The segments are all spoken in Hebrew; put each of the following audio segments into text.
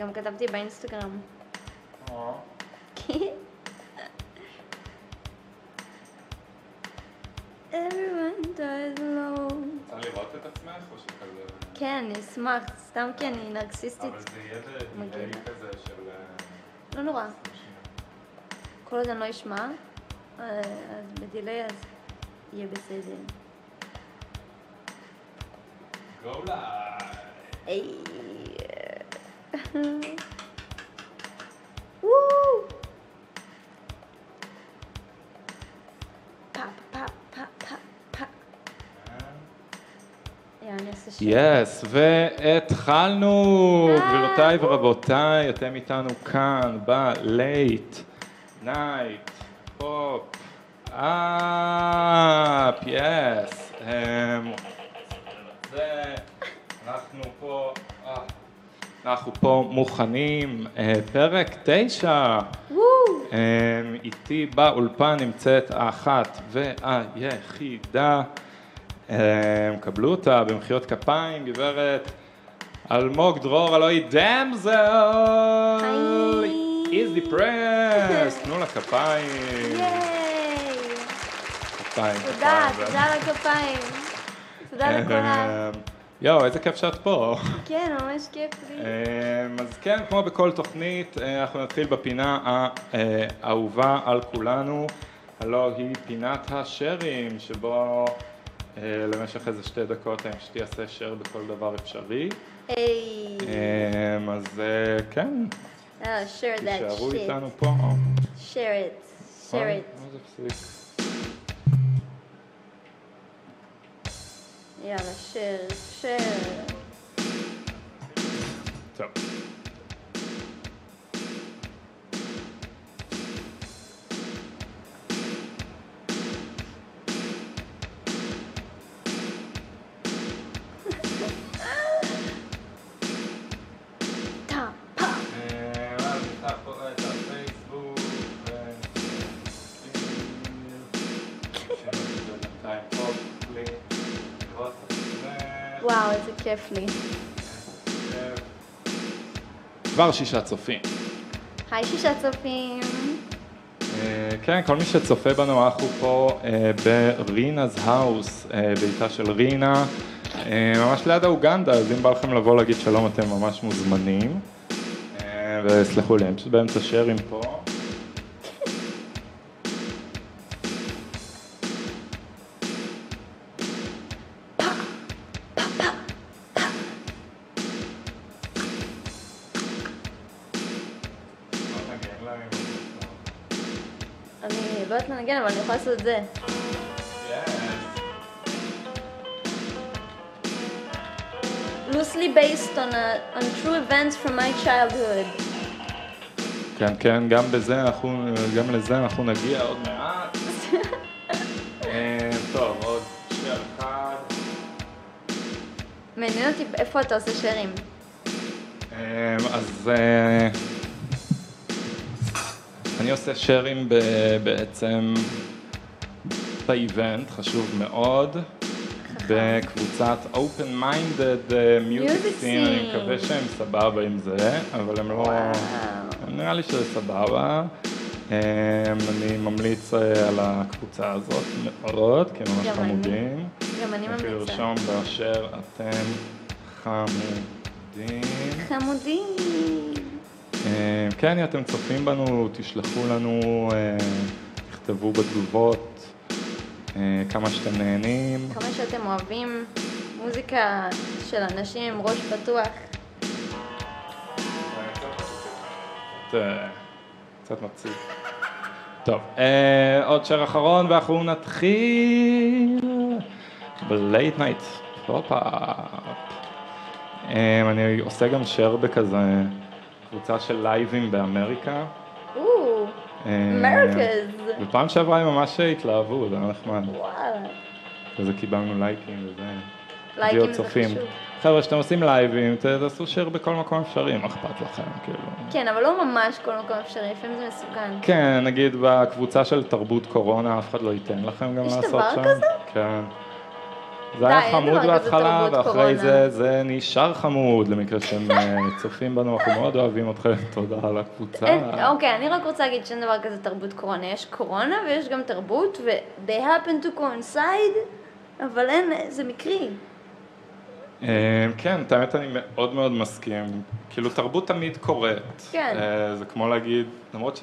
גם כתבתי באינסטגרם. כן. Everyone dies alone. צריך לראות את עצמך או שכזה? כן, אני אשמח, סתם כי אני נרקסיסטית. אבל זה יהיה דיילי כזה של... לא נורא. כל עוד אני לא אשמע, אז בדילי אז יהיה בסדר. Go live! היי! וואו! פאפ פאפ פאפ פאפ פאפ. יאללה, זה שם. יס, והתחלנו! גבירותיי ורבותיי, אתם איתנו כאן ב-Late Night Pop-Up. יס. אנחנו פה מוכנים, פרק 9, איתי באולפן נמצאת האחת והיחידה, קבלו אותה במחיאות כפיים, גברת אלמוג דרור, הלוי דאמזל is depressed, תנו לה כפיים. תודה לכפיים, תודה לכולם. יואו, איזה כיף שאת פה. כן, ממש כיף לי. אז כן, כמו בכל תוכנית, אנחנו נתחיל בפינה האהובה על כולנו, הלא היא פינת השרים, שבו למשך איזה 2 דקות האשתי עושה שר בכל דבר אפשרי. אז כן, תישארו איתנו פה. share it, share it. מה זה פסיק? יאללה, שר. טוב. כיף לי. כבר 6 צופים. היי 6 צופים. כן, כל מי שצופה בנו, אנחנו פה ברינא's house, ביתה של רינה, ממש ליד האוגנדה, אז אם בא לכם לבוא להגיד שלום, אתם ממש מוזמנים. וסלחו לי, הם פשוט באמצע שרים פה. אבל אני יכולה לעשות את זה. loosely based on true events from my childhood. כן, כן, גם לזה אנחנו נגיע עוד מעט. טוב, עוד שיר אחד. מעניין אותי איפה אתה עושה שירים. אז... אני עושה שרים בעצם באיבנט, חשוב מאוד, בקבוצת Open Minded Music Scene, אני מקווה שהם סבבה עם זה, אבל הם לא... נראה לי שזה סבבה. אני ממליץ על הקבוצה הזאת מאוד, כי הם ממש חמודים. גם אני ממליצה. אפילו לרשום באשר אתם חמודים. חמודים. כן, אם אתם צופים בנו, תשלחו לנו, תכתבו בתגובות כמה שאתם נהנים. כמה שאתם אוהבים מוזיקה של אנשים עם ראש פתוח. קצת מציג. טוב, עוד שיר אחרון ואנחנו נתחיל ב-Late Night Pop-Up. אני עושה גם שיר בכזה. קבוצה של לייבים באמריקה. אמריקאז. ופעם שעברה הם ממש התלהבו, זה היה נחמד. וואלה. וזה קיבלנו לייקים וזה. לייקים זה חשוב. חבר'ה, שאתם עושים לייבים, תעשו שיר בכל מקום אפשרי, מה אכפת לכם, כאילו. כן, אבל לא ממש כל מקום אפשרי, לפעמים זה מסוכן. כן, נגיד בקבוצה של תרבות קורונה, אף אחד לא ייתן לכם גם לעשות שם. יש דבר כזה? כן. זה היה חמוד בהתחלה, ואחרי זה נשאר חמוד, למקרה שהם צופים בנו, אנחנו מאוד אוהבים אתכם, תודה על הקבוצה. אוקיי, אני רק רוצה להגיד שאין דבר כזה תרבות קורונה, יש קורונה ויש גם תרבות, ו-they happen to coincide, אבל זה מקרי. כן, את האמת אני מאוד מאוד מסכים, כאילו תרבות תמיד קורית. כן. זה כמו להגיד, למרות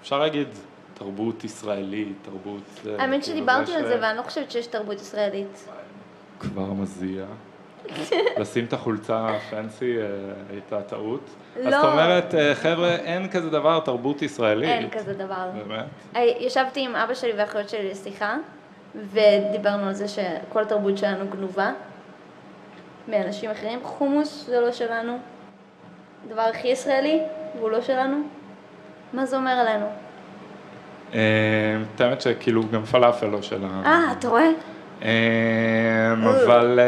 שאפשר להגיד, תרבות ישראלית, תרבות... האמת שדיברתי על זה, ואני לא חושבת שיש תרבות ישראלית. כבר מזיע. לשים את החולצה הפנסי הייתה טעות. אז זאת אומרת, חבר'ה, אין כזה דבר תרבות ישראלית. אין כזה דבר. באמת? ישבתי עם אבא שלי ואחיות שלי לשיחה, ודיברנו על זה שכל התרבות שלנו גנובה. מאנשים אחרים, חומוס זה לא שלנו. הדבר הכי ישראלי, והוא לא שלנו. מה זה אומר עלינו? את האמת שכאילו גם פלאפל לא שלנו. אתה רואה? אבל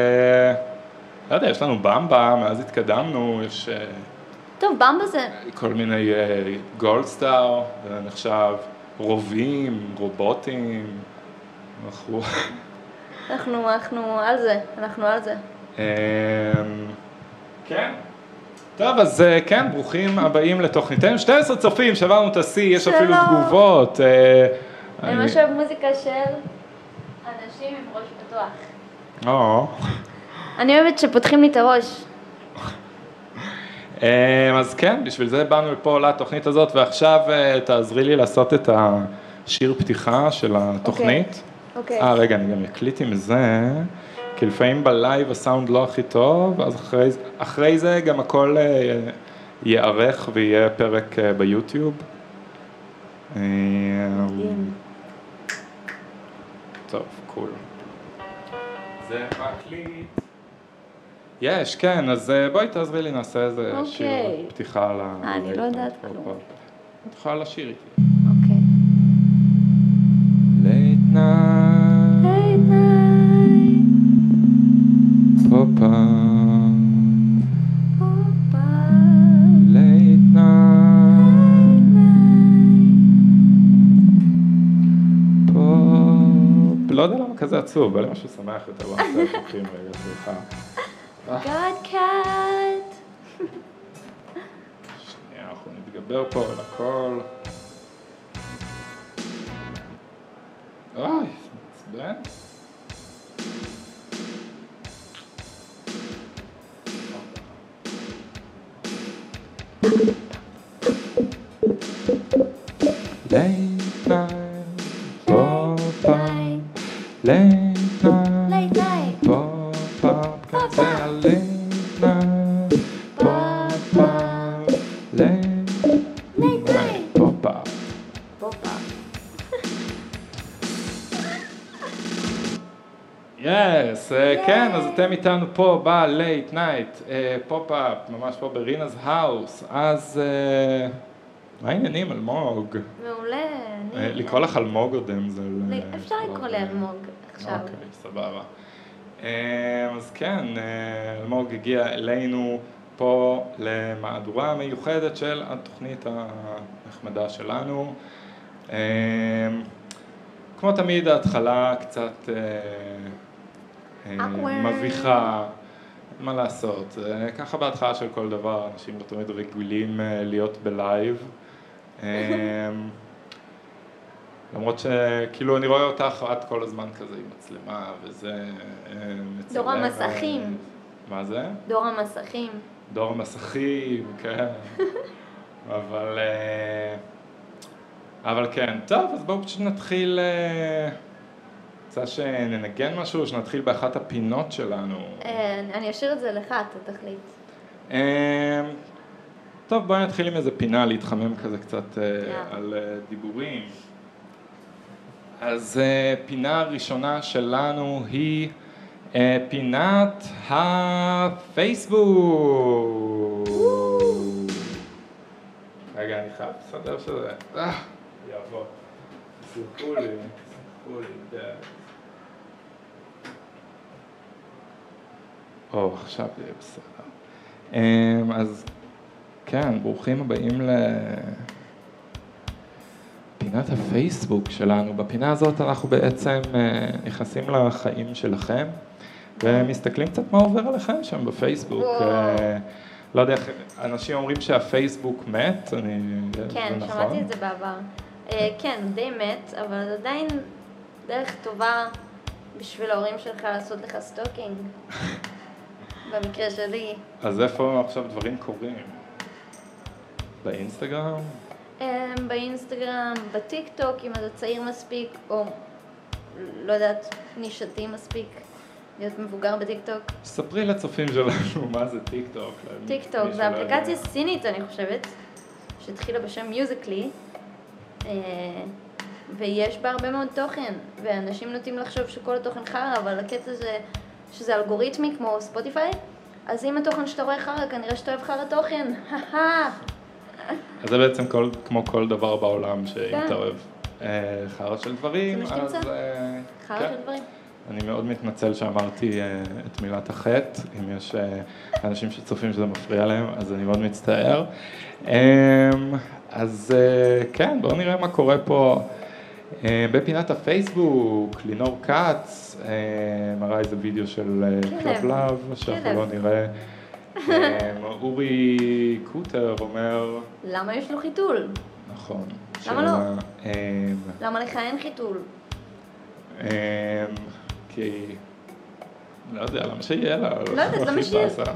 לא יודע, יש לנו במבה, מאז התקדמנו, יש... טוב, במבה זה... כל מיני גולדסטאר, זה נחשב רובים, רובוטים, אנחנו על זה, אנחנו על זה. כן. טוב, אז כן, ברוכים הבאים לתוכניתנו. 12 צופים, שברנו את ה-C, יש אפילו תגובות. אני משהו מוזיקה של אנשים עם ראש פתוח. אני אוהבת שפותחים לי את הראש. אז כן, בשביל זה באנו לפה לתוכנית הזאת, ועכשיו תעזרי לי לעשות את השיר פתיחה של התוכנית. אוקיי. רגע, אני גם אקליט עם זה. כי לפעמים בלייב הסאונד לא הכי טוב, אז אחרי זה גם הכל יערך ויהיה פרק ביוטיוב. טוב, קול. זה מקליט. יש, כן, אז בואי תעזרי לי, נעשה איזה שיר פתיחה על ה... אני לא יודעת כלום. את יכולה לשיר איתי. אוקיי. Late night. לא יודע למה כזה עצוב, אבל משהו שמח יותר, לא נעשה הפוכים רגע, סליחה. God cut. שנייה, אנחנו נתגבר פה על הכל. אוי, נצבן. Late night, pop-up. Late night, pop-up. Late night, pop-up. Late night, pop-up. יס, כן, אז אתם איתנו פה ב-Late Night Pop-Up, ממש פה ברינא's House, אז מה העניינים, אלמוג? מעולה. לקרוא לך אלמוג או דמזל? אפשר לקרוא לי אלמוג עכשיו. אוקיי, סבבה. אז כן, אלמוג הגיע אלינו פה למהדורה המיוחדת של התוכנית הנחמדה שלנו. כמו תמיד, ההתחלה קצת מביכה, מה לעשות, ככה בהתחלה של כל דבר, אנשים לא תמיד רגילים להיות בלייב, למרות שכאילו אני רואה אותך עד כל הזמן כזה עם מצלמה וזה מצלם. דור המסכים. מה זה? דור המסכים. דור המסכים, כן, אבל כן, טוב, אז בואו פשוט נתחיל, רוצה שננגן משהו, שנתחיל באחת הפינות שלנו. אני אשאיר את זה לך, אתה תחליט. טוב, בואי נתחיל עם איזה פינה, להתחמם כזה קצת על דיבורים. אז פינה הראשונה שלנו היא פינת הפייסבוק. רגע, אני חייב לסדר שזה. יעבור. סלחו לי. עכשיו זה בסדר. אז כן, ברוכים הבאים פינת הפייסבוק שלנו. בפינה הזאת אנחנו בעצם נכנסים לחיים שלכם, ומסתכלים קצת מה עובר עליכם שם בפייסבוק. לא יודע, אנשים אומרים שהפייסבוק מת, אני... כן, שמעתי את זה בעבר. כן, די מת, אבל זה עדיין דרך טובה בשביל ההורים שלך לעשות לך סטוקינג. במקרה שלי. אז איפה עכשיו דברים קורים? באינסטגרם? באינסטגרם, בטיקטוק, אם אתה צעיר מספיק, או לא יודעת, נישתי מספיק, להיות מבוגר בטיקטוק. ספרי לצופים שלנו מה זה טיקטוק. טיקטוק, זה אפליקציה סינית, אני חושבת, שהתחילה בשם מיוזיקלי, ויש בה הרבה מאוד תוכן, ואנשים נוטים לחשוב שכל התוכן חרא, אבל הקטע זה שזה אלגוריתמי כמו ספוטיפיי, אז אם התוכן שאתה רואה חרא, כנראה שאתה אוהב חרא תוכן, אז זה בעצם כמו כל דבר בעולם, שאם אתה אוהב חרא של דברים, אז... חרא של דברים. אני מאוד מתנצל שאמרתי את מילת החטא, אם יש אנשים שצופים שזה מפריע להם, אז אני מאוד מצטער. אז כן, בואו נראה מה קורה פה. בפינת הפייסבוק, לינור קאץ מראה איזה וידאו של קלב לב, שאנחנו לא נראה. אורי קוטר אומר... למה יש לו חיתול? נכון. למה לא? למה לך אין חיתול? כי... לא יודע, למה שיהיה לה? לא יודעת, למה שיהיה לה?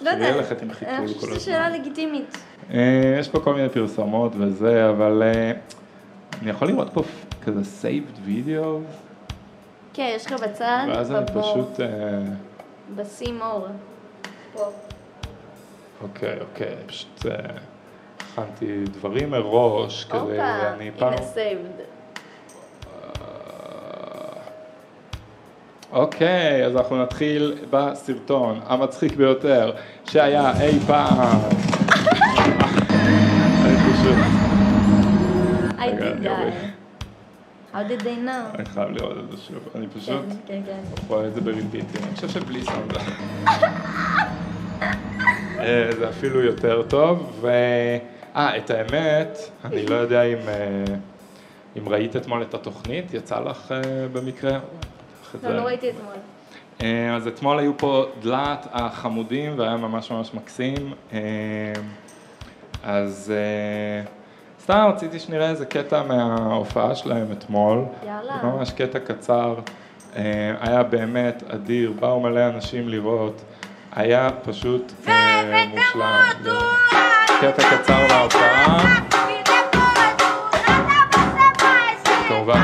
לא יודעת. שיהיה לך עם חיתול כל הזמן. אני חושבת שאלה לגיטימית. יש פה כל מיני פרסומות וזה, אבל... אני יכול לראות פה כזה saved video. כן, יש לך בצד. ואז אני פשוט... בסימור. פה. אוקיי, פשוט הכנתי דברים מראש כדי... אופה, הנה saved. אוקיי, אז אנחנו נתחיל בסרטון המצחיק ביותר שהיה אי פעם. How did they know? אני חייב לראות את זה שוב, אני פשוט רואה את זה בריפיטים, אני חושב שבלי סאונד זה אפילו יותר טוב. את האמת, אני לא יודע אם ראית אתמול את התוכנית, יצא לך במקרה? לא ראיתי אתמול. אז אתמול היו פה דלת החמודים והיה ממש ממש מקסים, אז סתם רציתי שנראה איזה קטע מההופעה שלהם אתמול. יאללה. ממש קטע קצר, היה באמת אדיר, באו מלא אנשים לראות, היה פשוט מושלם. קטע קצר מההופעה. כמובן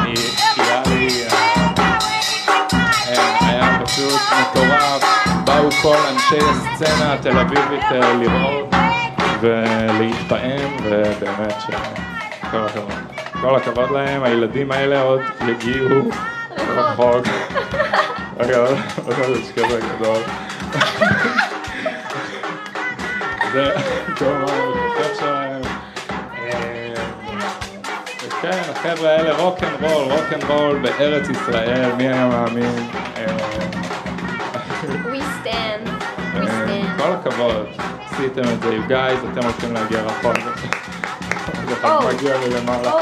היה פשוט מטורף, באו כל אנשי הסצנה התל אביבית לראות ולהתפעם, ובאמת שכל הכבוד. כל הכבוד להם, הילדים האלה עוד יגיעו רחוק. רגע, זה כזה גדול. זה כל מה יותר שלהם. כן, החבר'ה האלה רוק'נ'רול, רוק'נ'רול בארץ ישראל, מי היה מאמין? We stand. כל הכבוד. עשיתם את זה, you guys, אתם הולכים להגיע רחוב. זה חלק מגיע מלמעלה.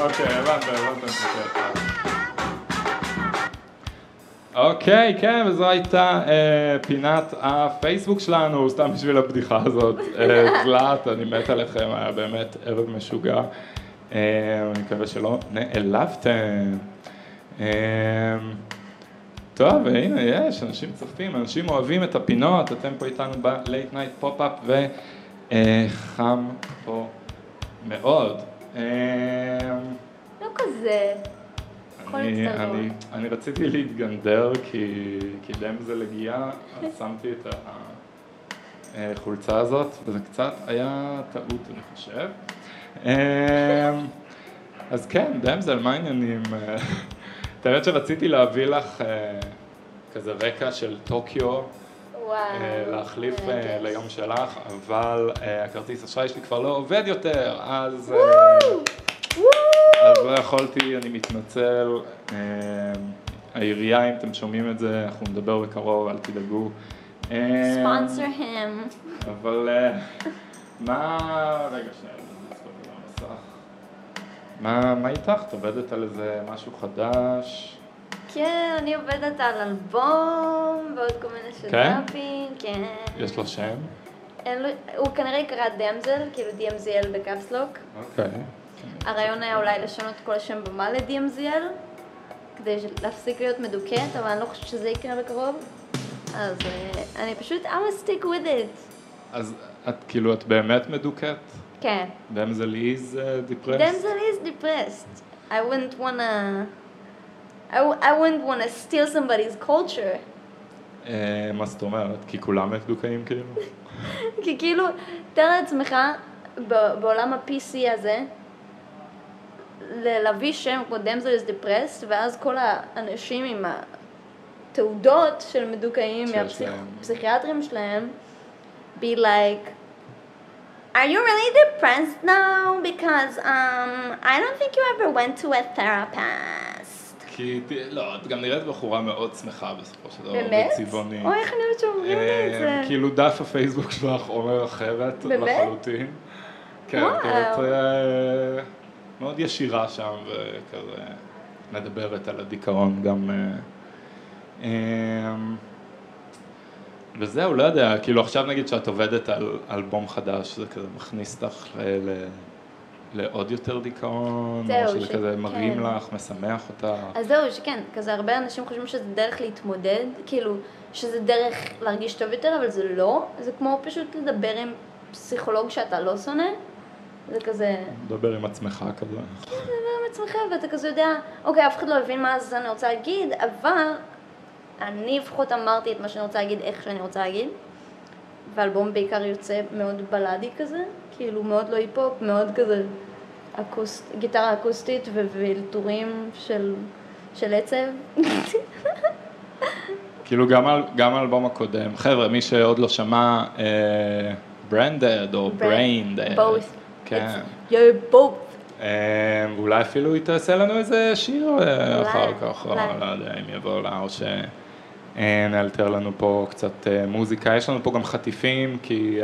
אוקיי, הבנת את זה. אוקיי, כן, וזו הייתה פינת הפייסבוק שלנו, סתם בשביל הבדיחה הזאת. זלת, אני מת עליכם, היה באמת ערב משוגע. אני מקווה שלא נעלבתם. טוב, הנה יש, אנשים צופים, אנשים אוהבים את הפינות, אתם פה איתנו ב-Late Night Pop-Up וחם פה מאוד. לא כזה, הכל מצטרור. אני רציתי להתגנדר כי דמזל הגיעה, אז שמתי את החולצה הזאת, וזה קצת היה טעות, אני חושב. אז כן, דמזל, מה העניינים? את האמת שרציתי להביא לך כזה רקע של טוקיו, להחליף ליום שלך, אבל הכרטיס אשראי שלי כבר לא עובד יותר, אז לא יכולתי, אני מתנצל. העירייה, אם אתם שומעים את זה, אנחנו נדבר בקרוב, אל תדאגו. ספונסר הם. אבל מה... רגע, שנייה, זה צריך להיות במסך. מה איתך? את עובדת על איזה משהו חדש? כן, אני עובדת על אלבום ועוד כל מיני שדאפים, כן. יש לו שם? הוא כנראה יקרא דאמזל, כאילו DMZL בקאפסלוק. אוקיי. הרעיון היה אולי לשנות כל השם במה ל-DMZL, כדי להפסיק להיות מדוכאת, אבל אני לא חושבת שזה יקרה בקרוב. אז אני פשוט, I'm stick with it. אז את כאילו, את באמת מדוכאת? כן. Damsel is depressed? Damsel is depressed. I wouldn't wanna steal somebody's culture. מה זאת אומרת? כי כולם מדוכאים כאילו? כי כאילו, תאר לעצמך, בעולם ה-PC הזה, להביא שם כמו Damsel is depressed, ואז כל האנשים עם התעודות של מדוכאים, מהפסיכיאטרים שלהם, be like, are you really depressed now? Because I don't think you ever went to a therapist. כי, לא, את גם נראית בחורה מאוד שמחה בסופו של דבר. באמת? בצבעונית. אוי, איך אני יודעת שאומרים לי את זה. כאילו דף הפייסבוק שלך אומר אחרת לחלוטין. כן, את מאוד ישירה שם וכזה מדברת על הדיכאון גם. וזהו, לא יודע, כאילו עכשיו נגיד שאת עובדת על אלבום חדש, זה כזה מכניס אותך לעוד יותר דיכאון, או שזה כזה מרים לך, משמח אותך. אז זהו, שכן, כזה הרבה אנשים חושבים שזה דרך להתמודד, כאילו שזה דרך להרגיש טוב יותר, אבל זה לא, זה כמו פשוט לדבר עם פסיכולוג שאתה לא שונא, זה כזה... לדבר עם עצמך כזה. כן, לדבר עם עצמך, ואתה כזה יודע, אוקיי, אף אחד לא הבין מה זה אני רוצה להגיד, אבל... אני לפחות אמרתי את מה שאני רוצה להגיד, איך שאני רוצה להגיד, והאלבום בעיקר יוצא מאוד בלאדי כזה, כאילו מאוד לא היפ-הופ, מאוד כזה גיטרה אקוסטית ווילטורים של עצב. כאילו גם האלבום הקודם, חבר'ה, מי שעוד לא שמע, ברנדד או בריינדד. both. כן. You're both. אולי אפילו היא תעשה לנו איזה שיר אחר כך, או לא יודע אם יבוא לה, או שנאלתר לנו פה קצת מוזיקה. יש לנו פה גם חטיפים, כי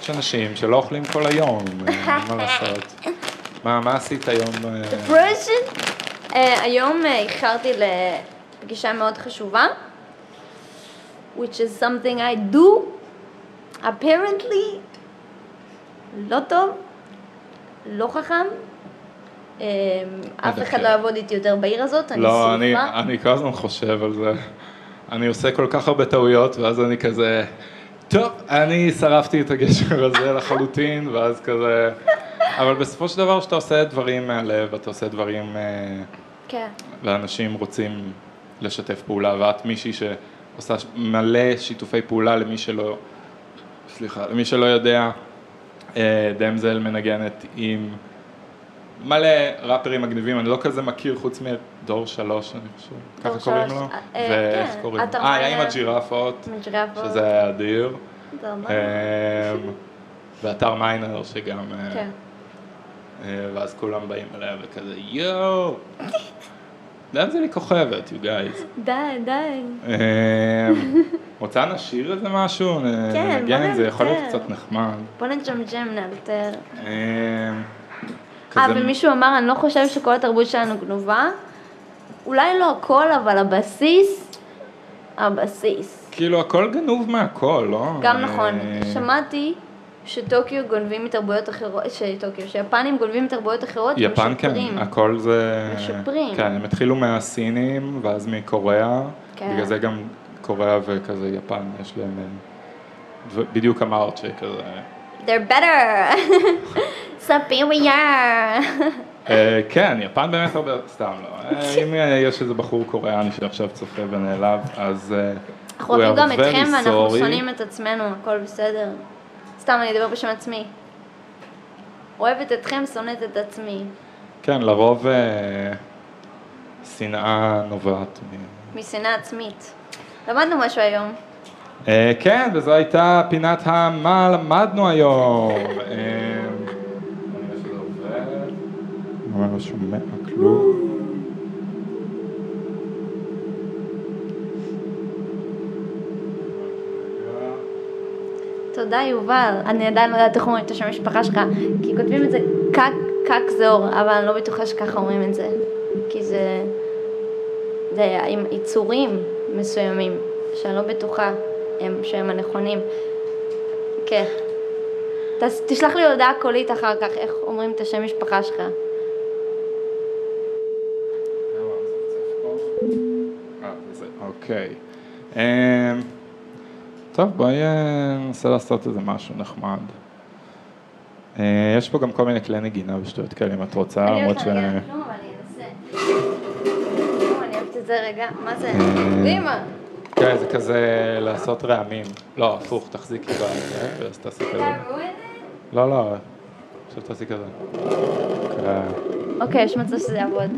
יש אנשים שלא אוכלים כל היום, מה לעשות? מה עשית היום? היום איחרתי לפגישה מאוד חשובה, which is something I do, apparently, לא טוב. לא חכם, אף אחד לא עבוד איתי יותר בעיר הזאת, אני סליחה. לא, אני כל הזמן חושב על זה. אני עושה כל כך הרבה טעויות, ואז אני כזה, טוב, אני שרפתי את הגשר הזה לחלוטין, ואז כזה, אבל בסופו של דבר שאתה עושה דברים מהלב, אתה עושה דברים, ואנשים רוצים לשתף פעולה, ואת מישהי שעושה מלא שיתופי פעולה למי שלא יודע, דמזל מנגנת עם מלא ראפרים מגניבים, אני לא כזה מכיר חוץ מדור 3, אני חושב, ככה קוראים לו, ואיך קוראים? היה עם הג'ירפות, שזה היה אדיר, ואתר מיינר שגם, ואז כולם באים אליה וכזה, יואו, דמזל היא כוכבת, you guys. די. רוצה נשאיר איזה משהו? כן, נגן, זה יכול להיות קצת נחמד. בוא נג'מג'ם, נאלתר. אבל מישהו אמר, אני לא חושב שכל התרבות שלנו גנובה. אולי לא הכל, אבל הבסיס. כאילו, הכל גנוב מהכל, לא? גם נכון. שמעתי שטוקיו גונבים מתרבויות אחרות, שיפנים גונבים מתרבויות אחרות ומשפרים. יפן כן, הכל זה... משפרים. כן, הם התחילו מהסינים, ואז מקוריאה. בגלל זה גם... קוריאה וכזה יפן, יש להם בדיוק אמרת שכזה... They're better! superior! כן, יפן באמת הרבה... סתם לא. אם יש איזה בחור קוריאני שעכשיו צופה ונעלב, אז... אנחנו רואים גם אתכם ואנחנו שונאים את עצמנו, הכל בסדר. סתם, אני אדבר בשם עצמי. אוהבת אתכם, שונאת את עצמי. כן, לרוב שנאה נובעת מ... משנאה עצמית. למדנו משהו היום. כן, וזו הייתה פינת מה למדנו היום. אני לא שומע כלום. תודה יובל, אני עדיין לא יודעת איך אומרים את השם המשפחה שלך, כי כותבים את זה קק זור, אבל אני לא בטוחה שככה אומרים את זה, כי זה היה עם יצורים מסוימים, שאני לא בטוחה שהם הנכונים. כן. תשלח לי הודעה קולית אחר כך, איך אומרים את השם משפחה שלך. אוקיי. טוב, בואי ננסה לעשות איזה משהו נחמד. יש פה גם כל מיני כלי נגינה ושטויות כאלה, אם את רוצה, למרות ש... אני אוהבת לנגן, לא, אבל אני אנסה. לא, אני אוהבת את זה רגע, מה זה? דימה! כן, זה כזה לעשות רעמים. לא, הפוך, תחזיקי בזה, ואז תעשי כזה. תעברו את זה? לא, לא, עכשיו תעשי כזה. אוקיי, יש מצב שזה יעבוד.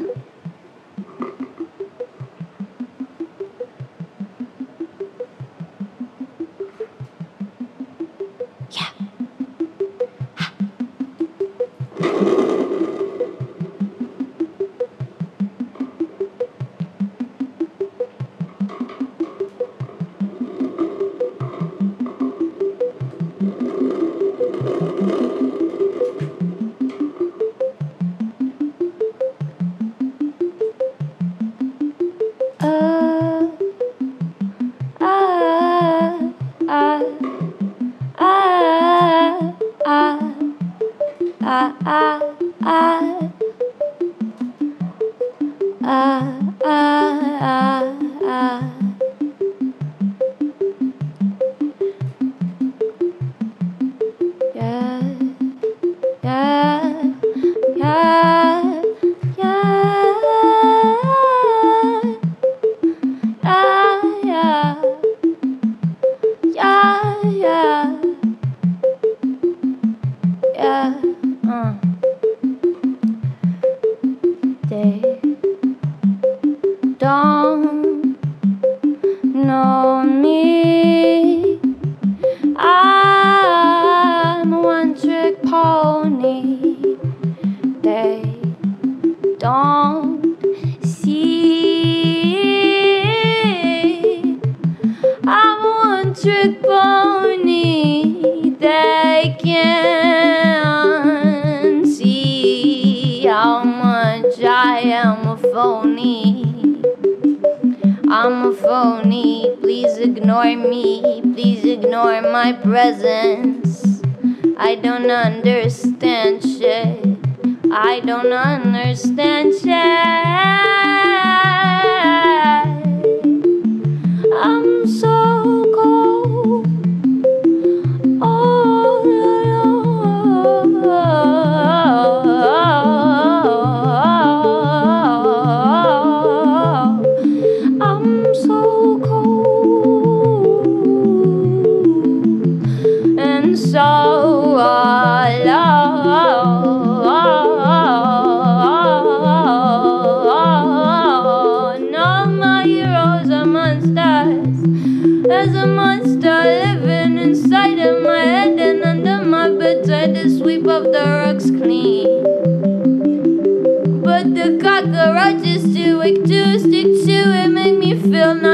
I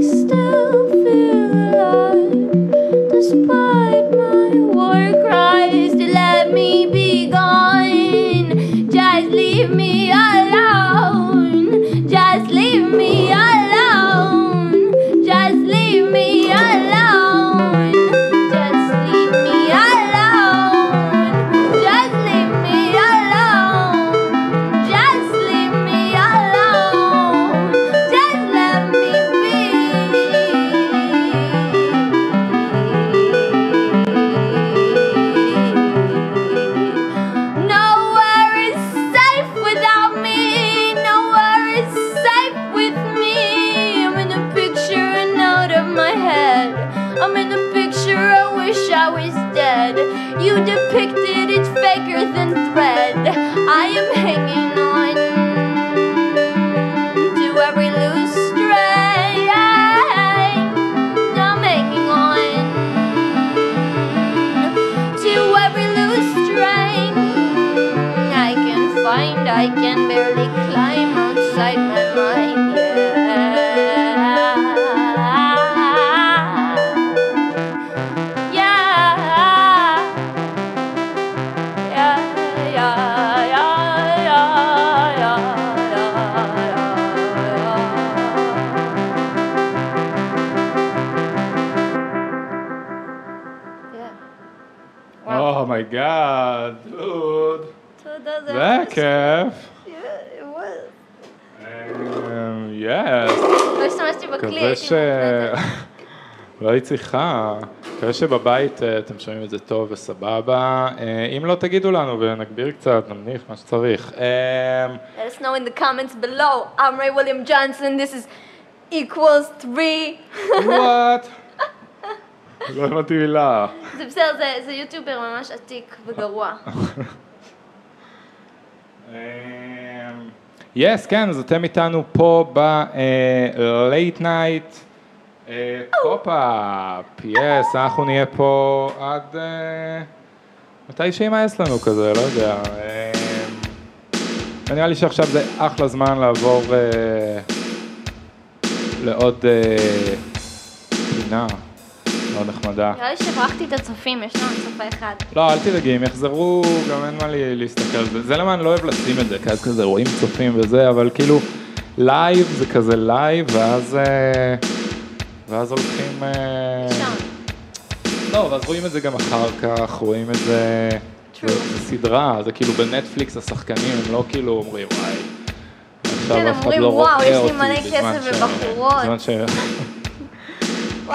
still feel alive. my god, dude. That calf. Yeah, it was. Yes. לא השתמשתי בכלי, הייתי מפלטת. לא היא צריכה. מקווה שבבית אתם שומעים את זה טוב וסבבה. אם לא, תגידו לנו ונגביר קצת, נמניח מה שצריך. Let us know in the comments below. I'm Ray William Johnson, this is equals 3. What? לא הבנתי מילה. זה בסדר, זה יוטיובר ממש עתיק וגרוע. יס, כן, אז אתם איתנו פה ב-Late Night Pop-Up. יס, אנחנו נהיה פה עד... מתי שימאס לנו כזה, לא יודע. נראה לי שעכשיו זה אחלה זמן לעבור לעוד פינה. מאוד נחמדה. נראה לי שברחתי את הצופים, יש לנו צופה אחד. לא, אל תדאגי, הם יחזרו, גם אין מה להסתכל על זה. זה למה אני לא אוהב לשים את זה, כי אז כזה רואים צופים וזה, אבל כאילו לייב זה כזה לייב, ואז הולכים... שם. לא, ואז רואים את זה גם אחר כך, רואים את זה... זה סדרה, זה כאילו בנטפליקס השחקנים, הם לא כאילו אומרים וואי. כן, הם אומרים וואו, יש לי מלא כסף ובחורות. בזמן ש...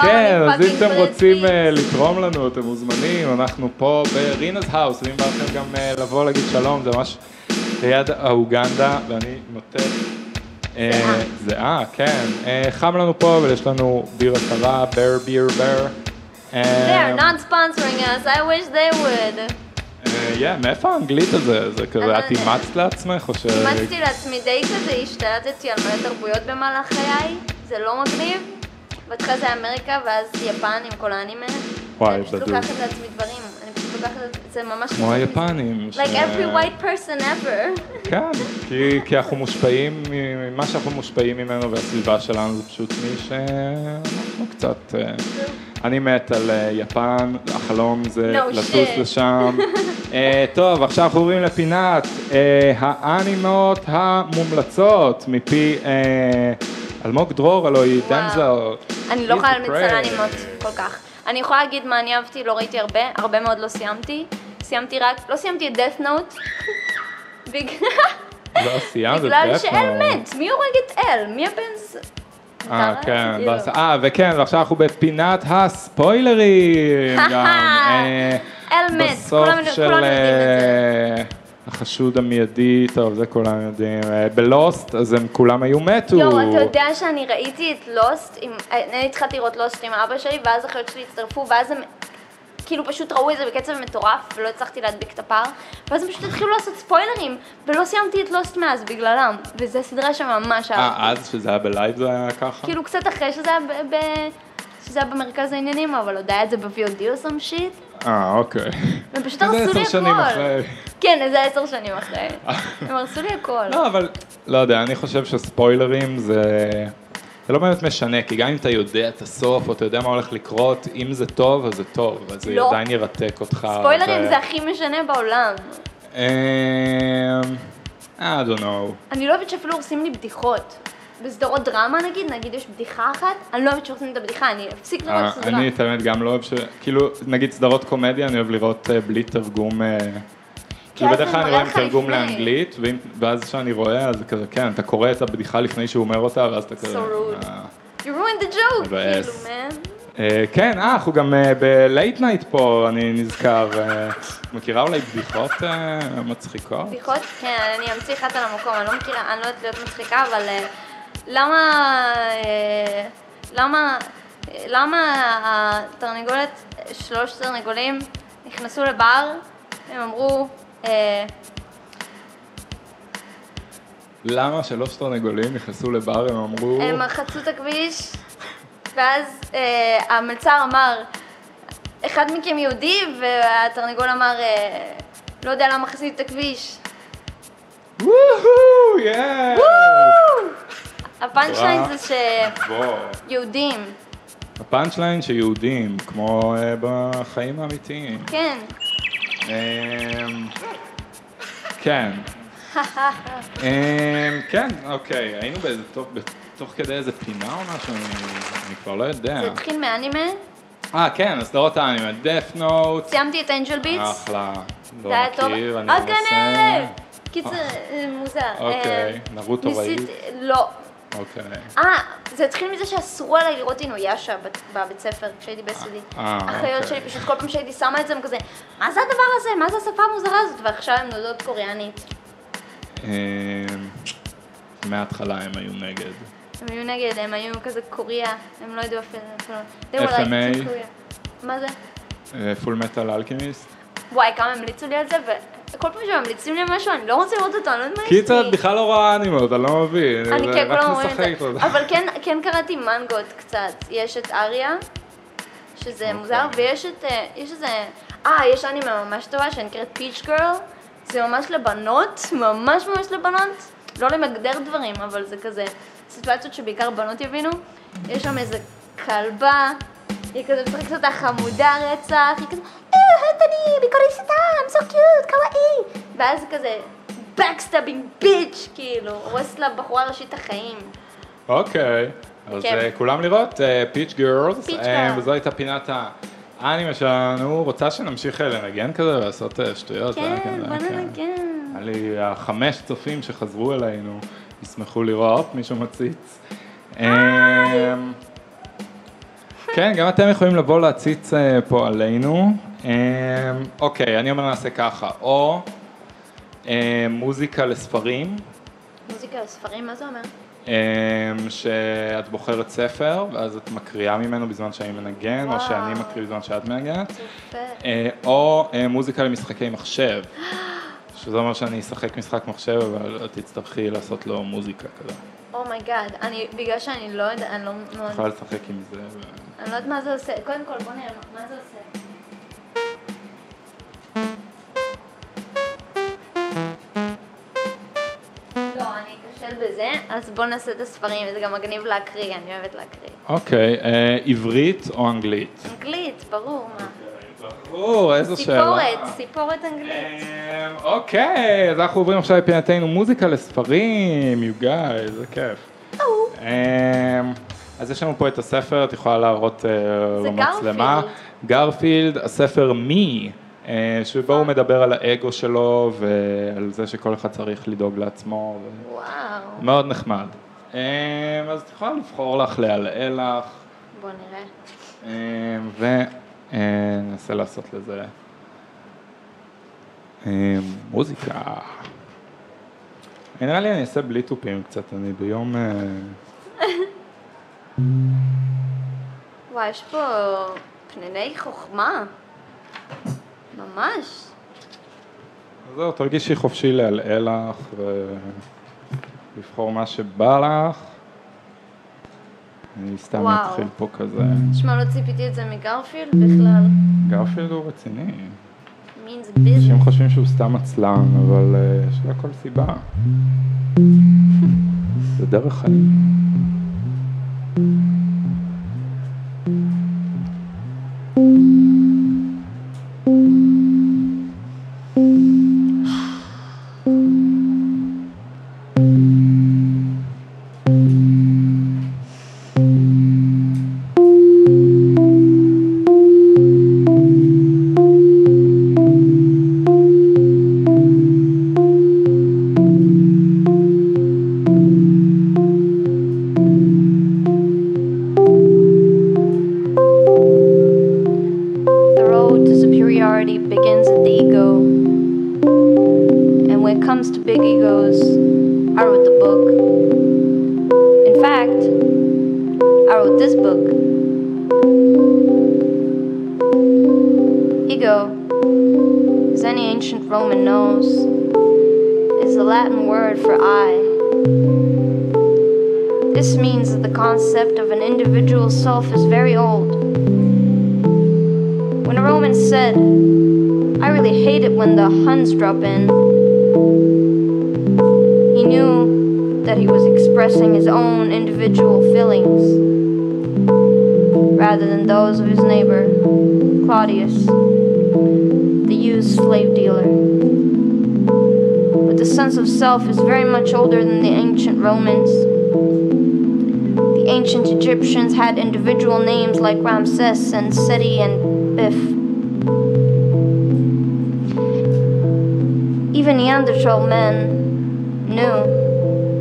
כן, אז אם אתם רוצים לתרום לנו, אתם מוזמנים, אנחנו פה ברינא's האוס, ואם בא לכם גם לבוא להגיד שלום, זה ממש ליד האוגנדה, ואני נוטה זהה, כן, חם לנו פה, ויש לנו בירה קרה, בר. They're not sponsoring us, I wish they would. מאיפה האנגלית הזה? זה כזה, את אימצת לעצמך או ש... אימצתי לעצמי די כזה, השתלטתי על מלא תרבויות במהלך חיי, זה לא מגניב. בתחילה זה אמריקה, ואז יפן עם כל האנימה. וואי, בדיוק. אני פשוט לוקחת לעצמי דברים. אני פשוט לוקחת לעצמי, זה ממש... כמו היפנים. Like every white person ever. כן, כי אנחנו מושפעים, מה שאנחנו מושפעים ממנו והסביבה שלנו זה פשוט מי שאנחנו קצת... אני מת על יפן, החלום זה לטוס לשם. טוב, עכשיו אנחנו עוברים לפינת האנימות המומלצות מפי... אלמוג דרור, הלוא היא דמזל. אני לא יכולה למצוא אנימות כל כך. אני יכולה להגיד מה אני אהבתי, לא ראיתי הרבה, הרבה מאוד לא סיימתי. לא סיימתי את דאת' נוט. בגלל שאל מת, מי הורג את אל? מי הבן? כן, וכן, ועכשיו אנחנו בפינת הספוילרים. אל מת, כולם יודעים את זה. החשוד המיידי, טוב, זה כולם יודעים. בלוסט, אז הם כולם היו מתו. יו, אתה יודע שאני ראיתי את לוסט, אני התחלתי לראות לוסט עם אבא שלי, ואז אחיות שלי הצטרפו, ואז הם כאילו פשוט ראו את זה בקצב מטורף, ולא הצלחתי להדביק את הפער, ואז הם פשוט התחילו לעשות ספוילרים, ולא סיימתי את לוסט מאז בגללם, וזו סדרה שממש... אז שזה היה בלייב זה היה ככה? כאילו קצת אחרי שזה היה במרכז העניינים, אבל עוד היה את זה ב-VOD או סם שיט. אוקיי. הם פשוט הרסו לי הכל. כן, זה 10 שנים אחרי. הם הרסו לי הכל. לא, אבל, לא יודע, אני חושב שספוילרים זה לא באמת משנה, כי גם אם אתה יודע את הסוף, או אתה יודע מה הולך לקרות, אם זה טוב, אז זה טוב, אבל זה עדיין ירתק אותך. ספוילרים זה הכי משנה בעולם. I don't know. אני לא אוהבת שאפילו עושים לי בדיחות. בסדרות דרמה נגיד יש בדיחה אחת, אני לא אוהבת שעושים את הבדיחה, אני אפסיק לראות סדרה. אני את האמת גם לא אוהב כאילו, נגיד סדרות קומדיה, אני אוהב לראות בלי תרגום, כאילו בדרך כלל אני רואה עם תרגום לאנגלית, ואז שאני רואה, אז כזה, כן, אתה קורא את הבדיחה לפני שהוא אומר אותה, ואז אתה כזה... So rude. You ruined the joke, כאילו, man. כן, אנחנו גם ב-Late Night פה, אני נזכר, מכירה אולי בדיחות מצחיקות? בדיחות? כן, אני אמציא אחת על המקום, אני לא מכירה, אני לא יודעת להיות מצחיקה, אבל... למה התרנגולת, 3 תרנגולים נכנסו לבר, הם אמרו... למה 3 תרנגולים נכנסו לבר, הם אמרו... הם חצו את הכביש, ואז המלצר אמר, אחד מכם יהודי, והתרנגול אמר, לא יודע למה חסית את הכביש. וואו, יאס! הפאנצ'ליין זה שיהודים. הפאנצ'ליין שיהודים, כמו בחיים האמיתיים. כן. כן. כן, אוקיי, היינו בתוך כדי איזה פינה או משהו, אני כבר לא יודע. זה התחיל מאנימה, כן, הסדרות האנימה, Death Note. סיימתי את Angel Beats. אחלה. זה היה טוב. עוד גנב! כי זה מוזר. אוקיי, נרוטו ראית? לא. אוקיי. זה התחיל מזה שאסרו עליי לראות אינויאשה בבית ספר כשהייתי ביסודי. אחיות שלי, פשוט כל פעם שהייתי שמה את זה, הם כזה, מה זה הדבר הזה? מה זה השפה המוזרה הזאת? ועכשיו הן נולדות קוריאנית. מההתחלה הם היו נגד. הם היו נגד, הם היו כזה קוריאה, הם לא ידעו אפילו. FMA. מה זה? Fullmetal Alchemist. וואי, כמה המליצו לי על זה, וכל פעם שממליצים לי משהו, אני לא רוצה לראות אותו, אני לא יודעת מה יש לי. כי אתה בכלל לא רואה אנימות, אני לא מבין. אני כן, כולם אומרים את זה. אבל כן קראתי מנגות קצת. יש את אריה, שזה מוזר, ויש את, יש איזה, יש אנימה ממש טובה שנקראת פיץ' גרל. זה ממש לבנות, ממש ממש לבנות. לא למגדר דברים, אבל זה כזה סיטואציות שבעיקר בנות יבינו. יש שם איזה כלבה, היא כזה משחקת אותה חמודה רצח, היא כזה אני ביקוריסטה, I'm so cute, קוואי! ואז כזה backstabbing bitch, כאילו, הורס לה בחורה ראשית החיים. אוקיי, אז כולם לראות, Pitch Girls, וזו הייתה פינת האנימה שלנו, רוצה שנמשיך לנגן כזה ולעשות שטויות. כן, בוא ננגן. היה לי החמש צופים שחזרו אלינו, ישמחו לראות, מישהו מציץ. כן, גם אתם יכולים לבוא להציץ פה עלינו. אוקיי, אני אומר נעשה ככה, או מוזיקה לספרים. מוזיקה לספרים, מה זה אומר? שאת בוחרת ספר, ואז את מקריאה ממנו בזמן שאני מנגן, או שאני מקריא בזמן שאת מנגנת. או מוזיקה למשחקי מחשב. שזה אומר שאני אשחק משחק מחשב, אבל תצטרכי לעשות לו מוזיקה כזה. אומייגאד, בגלל שאני לא יודעת, אני לא... אני יכולה לשחק עם זה. אני לא יודעת מה זה עושה, קודם כל בוא נראה מה זה עושה. לא, אני אקשל בזה, אז בוא נעשה את הספרים, וזה גם מגניב להקריא, אני אוהבת להקריא. אוקיי, עברית או אנגלית? אנגלית, ברור, מה? איזו שאלה. סיפורת אנגלית. אוקיי, אז אנחנו עוברים עכשיו לפינתנו מוזיקה לספרים, you guys, זה כיף. אז יש לנו פה את הספר, את יכולה להראות במצלמה. גרפילד, הספר מי, שבו הוא מדבר על האגו שלו ועל זה שכל אחד צריך לדאוג לעצמו. וואו. מאוד נחמד. אז את יכולה לבחור לך, להעלעל לך. בוא נראה. ננסה לעשות לזה מוזיקה. נראה לי אני אעשה בלי טופים קצת, אני ביום... וואי, יש פה פניני חוכמה. ממש. זהו, תרגישי חופשי להלעל לך ולבחור מה שבא לך. אני סתם אתחיל פה כזה. תשמע, לא ציפיתי את זה מגרפילד בכלל. גרפילד הוא רציני. אנשים חושבים שהוא סתם עצלן, אבל יש לה כל סיבה. זה דרך חיים. is very much older than the ancient Romans. The ancient Egyptians had individual names like Ramses and Seti and Bif. Even Neanderthal men knew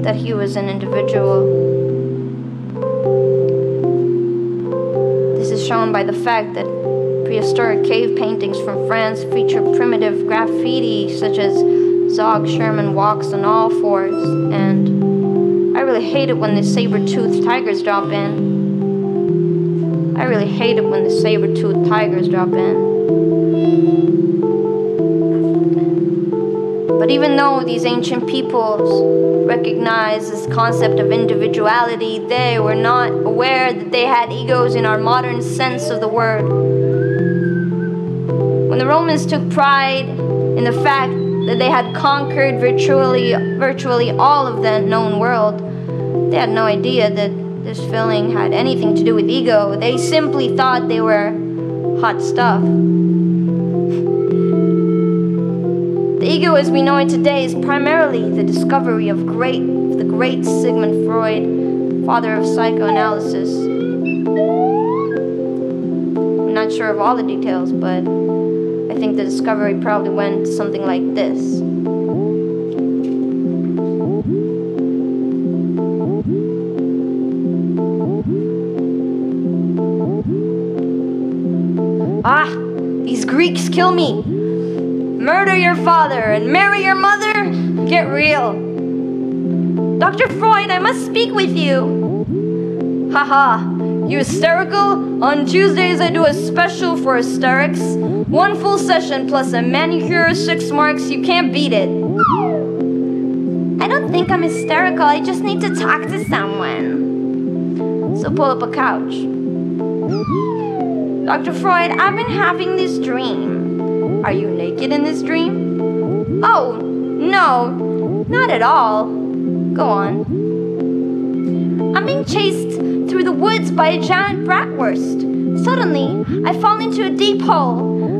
that he was an individual. This is shown by the fact that prehistoric cave paintings from France feature primitive graffiti such as Zog Sherman walks on all fours, and I really hate it when the saber-toothed tigers drop in. I really hate it when the saber-toothed tigers drop in. But even though these ancient peoples recognized this concept of individuality, they were not aware that they had egos in our modern sense of the word. When the Romans took pride in the fact that they had conquered virtually all of the known world, they had no idea that this feeling had anything to do with ego. They simply thought they were hot stuff. The ego as we know it today is primarily the discovery of the great Sigmund Freud, father of psychoanalysis. I'm not sure of all the details, but I think the discovery probably went something like this. Ah, these Greeks kill me. Murder your father and marry your mother? Get real. Dr. Freud, I must speak with you. Haha, you hysterical? On Tuesdays I do a special for hysterics. One full session plus a manicure, 6 marks, you can't beat it. I don't think I'm hysterical, I just need to talk to someone. So pull up a couch. Dr. Freud, I've been having this dream. Are you naked in this dream? Oh, no, not at all. Go on. I'm being chased through the woods by a giant bratwurst. Suddenly, I fall into a deep hole.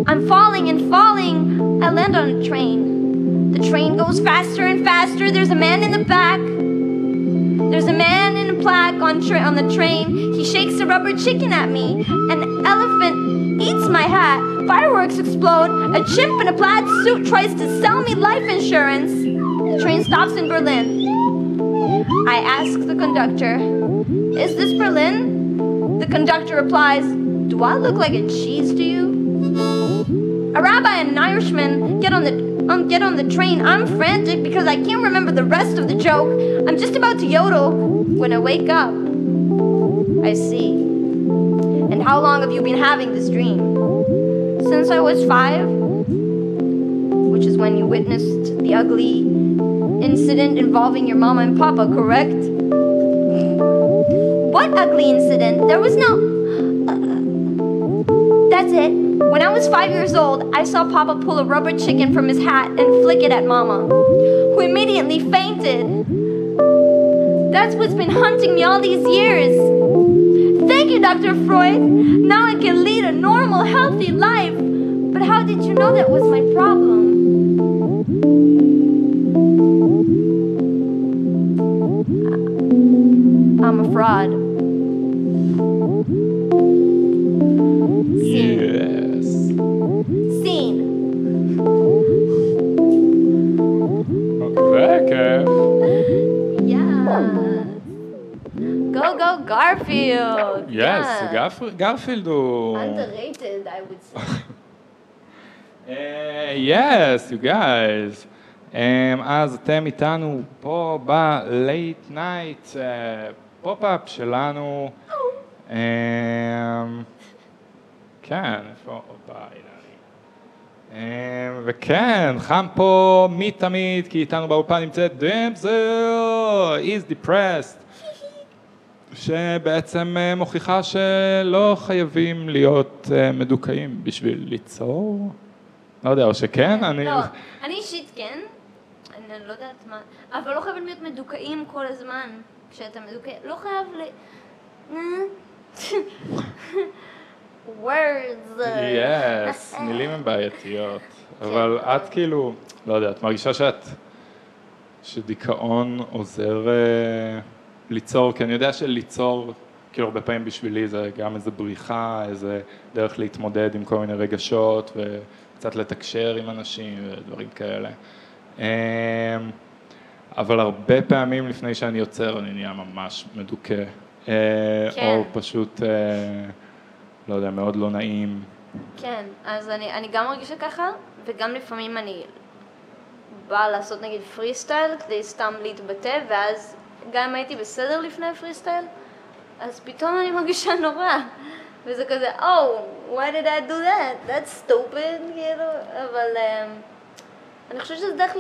I'm falling and falling. I land on a train. The train goes faster and faster. There's a man in the back. There's a man in a plaque on the train. He shakes a rubber chicken at me. An elephant eats my hat. Fireworks explode. A chimp in a plaid suit tries to sell me life insurance. The train stops in Berlin. I ask the conductor, "Is this Berlin?" The conductor replies, "Do I look like a cheese to you?" A rabbi and an Irishman get on the train. I'm frantic because I can't remember the rest of the joke. I'm just about to yodel when I wake up. I see. And how long have you been having this dream? Since I was 5, which is when you witnessed the ugly incident involving your mama and papa, correct? What ugly incident? There was no... That's it. When I was 5 years old, I saw Papa pull a rubber chicken from his hat and flick it at Mama, who immediately fainted. That's what's been hunting me all these years. Thank you, Dr. Freud. Now I can lead a normal, healthy life. But how did you know that was my problem? I'm a fraud. Garfield. Yes, yeah. Garfield הוא... underrated, I would say. Yes, you guys. אז אתם איתנו פה ב-Late Night Pop-Up שלנו. כן, איפה אופה אילני. וכן, חם פה מתמיד, כי איתנו באולפן נמצאת Damsel is Depressed. שבעצם מוכיחה שלא חייבים להיות מדוכאים בשביל ליצור. לא יודע, או שכן, אני... לא, אני אישית כן, אני לא יודעת מה, אבל לא חייבים להיות מדוכאים כל הזמן כשאתה מדוכא, לא חייב ל... words. Yes, מילים הן בעייתיות, אבל את כאילו, לא יודעת, מרגישה שדיכאון עוזר... ליצור, כי אני יודע שליצור, כאילו הרבה פעמים בשבילי זה גם איזו בריחה, איזה דרך להתמודד עם כל מיני רגשות וקצת לתקשר עם אנשים ודברים כאלה. אבל הרבה פעמים לפני שאני יוצר אני נהיה ממש מדוכה. או פשוט, לא יודע, מאוד לא נעים. כן, אז אני גם מרגישה ככה, וגם לפעמים אני באה לעשות נגיד פרי סטייל כדי סתם להתבטא, ואז גם אם הייתי בסדר לפני הפרי סטייל, אז פתאום אני מרגישה נורא. וזה כזה, why did I do that? That's stupid, כאילו. אבל אני חושבת שזה דרך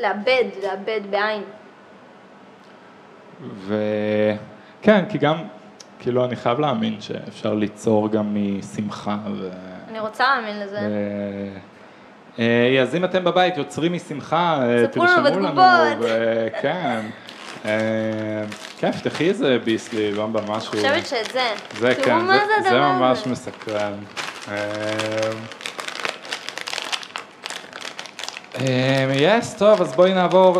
לאבד בעין. וכן, כי גם, כאילו, אני חייב להאמין שאפשר ליצור גם משמחה. אני רוצה להאמין לזה. אז אם אתם בבית יוצרים משמחה, תרשמו לנו. כן. כיף, תחי איזה ביס לי, לא במשהו. אני חושבת שאת זה. זה כן, זה ממש מסקרן. טוב, אז בואי נעבור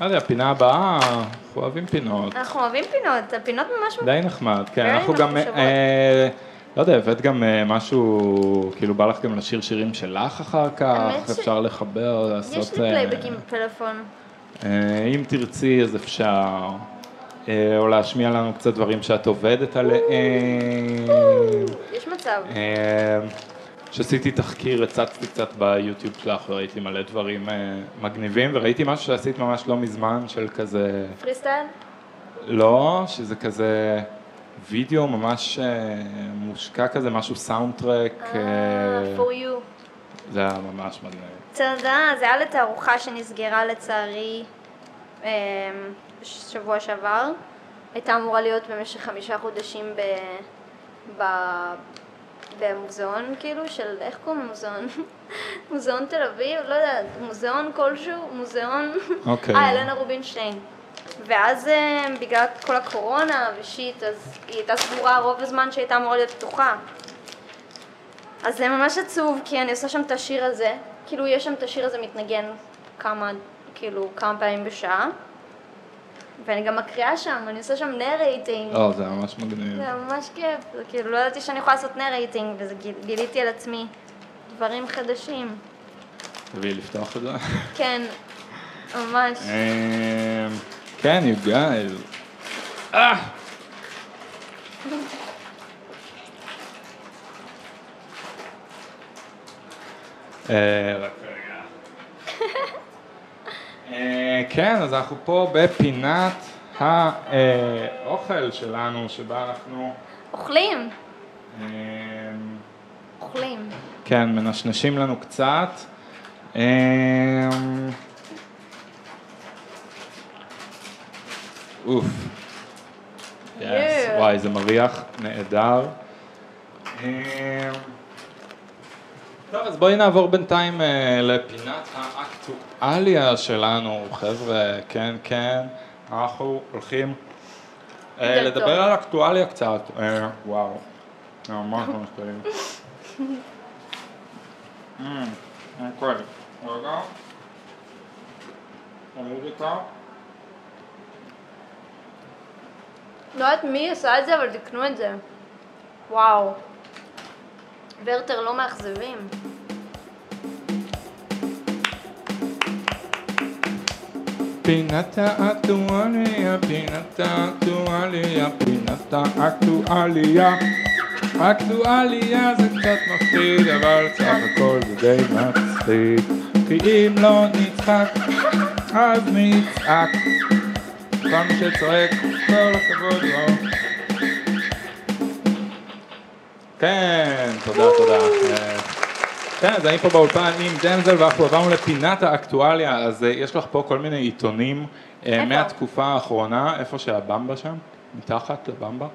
הפינה הבאה, אנחנו אוהבים פינות. אנחנו אוהבים פינות, הפינות ממש... די נחמד, כן, אנחנו גם... לא יודע, הבאת גם משהו, כאילו בא לך גם לשיר שירים שלך אחר כך, אפשר לחבר, לעשות... יש לי פלייבקים בפלאפון. אם תרצי, אז אפשר, או להשמיע לנו קצת דברים שאת עובדת עליהם. יש מצב. כשעשיתי תחקיר, הצצתי קצת ביוטיוב שלך וראיתי מלא דברים מגניבים, וראיתי משהו שעשית ממש לא מזמן של כזה... פריסטייל? לא, שזה כזה וידאו ממש מושקע כזה, משהו סאונדטרק. For you. זה היה ממש מגניב. תודה, זה היה לתערוכה שנסגרה לצערי בשבוע שעבר. הייתה אמורה להיות במשך 5 חודשים במוזיאון, כאילו, של איך קוראים מוזיאון? מוזיאון תל אביב, לא יודעת, מוזיאון כלשהו, מוזיאון... אוקיי. אלנה רובינשטיין. ואז בגלל כל הקורונה ושיט, אז היא הייתה סגורה רוב הזמן שהייתה אמורה להיות פתוחה. אז זה ממש עצוב, כי אני עושה שם את השיר הזה, כאילו יש שם את השיר הזה מתנגן כמה פעמים בשעה, ואני גם מקריאה שם, אני עושה שם נרייטינג. זה ממש מגניב. זה ממש כיף, זה כאילו לא ידעתי שאני יכולה לעשות נרייטינג, וזה גיליתי על עצמי דברים חדשים. תביאי לפתוח את זה? כן, ממש. כן, you guys. רק רגע. כן, אז אנחנו פה בפינת האוכל שלנו, שבה אנחנו... אוכלים. כן, מנשנשים לנו קצת. וואי, זה מריח נהדר. טוב, אז בואי נעבור בינתיים לפינת האקטואליה שלנו, חבר'ה, כן, אנחנו הולכים לדבר על אקטואליה קצת. וואו, ממש משתרים. אוקיי, רגע, תמיד איתה. לא יודעת מי עשה את זה, אבל תקנו את זה. וואו. ורטר לא מאכזבים. פינת האקטואליה, פינת האקטואליה, פינת האקטואליה. אקטואליה זה קצת מפחיד, אבל סך הכל זה די מצחיק. כי אם לא נצחק, אז נצעק. כל מי שצועק, כל הכבוד לא. כן, תודה. כן, אז אני פה באולפן עם דמזל, ואנחנו עברנו לפינת האקטואליה, אז יש לך פה כל מיני עיתונים מהתקופה האחרונה, איפה שהבמבה שם, מתחת לבמבה.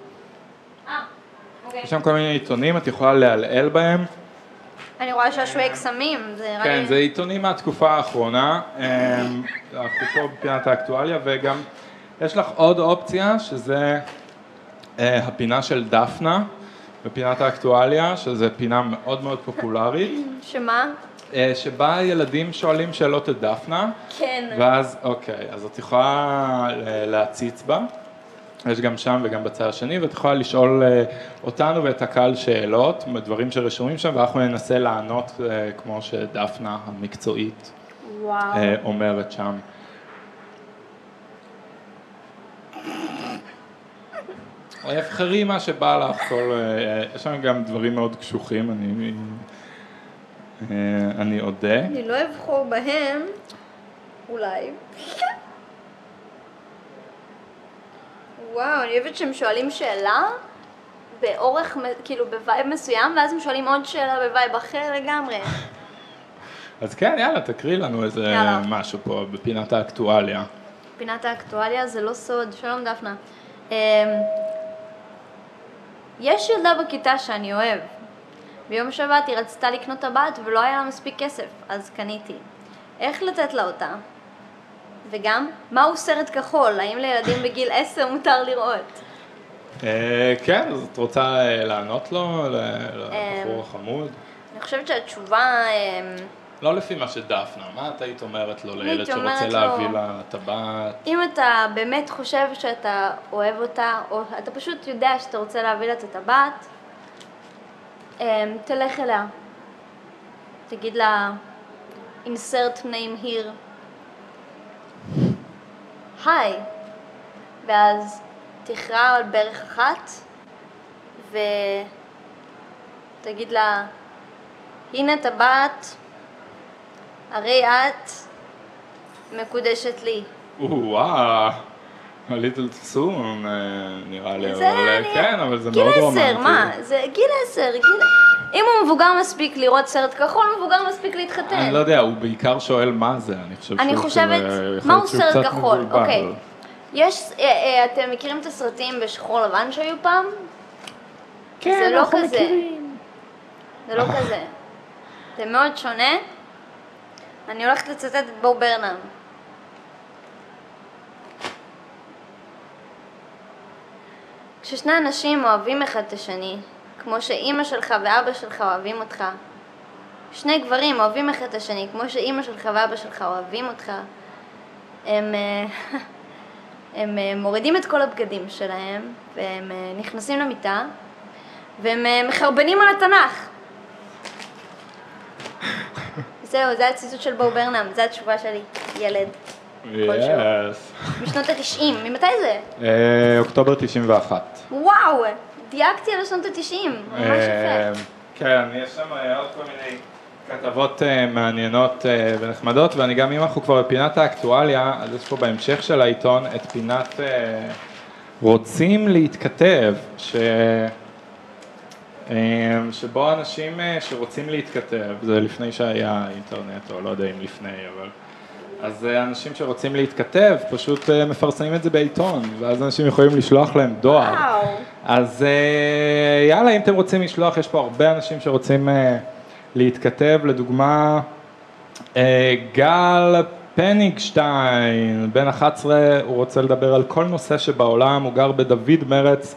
אוקיי. יש שם כל מיני עיתונים, את יכולה להלעל בהם. אני רואה שעשוי קסמים, זה... כן, זה עיתונים מהתקופה האחרונה, אנחנו פה בפינת האקטואליה, וגם יש לך עוד אופציה, שזה הפינה של דפנה. בפינת האקטואליה, שזו פינה מאוד מאוד פופולרית. שמה? שבה ילדים שואלים שאלות את דפנה. כן. ואז, אוקיי, אז את יכולה להציץ בה. יש גם שם וגם בצד השני, ואת יכולה לשאול אותנו ואת הקהל שאלות, דברים שרשומים שם, ואנחנו ננסה לענות כמו שדפנה המקצועית אומרת שם. הבחרי מה שבא לך, יש שם גם דברים מאוד קשוחים, אני יודע. אני לא אבחור בהם, אולי. וואו, אני אוהבת שהם שואלים שאלה באורך, כאילו בווייב מסוים, ואז הם שואלים עוד שאלה בווייב אחר לגמרי. אז כן, יאללה, תקריא לנו איזה משהו פה בפינת האקטואליה. בפינת האקטואליה זה לא סוד. שלום דפנה. יש ילדה בכיתה שאני אוהב. ביום שבת היא רצתה לקנות הבת ולא היה לה מספיק כסף, אז קניתי. איך לתת לה אותה? וגם, מהו סרט כחול? האם לילדים בגיל 10 מותר לראות? כן, אז את רוצה לענות לו, לבחור החמוד? אני חושבת שהתשובה... לא לפי מה שדפנה, מה את היית אומרת לו לילד שרוצה להביא לה טבעת? אם אתה באמת חושב שאתה אוהב אותה, או אתה פשוט יודע שאתה רוצה להביא לה את הטבעת, תלך אליה, תגיד לה, insert name here, היי, ואז תכרע על בערך אחת, ותגיד לה, הנה טבעת, הרי את מקודשת לי. וואו, הליטל סון, נראה לי, אבל כן, אבל זה מאוד רומנטי. גיל 10, מה? זה גיל 10, אם הוא מבוגר מספיק לראות סרט כחול, הוא מבוגר מספיק להתחתן. אני לא יודע, הוא בעיקר שואל מה זה, אני חושבת, מהו סרט כחול? אוקיי, אתם מכירים את הסרטים בשחור לבן שהיו פעם? כן, זה לא כזה. זה לא כזה. זה מאוד שונה. אני הולכת לצטט את בו ברנאם. כששני אנשים אוהבים אחד את השני, כמו שאימא שלך ואבא שלך אוהבים אותך, שני גברים אוהבים אחד את השני, כמו שאימא שלך ואבא שלך אוהבים אותך, הם מורידים את כל הבגדים שלהם, והם נכנסים למיטה, והם מחרבנים על התנ"ך. זהו, זה הציטוט של בו ברנאם, זה התשובה שלי, ילד. יאס. משנות ה-90, ממתי זה? אוקטובר 91. וואו, דייקתי על השנות ה-90, ממש יפה. כן, יש שם עוד כל מיני כתבות מעניינות ונחמדות, ואני גם, אם אנחנו כבר בפינת האקטואליה, אז יש פה בהמשך של העיתון את פינת רוצים להתכתב, שבו אנשים שרוצים להתכתב, זה לפני שהיה אינטרנט, או לא יודע אם לפני, אבל... אז אנשים שרוצים להתכתב, פשוט מפרסמים את זה בעיתון, ואז אנשים יכולים לשלוח להם דואר. אז יאללה, אם אתם רוצים לשלוח, יש פה הרבה אנשים שרוצים להתכתב, לדוגמה, גל פניגשטיין, בן 11, הוא רוצה לדבר על כל נושא שבעולם, הוא גר בדוד מרץ,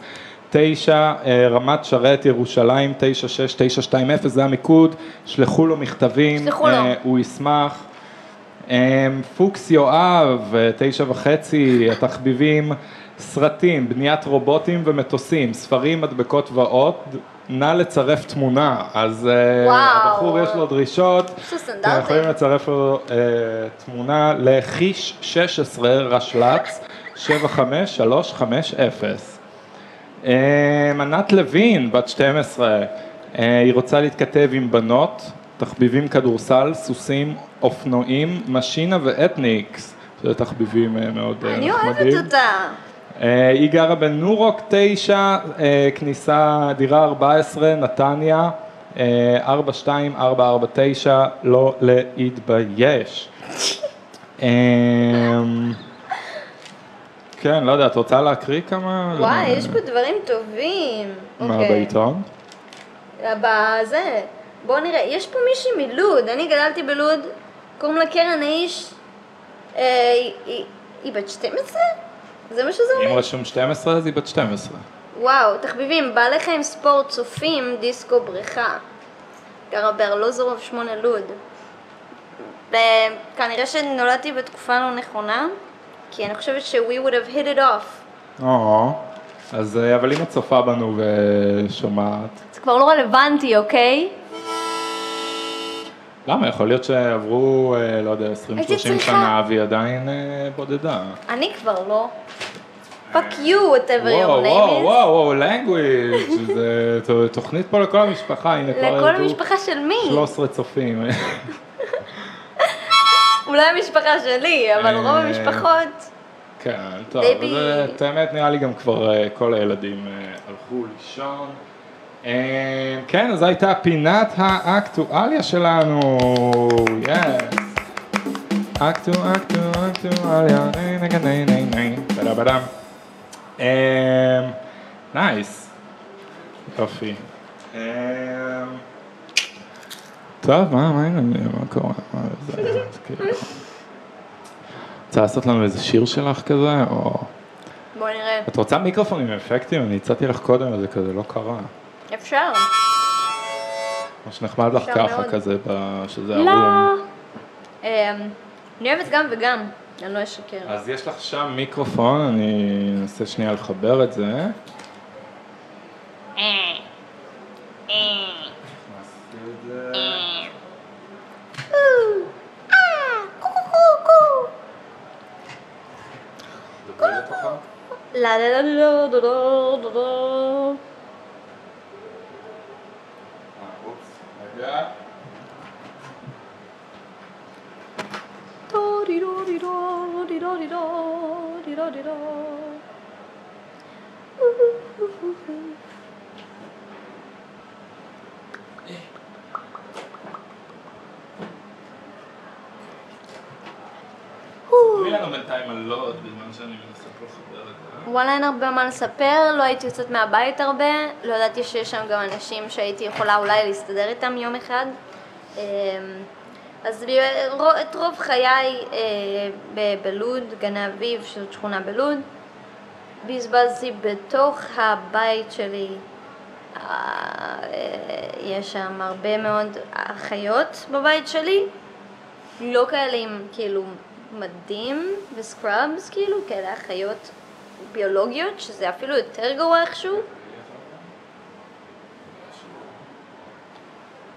9, רמת שרת, ירושלים, 96920, זה המיקוד, שלחו לו מכתבים, הוא ישמח. פוקס יואב, 9.5, התחביבים, סרטים, בניית רובוטים ומטוסים, ספרים, מדבקות ועוד, נא לצרף תמונה. אז הבחור יש לו דרישות, אתם יכולים לצרף לו תמונה לחיש 16 רשלץ 75350. מנת לוין, בת 12, היא רוצה להתכתב עם בנות, תחביבים כדורסל, סוסים, אופנועים, משינה ואתניקס, שזה תחביבים מאוד נחמדים. אני אוהבת אותה. היא גרה בנורוק 9, כניסה דירה 14, נתניה, 42449, לא להתבייש. כן, לא יודע, את רוצה להקריא כמה? וואי, יש פה דברים טובים. מה, בעיתון? בזה. בואו נראה, יש פה מישהי מלוד, אני גדלתי בלוד, קוראים לה קרן האיש, היא בת 12? זה מה שזה אומר? אם רשום 12 אז היא בת 12. וואו, תחביבים, בעלי חיים ספורט, צופים, דיסקו, בריכה, גרה בארלוזורוב 8 לוד, וכנראה שנולדתי בתקופה לא נכונה, כי אני חושבת ש-we would have hit it off. אז אבל אם את צופה בנו ושומעת... זה כבר לא רלוונטי, אוקיי? למה? יכול להיות שעברו, לא יודע, 20-30 שנה והיא עדיין בודדה. אני כבר לא. Fuck you, whatever your name is. וואו, language. זה תוכנית פה לכל המשפחה. לכל המשפחה של מי? 13 צופים. אולי המשפחה שלי, אבל רוב המשפחות... כן, טוב. את האמת נראה לי גם כבר כל הילדים הלכו לישון. כן, אז הייתה פינת האקטואליה שלנו. יס. אקטואליה. בדבדם. נייס. יופי. טוב, מה קורה? רוצה לעשות לנו איזה שיר שלך כזה? בוא נראה. את רוצה מיקרופונים אפקטיים? אני הצעתי לך קודם, זה כזה לא קרה. אפשר. מה שנחמד לך ככה כזה, שזה ערום. לא. אני אוהבת גם וגם, אני לא אשקר. אז יש לך שם מיקרופון, אני אנסה שנייה לחבר את זה. La la la la la. Oops, רגע. Do di do di do di do di do di do di do. תספרי לנו בינתיים על לוד, בזמן שאני מנסה כל חבר את זה. וואלה, אין הרבה מה לספר, לא הייתי יוצאת מהבית הרבה, לא ידעתי שיש שם גם אנשים שהייתי יכולה אולי להסתדר איתם יום אחד. אז את רוב חיי בלוד, גן אביב, שזאת שכונה בלוד, בזבזתי בתוך הבית שלי. יש שם הרבה מאוד אחיות בבית שלי, לא כאלה עם כאילו... מדהים וסקראבס, כאילו, כאלה חיות ביולוגיות, שזה אפילו יותר גרוע איכשהו.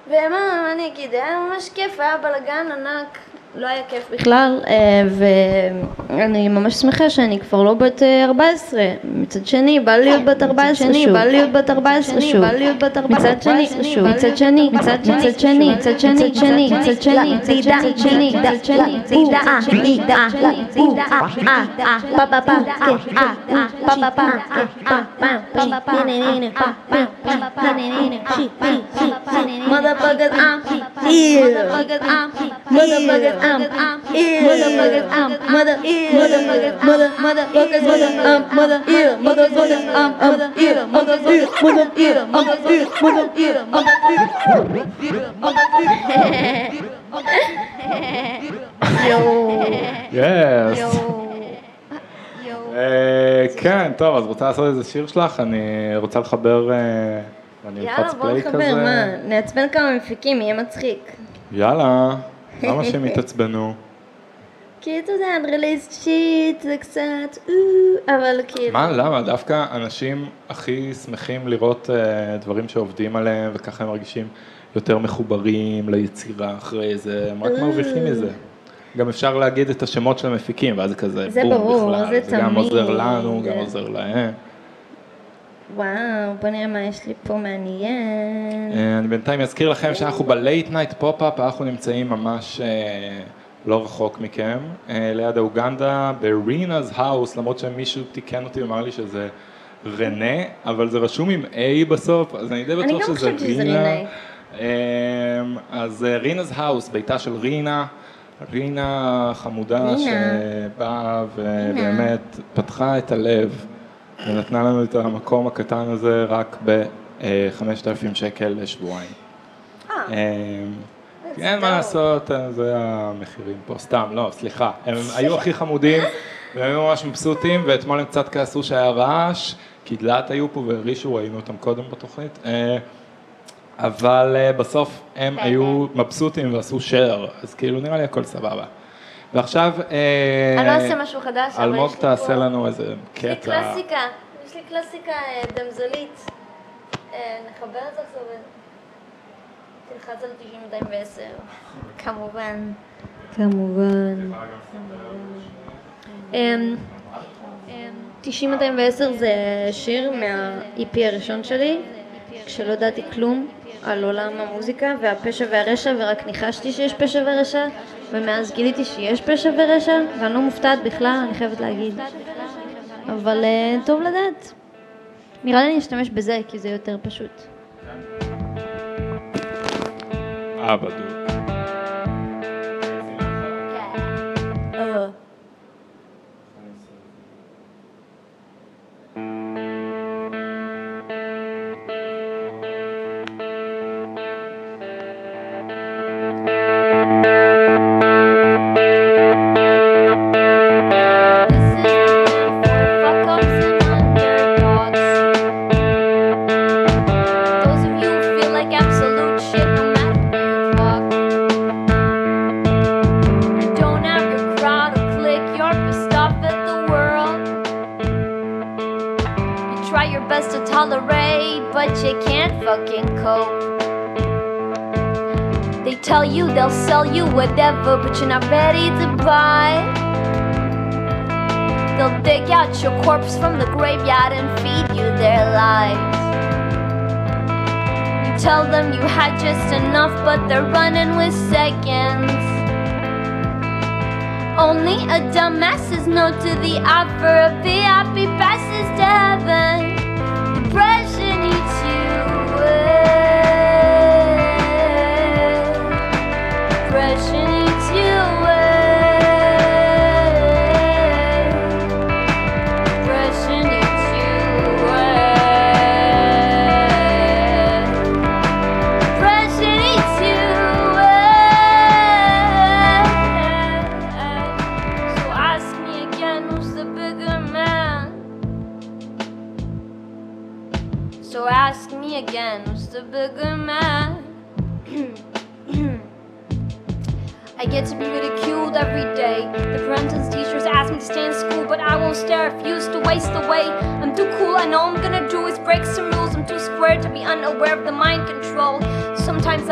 ומה, אני אגיד, היה ממש כיף, היה בלגן ענק, לא היה כיף בכלל, ואני ממש שמחה שאני כבר לא בת 14. מצד שני, בא להיות בת 14 שוב. כן, טוב, אז רוצה לעשות איזה שיר שלך? אני רוצה לחבר, אני אלחץ פליי כזה. יאללה, בוא נחבר, מה? נעצבן כמה מפיקים, יהיה מצחיק. יאללה, למה שהם יתעצבנו? כי אתה יודע, unreleased shit, זה קצת, אבל כאילו... מה, למה? דווקא אנשים הכי שמחים לראות דברים שעובדים עליהם, וככה הם מרגישים יותר מחוברים ליצירה אחרי זה, הם רק מרוויחים מזה. גם אפשר להגיד את השמות של המפיקים, ואז כזה בום בכלל. זה תמיד. גם עוזר לנו, גם עוזר להם. וואו, בוא נראה מה יש לי פה מעניין. אני בינתיים אזכיר לכם שאנחנו ב-Late Night Pop-Up, אנחנו נמצאים ממש... לא רחוק מכם, ליד אוגנדה, ברינא's house, למרות שמישהו תיקן אותי ואמר לי שזה רנה, אבל זה רשום עם A בסוף, אז אני די בטוח שזה רינה. אז רינא's house, ביתה של רינה, רינה חמודה שבאה ובאמת פתחה את הלב ונתנה לנו את המקום הקטן הזה רק ב$5,000 לשבועיים. אין מה לעשות, זה המחירים פה, סתם, לא, סליחה, הם היו הכי חמודים והם היו ממש מבסוטים, ואתמול הם קצת כעסו שהיה רעש, כי דלעת היו פה והרישו, ראינו אותם קודם בתוכנית, אבל בסוף הם היו מבסוטים ועשו שייר, אז כאילו נראה לי הכל סבבה. ועכשיו... אני לא אעשה משהו חדש, אבל אלמוג תעשה לנו איזה קטע. יש לי קלאסיקה, יש לי קלאסיקה דמזולית. נחבר את זה עכשיו, תלחץ על 90-10, כמובן. כמובן. 90-10 זה שיר מה-EP הראשון שלי, כשלא ידעתי כלום על עולם המוזיקה והפשע והרשע, ורק ניחשתי שיש פשע ורשע, ומאז גיליתי שיש פשע ורשע, ואני לא מופתעת בכלל, אני חייבת להגיד. אבל טוב לדעת. נראה לי אני אשתמש בזה, כי זה יותר פשוט. אבדו. But you're not ready to buy. They'll dig out your corpse from the graveyard and feed you their lies. You tell them you had just enough, but they're running with seconds. Only a dumbass is no to the eye for a VIP passes to heaven. Depression eats you away. Depression.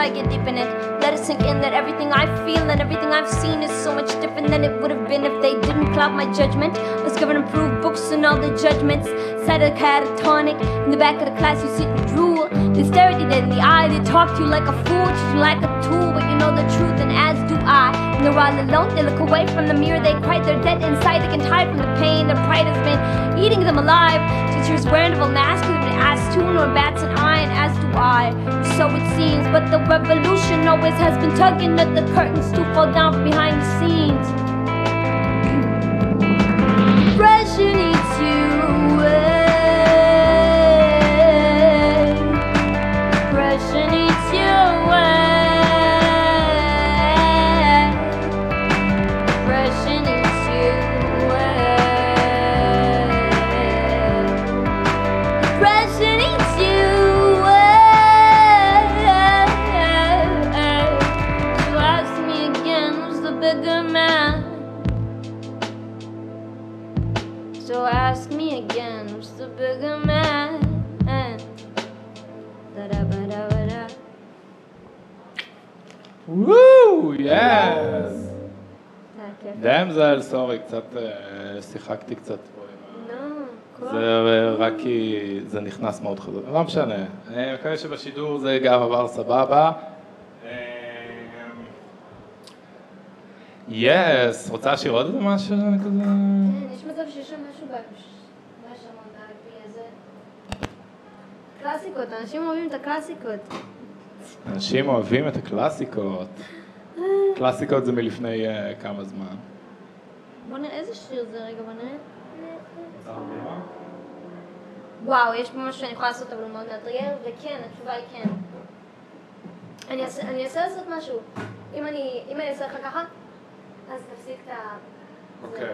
I get deep in it, let it sink in that everything I feel and everything I've seen is so much different than it would have been if they didn't cloud my judgment. Discovered and proved books and all the judgments. Cytotonic in the back of the class, you sit and drool. They stare at you in the eye, they talk to you like a fool, treat you like a tool, but you know the truth and as do I. And they're all alone, they look away from the mirror, they cry, they're dead inside, they can hide from the pain, their pride has been eating them alive. Teachers wearing double masks, even as two nor bats an eye, and as do I. So it seems, but the revolution always has been tugging at the curtains to fall down from behind the scenes. Depression eats you away. Depression eats you away. Depression eats you away. Depression eats you away. So ask me again, who's the bigger man? So ask me again, who's the bigger man? Da da ba da ba da. Woo! Yes! דאמזל, סורי, קצת שיחקתי קצת פה. זה רק כי זה נכנס מאוד חזק. לא משנה. אני מקווה שבשידור זה גם עבר סבבה. יס, רוצה שיר עוד משהו כזה? יש מצב שיש שם משהו בהשמונה על פי איזה קלאסיקות, אנשים אוהבים את הקלאסיקות. אנשים אוהבים את הקלאסיקות. קלאסיקות זה מלפני כמה זמן. בוא נראה איזה שיר זה רגע, בוא נראה. וואו, יש פה משהו שאני יכולה לעשות אבל מאוד נטרייר, וכן, התשובה היא כן. אני אעשה לעשות משהו. אם אני אעשה לך ככה, אז תפסיק את ה... אוקיי.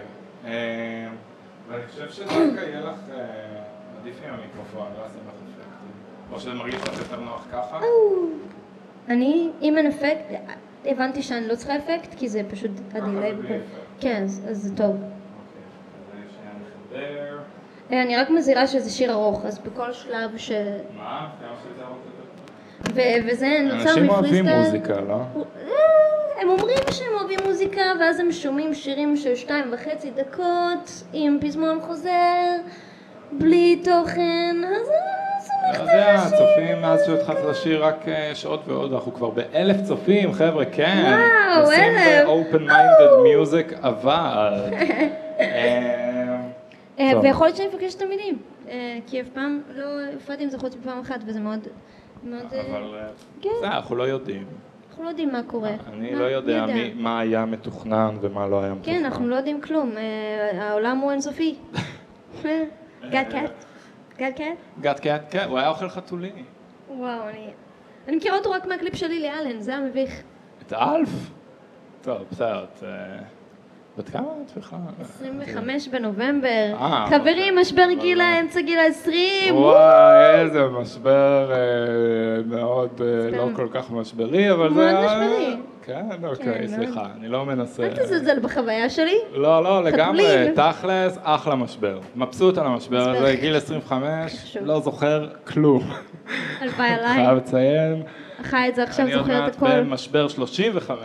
ואני חושב שדווקא יהיה לך עדיף עם המיקרופון, לא עושה לך אפקטים. או שזה מרגיש לך יותר נוח ככה? אני, עם האפקט, הבנתי שאני לא צריכה אפקט, כי זה פשוט הדילי. כן, אז זה טוב. אני רק מזהירה שזה שיר ארוך, אז בכל שלב ש... מה? כמה שזה ארוך יותר? וזה נוצר מפריסטייל... אנשים אוהבים מוזיקה, לא? הם אומרים שהם אוהבים מוזיקה, ואז הם שומעים שירים של 2.5 דקות, עם פזמון חוזר, בלי תוכן, אז... אתה יודע, הצופים מאז שהתחלת לשיר רק שעות ועוד, אנחנו כבר ב1000 צופים, חבר'ה, כן. וואו, 1000. Open Minded Music עבד. ויכול להיות שאני מפגשת תלמידים, כי אף פעם לא הפרעתי עם זה חוץ מפעם אחת, וזה מאוד... אבל זה, אנחנו לא יודעים. אנחנו לא יודעים מה קורה. אני לא יודע מה היה מתוכנן ומה לא היה מתוכנן. כן, אנחנו לא יודעים כלום. העולם הוא אינסופי. גאט קאט? כן, הוא היה אוכל חתולי. וואו, אני מכירה אותו רק מהקליפ שלי לאלן, זה היה מביך. את אלף? טוב, בסדר, את... בת כמה את בכלל? 25 בנובמבר. חברים, משבר גילה, אמצע גילה 20. וואי, איזה משבר מאוד לא כל כך משברי, אבל זה... מאוד משברי. כן, אוקיי, סליחה, אני לא מנסה... אל תזלזל בחוויה שלי. לא, לא, לגמרי, תכלס, אחלה משבר. מבסוט על המשבר הזה, גיל 25, לא זוכר כלום. הלוואי עליי. חייב לציין. אחי, את זה עכשיו זוכרת את הכל. אני עוד מעט במשבר 35.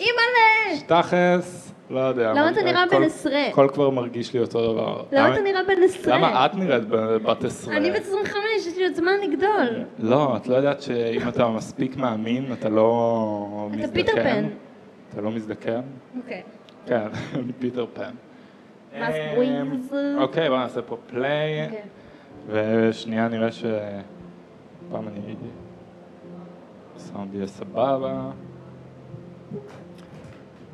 אימאלה! שתכלס, לא יודע. למה אתה נראה בן 10? הכל כבר מרגיש לי אותו דבר. למה אתה נראה בן 10? למה את נראית בת 10? אני בת 25, יש לי עוד זמן לגדול. לא, את לא יודעת שאם אתה מספיק מאמין, אתה לא מזדקן. אתה פיטר פן. אתה לא מזדקן? אוקיי. כן, פיטר פן. מס ווינז. אוקיי, בוא נעשה פה פליי. ושנייה נראה ש... פעם אני... סאונד יהיה סבבה.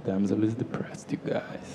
Damsel is depressed, you guys.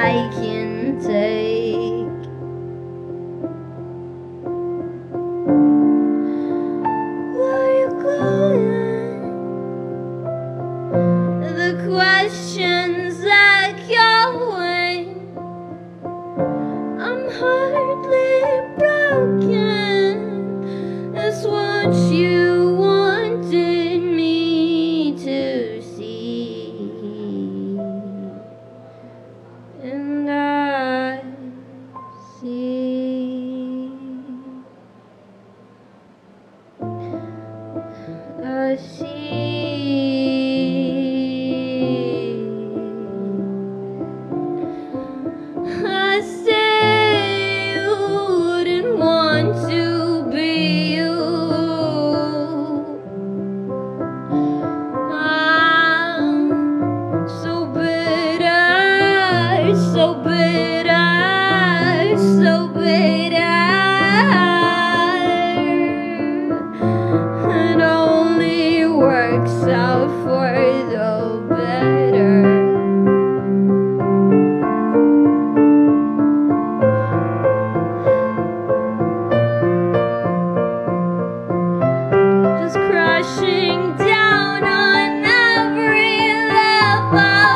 I can take. Where you going? The questions that go away. I'm hardly broken. It's what you wanted me to see, and I see. I see. I say you wouldn't want to be you. I'm so bitter, so bitter, so bitter. It only works out for the better. Just crashing down on every level.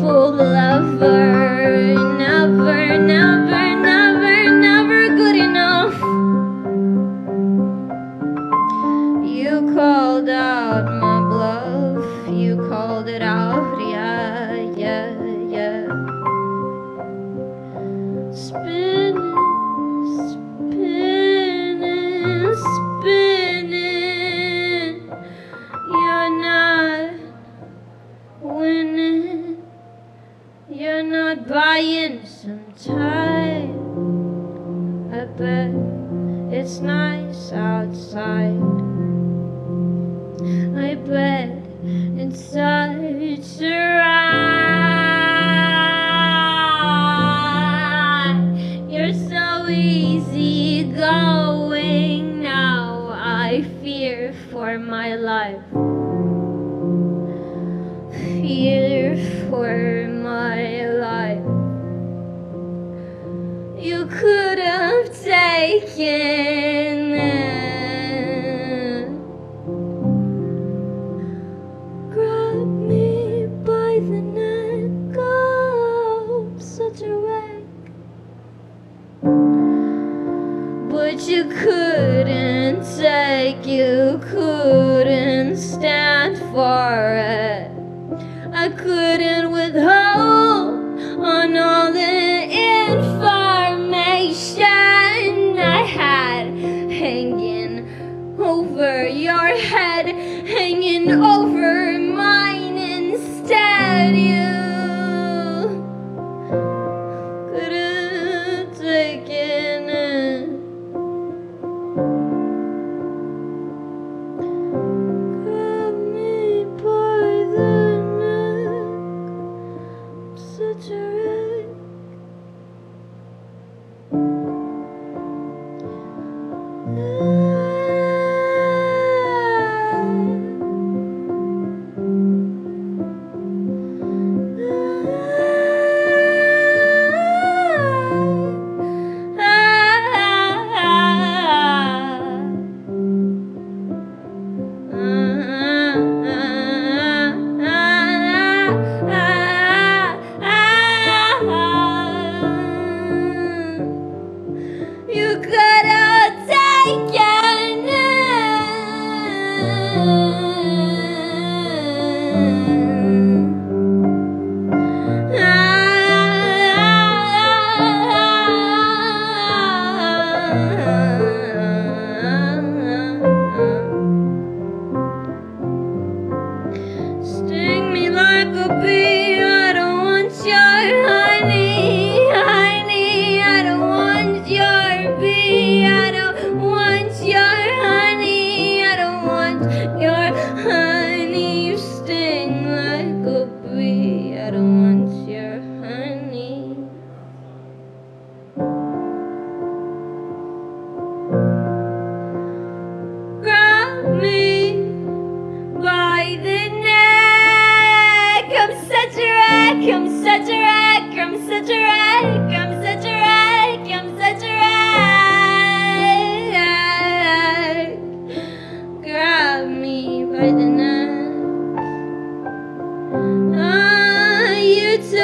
Pull the lever, never, never, never, never good enough. You called out my bluff, you called it out, yeah, yeah, yeah. Spinning, spinning, spinning. You're not winning. You're not buying. Sometime I bet it's nice outside. I bet inside it's a ride. You're so easy going now. I fear for my life. Fear for my life. You could have taken it. Grab me by the neck. Oh, I'm such a wreck. But you couldn't take, you couldn't stand for it. I couldn't withhold on all the information I had hanging over your head, hanging over mine instead. You could have taken it. Grab me by the neck.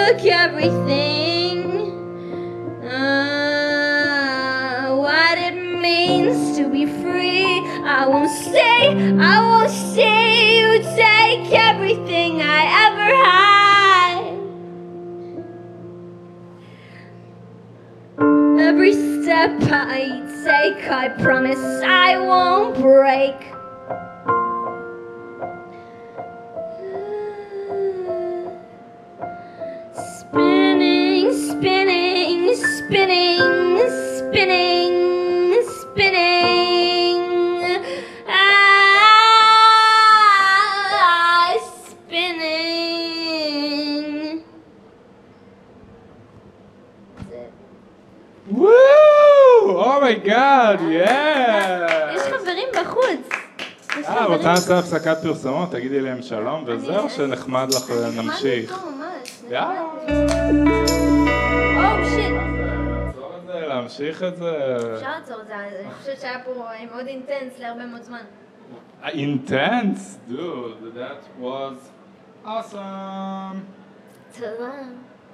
took everything. What it means to be free. I won't say you take everything I ever had. Every step I take, I promise I won't break. אתה עשה הפסקת פרסומות, תגידי להם שלום, וזהו שנחמד לך ונמשיך. נחמד לך ממש, נחמד. אוו, שיט. לעצור את זה, להמשיך את זה. אפשר לעצור את זה, אני חושבת שהיה פה מאוד אינטנס להרבה מאוד זמן. אינטנס? דוד, that was awesome. תודה.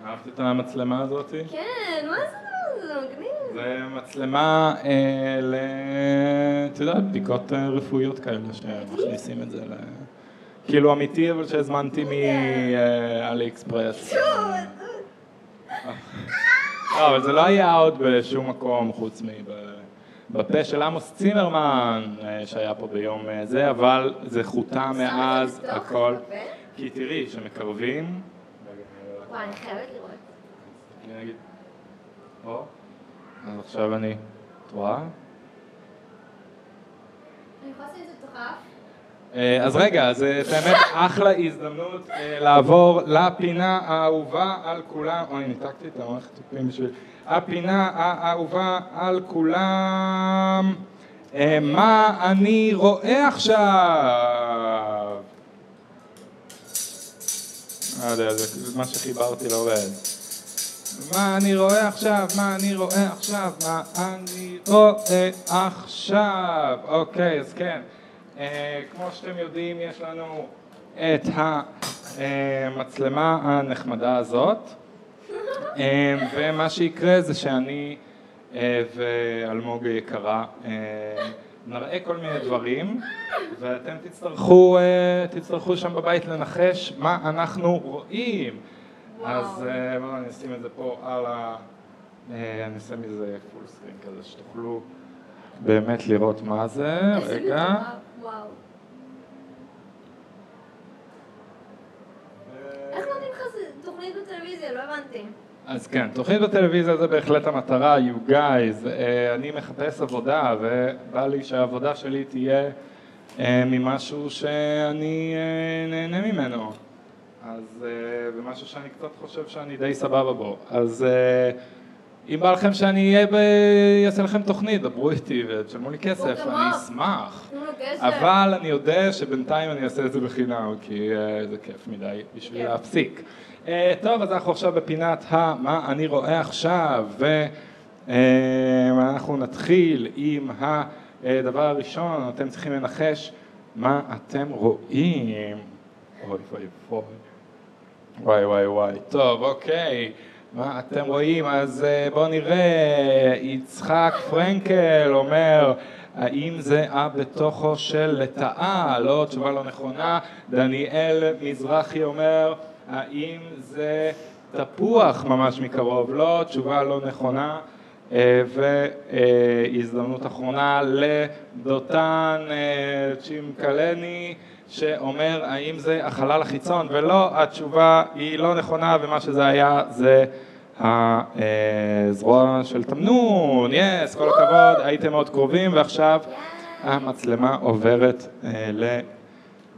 אהבת את המצלמה הזאת? כן, מה זה? זה מצלמה לבדיקות רפואיות כאלה שמכניסים את זה כאילו אמיתי, אבל שהזמנתי מאלי אקספרס. אבל זה לא היה עוד בשום מקום חוץ מבפה של עמוס צימרמן שהיה פה ביום זה, אבל זה חוטה מאז הכל, כי תראי שמקרבים. וואי, אני חייבת לראות. או, אז עכשיו אני... את רואה? אני יכולה לעשות את זה תוכף. אז רגע, זה באמת אחלה הזדמנות לעבור לפינה האהובה על כולם... אוי, ניתקתי את המערכת תוקפים בשביל... הפינה האהובה על כולם... מה אני רואה עכשיו? לא יודע, זה מה שחיברתי לעובד. מה אני רואה עכשיו. אוקיי, אז כן. כמו שאתם יודעים, יש לנו את המצלמה הנחמדה הזאת. ומה שיקרה זה שאני ואלמוג יקרה נראה כל מיני דברים, ואתם תצטרכו שם בבית לנחש מה אנחנו רואים. אז בואו אני אשים את זה פה על ה... אני אעשה מזה פול סקרין כזה שתוכלו באמת לראות מה זה. רגע. וואו. איך נותנים לך תוכנית בטלוויזיה? לא הבנתי. אז כן, תוכנית בטלוויזיה זה בהחלט המטרה, you guys. אני מחפש עבודה ובא לי שהעבודה שלי תהיה ממשהו שאני נהנה ממנו. אז במשהו שאני קצת חושב שאני די סבבה בו. אז אם בא לכם שאני אעשה לכם תוכנית, דברו איתי ותשלמו לי כסף, אני אשמח. אבל אני יודע שבינתיים אני אעשה את זה בחינם, כי זה כיף מדי בשביל להפסיק. טוב, אז אנחנו עכשיו בפינת מה אני רואה עכשיו, ואנחנו נתחיל עם הדבר הראשון. אתם צריכים לנחש מה אתם רואים. וואי, טוב, אוקיי, מה אתם רואים? אז בואו נראה, יצחק פרנקל אומר, האם זה בתוכו של לטאה? לא, תשובה לא נכונה. דניאל מזרחי אומר, האם זה תפוח ממש מקרוב? לא, תשובה לא נכונה. והזדמנות אחרונה לדותן צ'ימקלני, שאומר האם זה החלל החיצון, ולא, התשובה היא לא נכונה, ומה שזה היה זה הזרוע של תמנון. יס, כל הכבוד, הייתם מאוד קרובים, ועכשיו המצלמה עוברת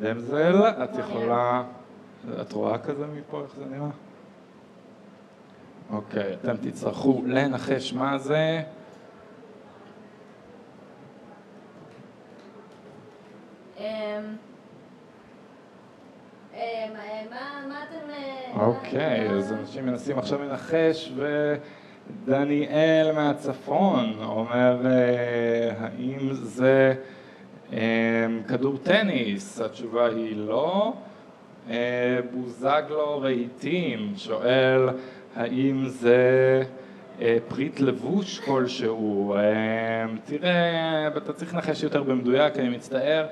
לדמזל. את יכולה, את רואה כזה מפה, איך זה נראה? אוקיי, אתם תצטרכו לנחש מה זה. מה אתם... אוקיי, אז אנשים מנסים עכשיו לנחש, ודניאל מהצפון אומר, האם זה כדור טניס? התשובה היא לא. בוזגלו רהיטים שואל האם זה פריט לבוש כלשהו, תראה, אתה צריך לנחש יותר במדויק, אני מצטער.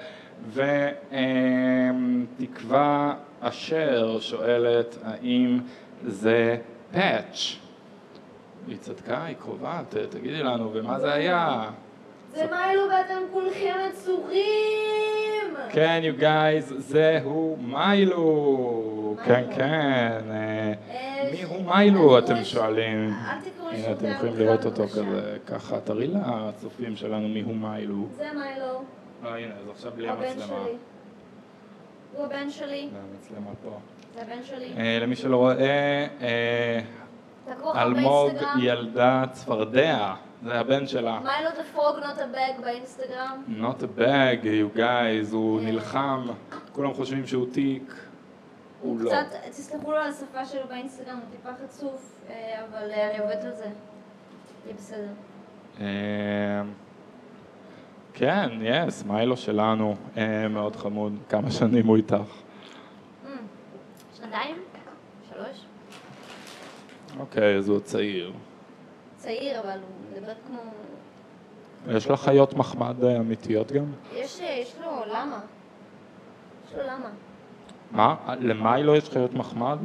ותקווה אשר שואלת האם זה פאץ'. היא צדקה, היא קרובה, תגידי לנו, ומה זה היה? זה מיילו ואתם כולכם עצורים! כן, you guys, זהו מיילו! כן, כן. מי הוא מיילו, אתם שואלים? הנה, אתם יכולים לראות אותו כזה, ככה, תראי לה הצופים שלנו מי הוא מיילו. זה מיילו. לא, הנה, אז עכשיו בלי המצלמה. הוא הבן שלי. זה המצלמה פה. זה הבן שלי. למי שלא רואה, אלמוג ילדה צפרדע. זה הבן שלה. מיילו the frog not a bag באינסטגרם. not a bag, you guys, הוא נלחם. כולם חושבים שהוא תיק. הוא לא. קצת, תסלחו לו על השפה שלו באינסטגרם, הוא טיפה חצוף, אבל אני עובדת על זה. יהיה בסדר. כן, יס, מיילו שלנו, מאוד חמוד. כמה שנים הוא איתך? 2, 3. אוקיי, אז הוא צעיר. צעיר, אבל הוא מדבר כמו... יש לו חיות מחמד אמיתיות גם? יש לו, למה? יש לו למה. מה? למיילו יש חיות מחמד?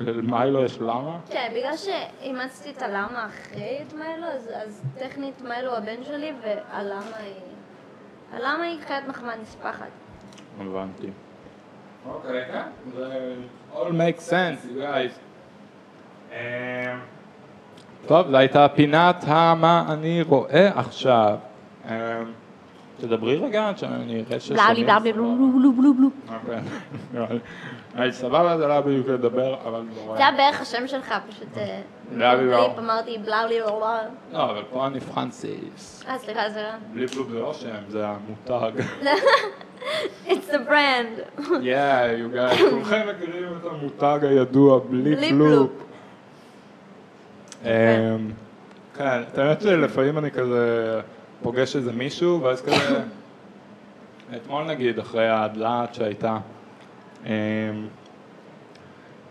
למיילו יש למה? כן, בגלל שאימצתי את הלמה אחרי את מיילו, אז טכנית מיילו הבן שלי, והלמה היא חיית מחמד נספחת. הבנתי. אוקיי, כן? זה... all makes sense, you guys. טוב, זו הייתה פינת מה אני רואה עכשיו. תדברי רגע, שאני אראה ששמים... בלה, בלה, בלה, בלו, בלו, בלו. אוקיי, סבבה, זה לא בדיוק לדבר, אבל... זה בערך השם שלך, פשוט... בלה, בלה. אמרתי בלה, בלה, בלה. לא, אבל פה אני פרנסיס. סליחה, זה לא. בלי בלו זה לא שם, זה המותג. It's the brand. Yeah, you guys, כולכם מכירים את המותג הידוע, בלי בלו. כן, את האמת שלפעמים אני כזה פוגש איזה מישהו, ואז כזה, אתמול נגיד, אחרי ההדלעת שהייתה,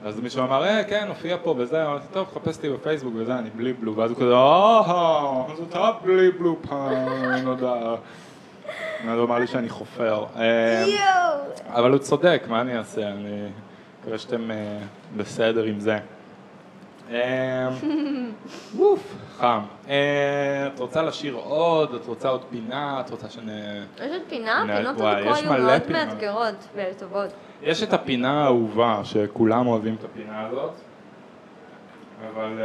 אז מישהו אמר, כן, הופיע פה וזה, אמרתי, טוב, חפשתי בפייסבוק וזה, אני בלי בלו, ואז הוא כזה, זאת הבלי בלו פעם, נודע. אני לא אמר לי שאני חופר. אבל הוא צודק, מה אני אעשה? אני מקווה שאתם בסדר עם זה. חם. את רוצה לשיר עוד? את רוצה עוד פינה? את רוצה יש עוד פינה? פינות עוד היו מאוד מאתגרות וטובות. יש את הפינה האהובה שכולם אוהבים את הפינה הזאת, אבל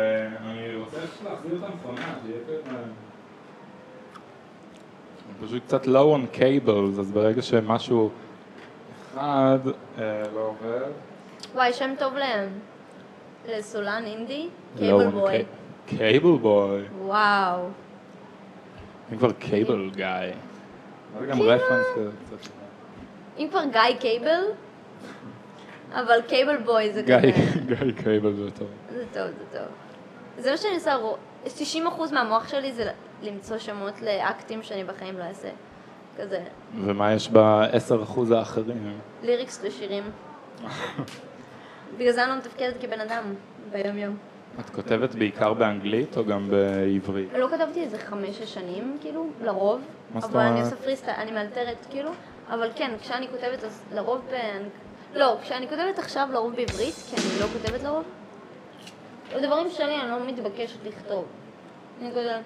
אני רוצה להחזיר אותה נכונה, שיהיה כזה... פשוט קצת low on cables, אז ברגע שמשהו אחד לא עובד... וואי, שם טוב להם. לסולן אינדי, קייבל בוי. קייבל בוי. וואו. אני כבר קייבל גיא. זה גם רפרנס כזה. אם כבר גיא קייבל, אבל קייבל בוי זה כזה. גיא קייבל זה טוב. זה טוב, זה טוב. זה מה שאני עושה, 90% מהמוח שלי זה למצוא שמות לאקטים שאני בחיים לא אעשה. כזה. ומה יש ב10% האחרים? ליריקס לשירים. בגלל זה אני לא מתפקדת כבן אדם ביום יום. את כותבת בעיקר באנגלית או גם בעברית? לא כתבתי איזה 5 שנים, כאילו, לרוב. אבל אני עושה פריסטייל, אני מאלתרת, כאילו. אבל כן, כשאני כותבת אז לרוב לא, כשאני כותבת עכשיו לרוב בעברית, כי אני לא כותבת לרוב. הדברים שלי, אני לא מתבקשת לכתוב. אני כותבת,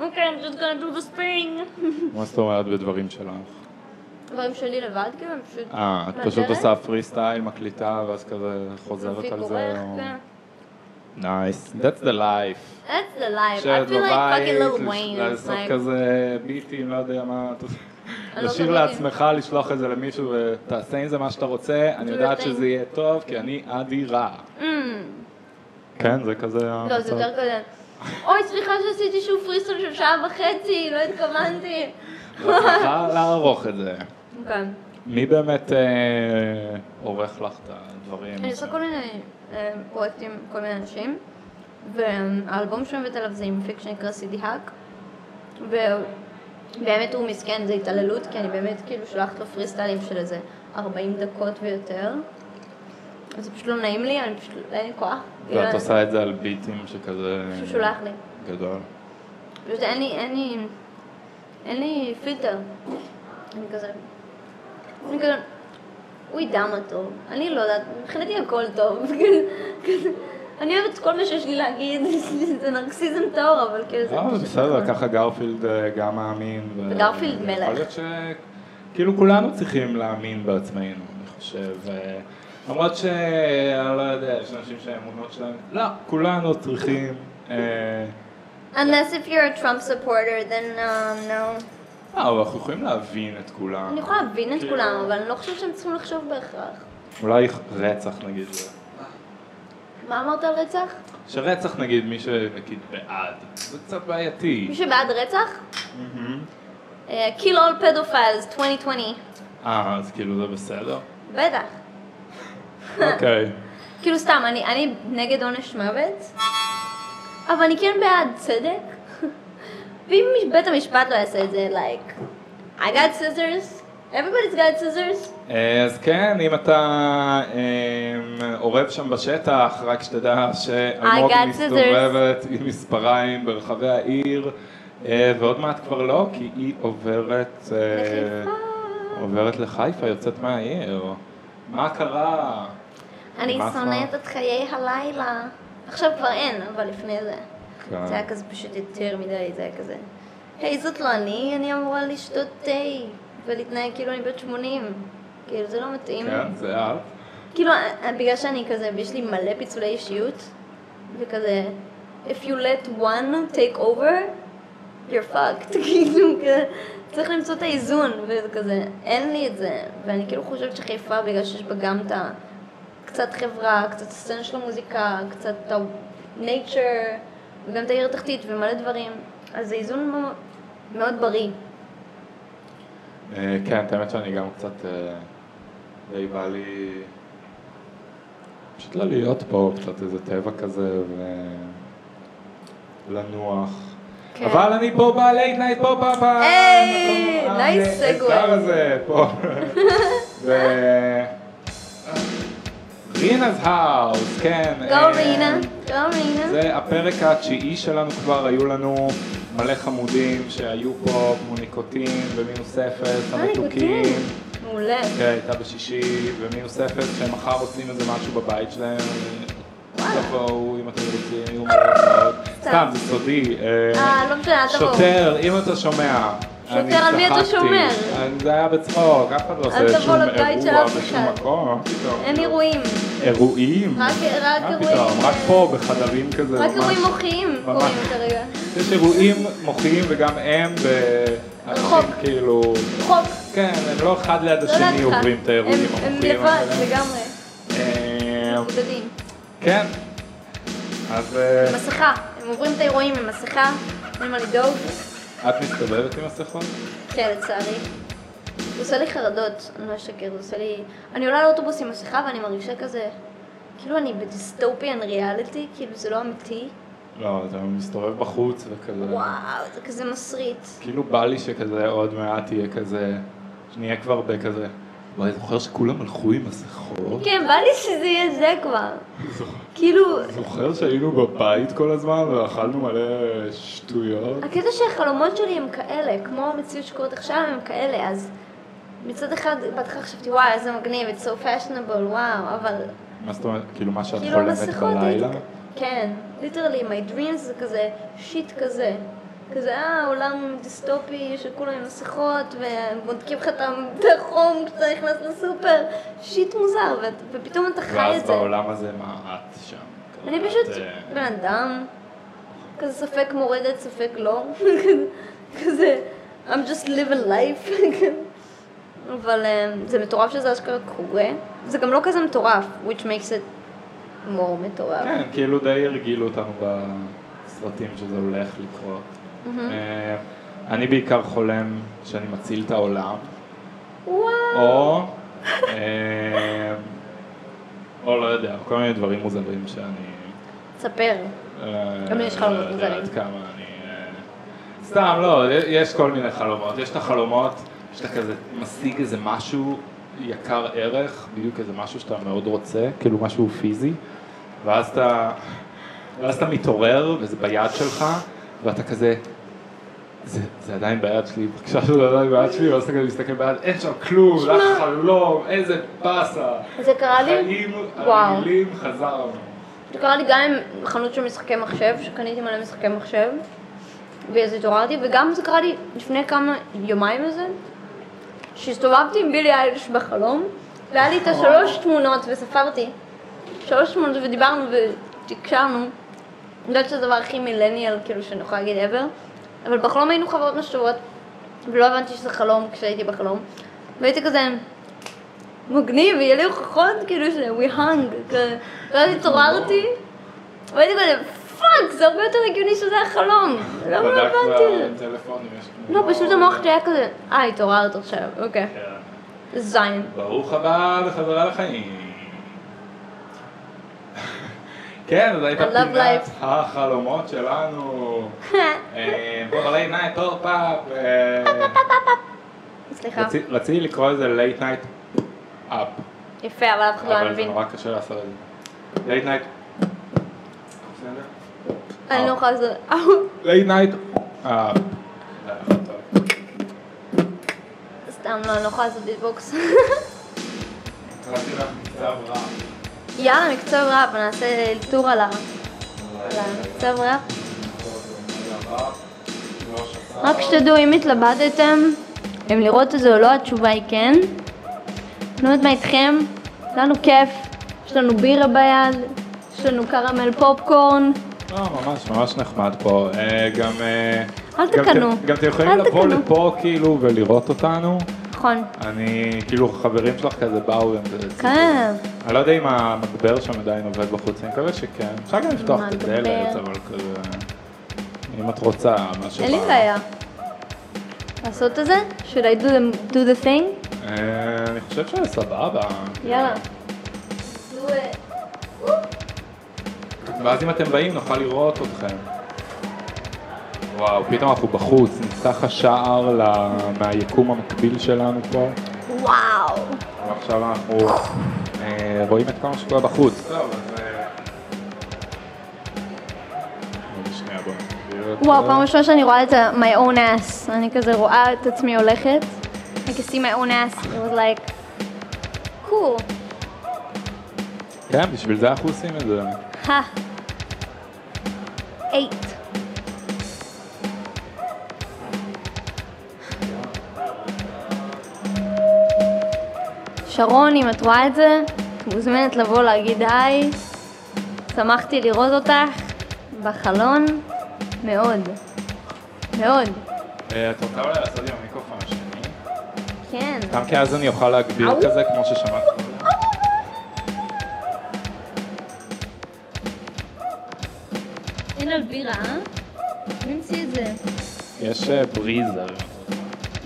אוקיי, I'm just gonna do this thing. מה זאת אומרת בדברים שלך? דברים שלי לבד, כאילו, הם פשוט... את פשוט עושה פריסטייל, מקליטה, ואז כזה חוזרת על זה, או... נייס, that's the life. That's the life, I feel like fucking Lil Wayne. לעשות כזה ביטים, לא יודע מה... לשיר לעצמך, לשלוח את זה למישהו, ותעשה עם זה מה שאתה רוצה, אני יודעת שזה יהיה טוב, כי אני אדירה. כן, זה כזה... לא, זה יותר כזה. אוי, סליחה שעשיתי שוב פריסטייל של 1.5 שעות, לא התכוונתי. צריכה לערוך את זה. כן. מי באמת עורך לך את הדברים? אני עושה כל מיני פרויקטים, כל מיני אנשים, והאלבום שאני עובדת עליו זה עם פיק שנקרא CD-Hack, ובאמת הוא מסכן, זה התעללות, כי אני באמת כאילו שלחת לו פריסטיילים של איזה 40 דקות ויותר, זה פשוט לא נעים לי, אני פשוט לא כוח. ואת עושה את זה על ביטים שכזה... פשוט שולח לי. גדול. פשוט אין לי פילטר. אני כזה... הוא ידע מה טוב, אני לא יודעת, מבחינתי הכל טוב. אני אוהבת כל מה שיש לי להגיד, זה נרקסיזם טהור, אבל כאילו זה... לא, בסדר, ככה גרפילד גם מאמין. וגרפילד מלך. יכול להיות שכאילו כולנו צריכים להאמין בעצמנו, אני חושב. למרות שאני לא יודע, יש אנשים שהאמונות שלהם... לא, כולנו צריכים... Unless if you're a Trump supporter, then no. אבל אנחנו יכולים להבין את כולם. אני יכולה להבין את כולם, אבל אני לא חושבת שהם צריכים לחשוב בהכרח. אולי רצח נגיד זה. מה אמרת על רצח? שרצח נגיד מי שנגיד בעד, זה קצת בעייתי. מי שבעד רצח? Kill all pedophiles 2020. אז כאילו זה בסדר? בטח. אוקיי. כאילו סתם, אני נגד עונש מוות, אבל אני כן בעד צדק. ואם בית המשפט לא יעשה את זה, like, I got scissors, everybody's got scissors. אז כן, אם אתה עורב שם בשטח, רק שתדע שאלמוג מסתובבת עם מספריים ברחבי העיר, ועוד מעט כבר לא, כי היא עוברת לחיפה, יוצאת מהעיר. מה קרה? אני שונאת את חיי הלילה. עכשיו כבר אין, אבל לפני זה. זה היה כזה פשוט יותר מדי, זה היה כזה היי, זאת לא אני, אני אמורה לשתות תה ולהתנהג כאילו אני בת 80 כאילו זה לא מתאים כן, זה אף כאילו, בגלל שאני כזה, יש לי מלא פיצולי אישיות וכזה If you let one take over you're fucked כאילו, צריך למצוא את האיזון וכזה, אין לי את זה ואני כאילו חושבת שחיפה בגלל שיש בה גם את קצת חברה, קצת הסצנה של המוזיקה, קצת את ה-nature וגם את העיר התחתית ומלא דברים, אז זה איזון מאוד בריא. כן, את האמת שאני גם קצת... די בא לי... פשוט לא להיות פה, קצת איזה טבע כזה ולנוח. אבל אני פה ב-Late Night Pop-Up! היי! נייס סגווי! הסדר הזה, פה. רינה's house, כן. Go Rina, go Rina. זה הפרק התשיעי שלנו כבר, היו לנו מלא חמודים שהיו פה, כמו ניקוטין ומינוס אפס, המתוקים. מעולה. כן, הייתה בשישי, ומינוס אפס, שמחר עושים איזה משהו בבית שלהם. תבואו, אם אתם רוצים, יהיו מרצות. סתם, זה סודי. לא משנה, תבואו. שוטר, אם אתה שומע. שוטר, על מי אתה שומר? זה היה בצחוק, אף אחד לא עושה שום אירוע בשום מקום. אין אירועים. אירועים? רק אירועים. רק פה, בחדרים כזה. רק אירועים מוחיים קוראים כרגע. יש אירועים מוחיים וגם הם רחוק. רחוק. כן, הם לא אחד ליד השני עוברים את האירועים המוחיים. הם לבד, לגמרי. מבודדים. כן. אז... מסכה. הם עוברים את האירועים עם מסכה, אין מה לדאוג. את מסתובבת עם מסכות? כן, לצערי. זה עושה לי חרדות, אני לא אשקר, זה עושה לי... אני עולה לאוטובוס עם מסכה ואני מרגישה כזה... כאילו אני בדיסטופיאן ריאליטי, כאילו זה לא אמיתי. לא, אתה מסתובב בחוץ וכזה... וואו, זה כזה מסריט. כאילו בא לי שכזה עוד מעט יהיה כזה... שנהיה כבר בכזה... וואי, זוכר שכולם הלכו עם מסכות? כן, בא לי שזה יהיה זה כבר. כאילו... זוכר שהיינו בבית כל הזמן ואכלנו מלא שטויות? הקטע שהחלומות שלי הם כאלה, כמו המציאות שקורת עכשיו הם כאלה, אז מצד אחד בהתחלה חשבתי, וואי, איזה מגניב, it's so fashionable, וואו, אבל... מה זאת אומרת? כאילו מה שאת חולמת בלילה? כן, literally, my dreams זה כזה שיט כזה. כזה, עולם דיסטופי שכולם עם מסכות ומודקים לך את החום כשאתה נכנס לסופר, שיט מוזר, ופתאום אתה חי את זה. ואז בעולם הזה מה את שם? אני פשוט בן אדם, כזה ספק מורדת, ספק לא, כזה, I'm just living life, אבל זה מטורף שזה אשכרה קורה, זה גם לא כזה מטורף, which makes it more מטורף. כן, כאילו די הרגילו אותנו בסרטים שזה הולך לקרות. אני בעיקר חולם שאני מציל את העולם או לא יודע, כל מיני דברים מוזרים שאני... תספר, גם יש חלומות מוזרים סתם, לא, יש כל מיני חלומות, יש את החלומות שאתה כזה משיג איזה משהו יקר ערך, בדיוק איזה משהו שאתה מאוד רוצה, כאילו משהו פיזי, ואז אתה מתעורר וזה ביד שלך, ואתה כזה, זה עדיין ביד שלי, בבקשה שזה עדיין ביד שלי, ואז אתה כזה מסתכל ביד, אין שם כלום, לך חלום, איזה פסה. זה קרה לי? חיים על המילים חזרנו. זה קרה לי גם עם חנות של משחקי מחשב, שקניתי מלא משחקי מחשב, ואז התעוררתי, וגם זה קרה לי לפני כמה יומיים הזה, שהסתובבתי עם בילי אייליש בחלום, והיה לי את השלוש תמונות וספרתי. 3 תמונות ודיברנו ותקשרנו. אני יודעת שזה דבר הכי מילניאל, כאילו שאני יכולה להגיד ever, אבל בחלום היינו חברות משתוות, ולא הבנתי שזה חלום כשהייתי בחלום. והייתי כזה מגניב, ויהיה לי הוכחות, כאילו שזה we hung, ואז התעוררתי, והייתי כזה פאק, זה הרבה יותר הגיוני שזה החלום. לא הבנתי. לא, פשוט המוח שלי היה כזה, התעוררת עכשיו, אוקיי. זין. ברוך הבא וחזרה לחיים. כן, אז הייתה פינת החלומות שלנו. Late Night Pop-Up. סליחה. רציתי לקרוא לזה Late Night Up. יפה, אבל אף אחד לא מבין. אבל זה נורא קשה לעשות את זה. Late Night. אני לא יכולה לעשות. Late Night. סתם לא, אני לא יכולה לעשות ביטבוקס. רציתי לך מקצב רע. יאללה, מקצב ראפ, נעשה טור על המקצב ראפ. רק שתדעו, אם התלבטתם, אם לראות את זה או לא, התשובה היא כן. אני יודעת מה איתכם, לנו כיף, יש לנו בירה ביד, יש לנו קרמל פופקורן. לא, ממש, ממש נחמד פה. גם... אל תקנו. גם אתם יכולים לבוא לפה כאילו ולראות אותנו. נכון. אני, כאילו, חברים שלך כזה באו עם זה. כן. אני לא יודע אם המגבר שם עדיין עובד בחוץ, אני מקווה שכן. אפשר גם לפתוח את הדלת, אבל כזה... אם את רוצה, מה שבא. אין לי בעיה. לעשות את זה? Should I do the thing? אני חושב שזה סבבה. יאללה. ואז אם אתם באים, נוכל לראות אתכם. וואו, פתאום אנחנו בחוץ, נפתח השער מהיקום המקביל שלנו פה. וואו. ועכשיו אנחנו רואים את כמה שקורה בחוץ. טוב, אז... שנייה, בואו נגביר את... וואו, פעם ראשונה שאני רואה את my own ass. אני כזה רואה את עצמי הולכת. I can see my own ass. It was like... cool. כן, בשביל זה אנחנו עושים את זה. ה. 8. שרון, אם את רואה את זה, את מוזמנת לבוא להגיד היי. שמחתי לראות אותך בחלון מאוד. מאוד. את רוצה אולי לעשות עם המיקרופון השני? כן. גם כי אז אני אוכל להגביר כזה כמו ששמעת כזה. אין על בירה, אה? נמציא את זה. יש בריזר.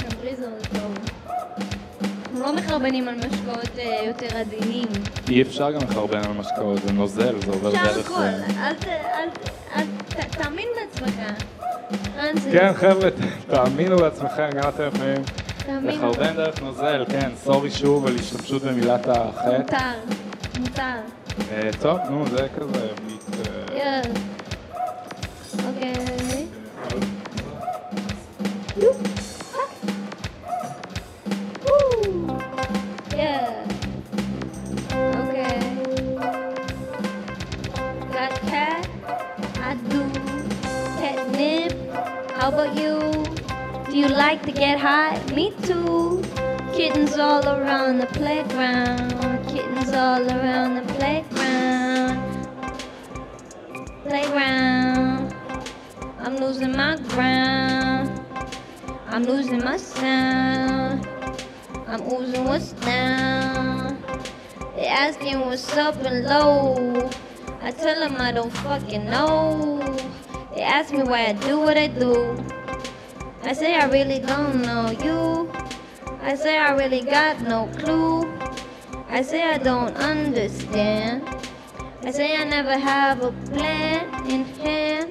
הבריזר זה טוב. אנחנו לא מחרבנים על משקאות יותר עדינים. אי אפשר גם לחרבן על משקאות, זה נוזל, זה עובר דרך זה. אפשר הכל, תאמין בעצמך. כן, חבר'ה, תאמינו בעצמכם, גם אתם יכולים. לחרבן דרך נוזל, כן, סורי שוב על השתמשות במילת החטא. מותר, מותר. טוב, נו, זה כזה ביט... אוקיי. How about you? Do you like to get high? Me too. Kittens all around the playground. Kittens all around the playground. Playground. I'm losing my ground. I'm losing my sound. I'm oozing what's down. They're asking what's up and low. I tell them I don't fucking know. They ask me why I do what I do. I say I really don't know you. I say I really got no clue. I say I don't understand. I say I never have a plan in hand.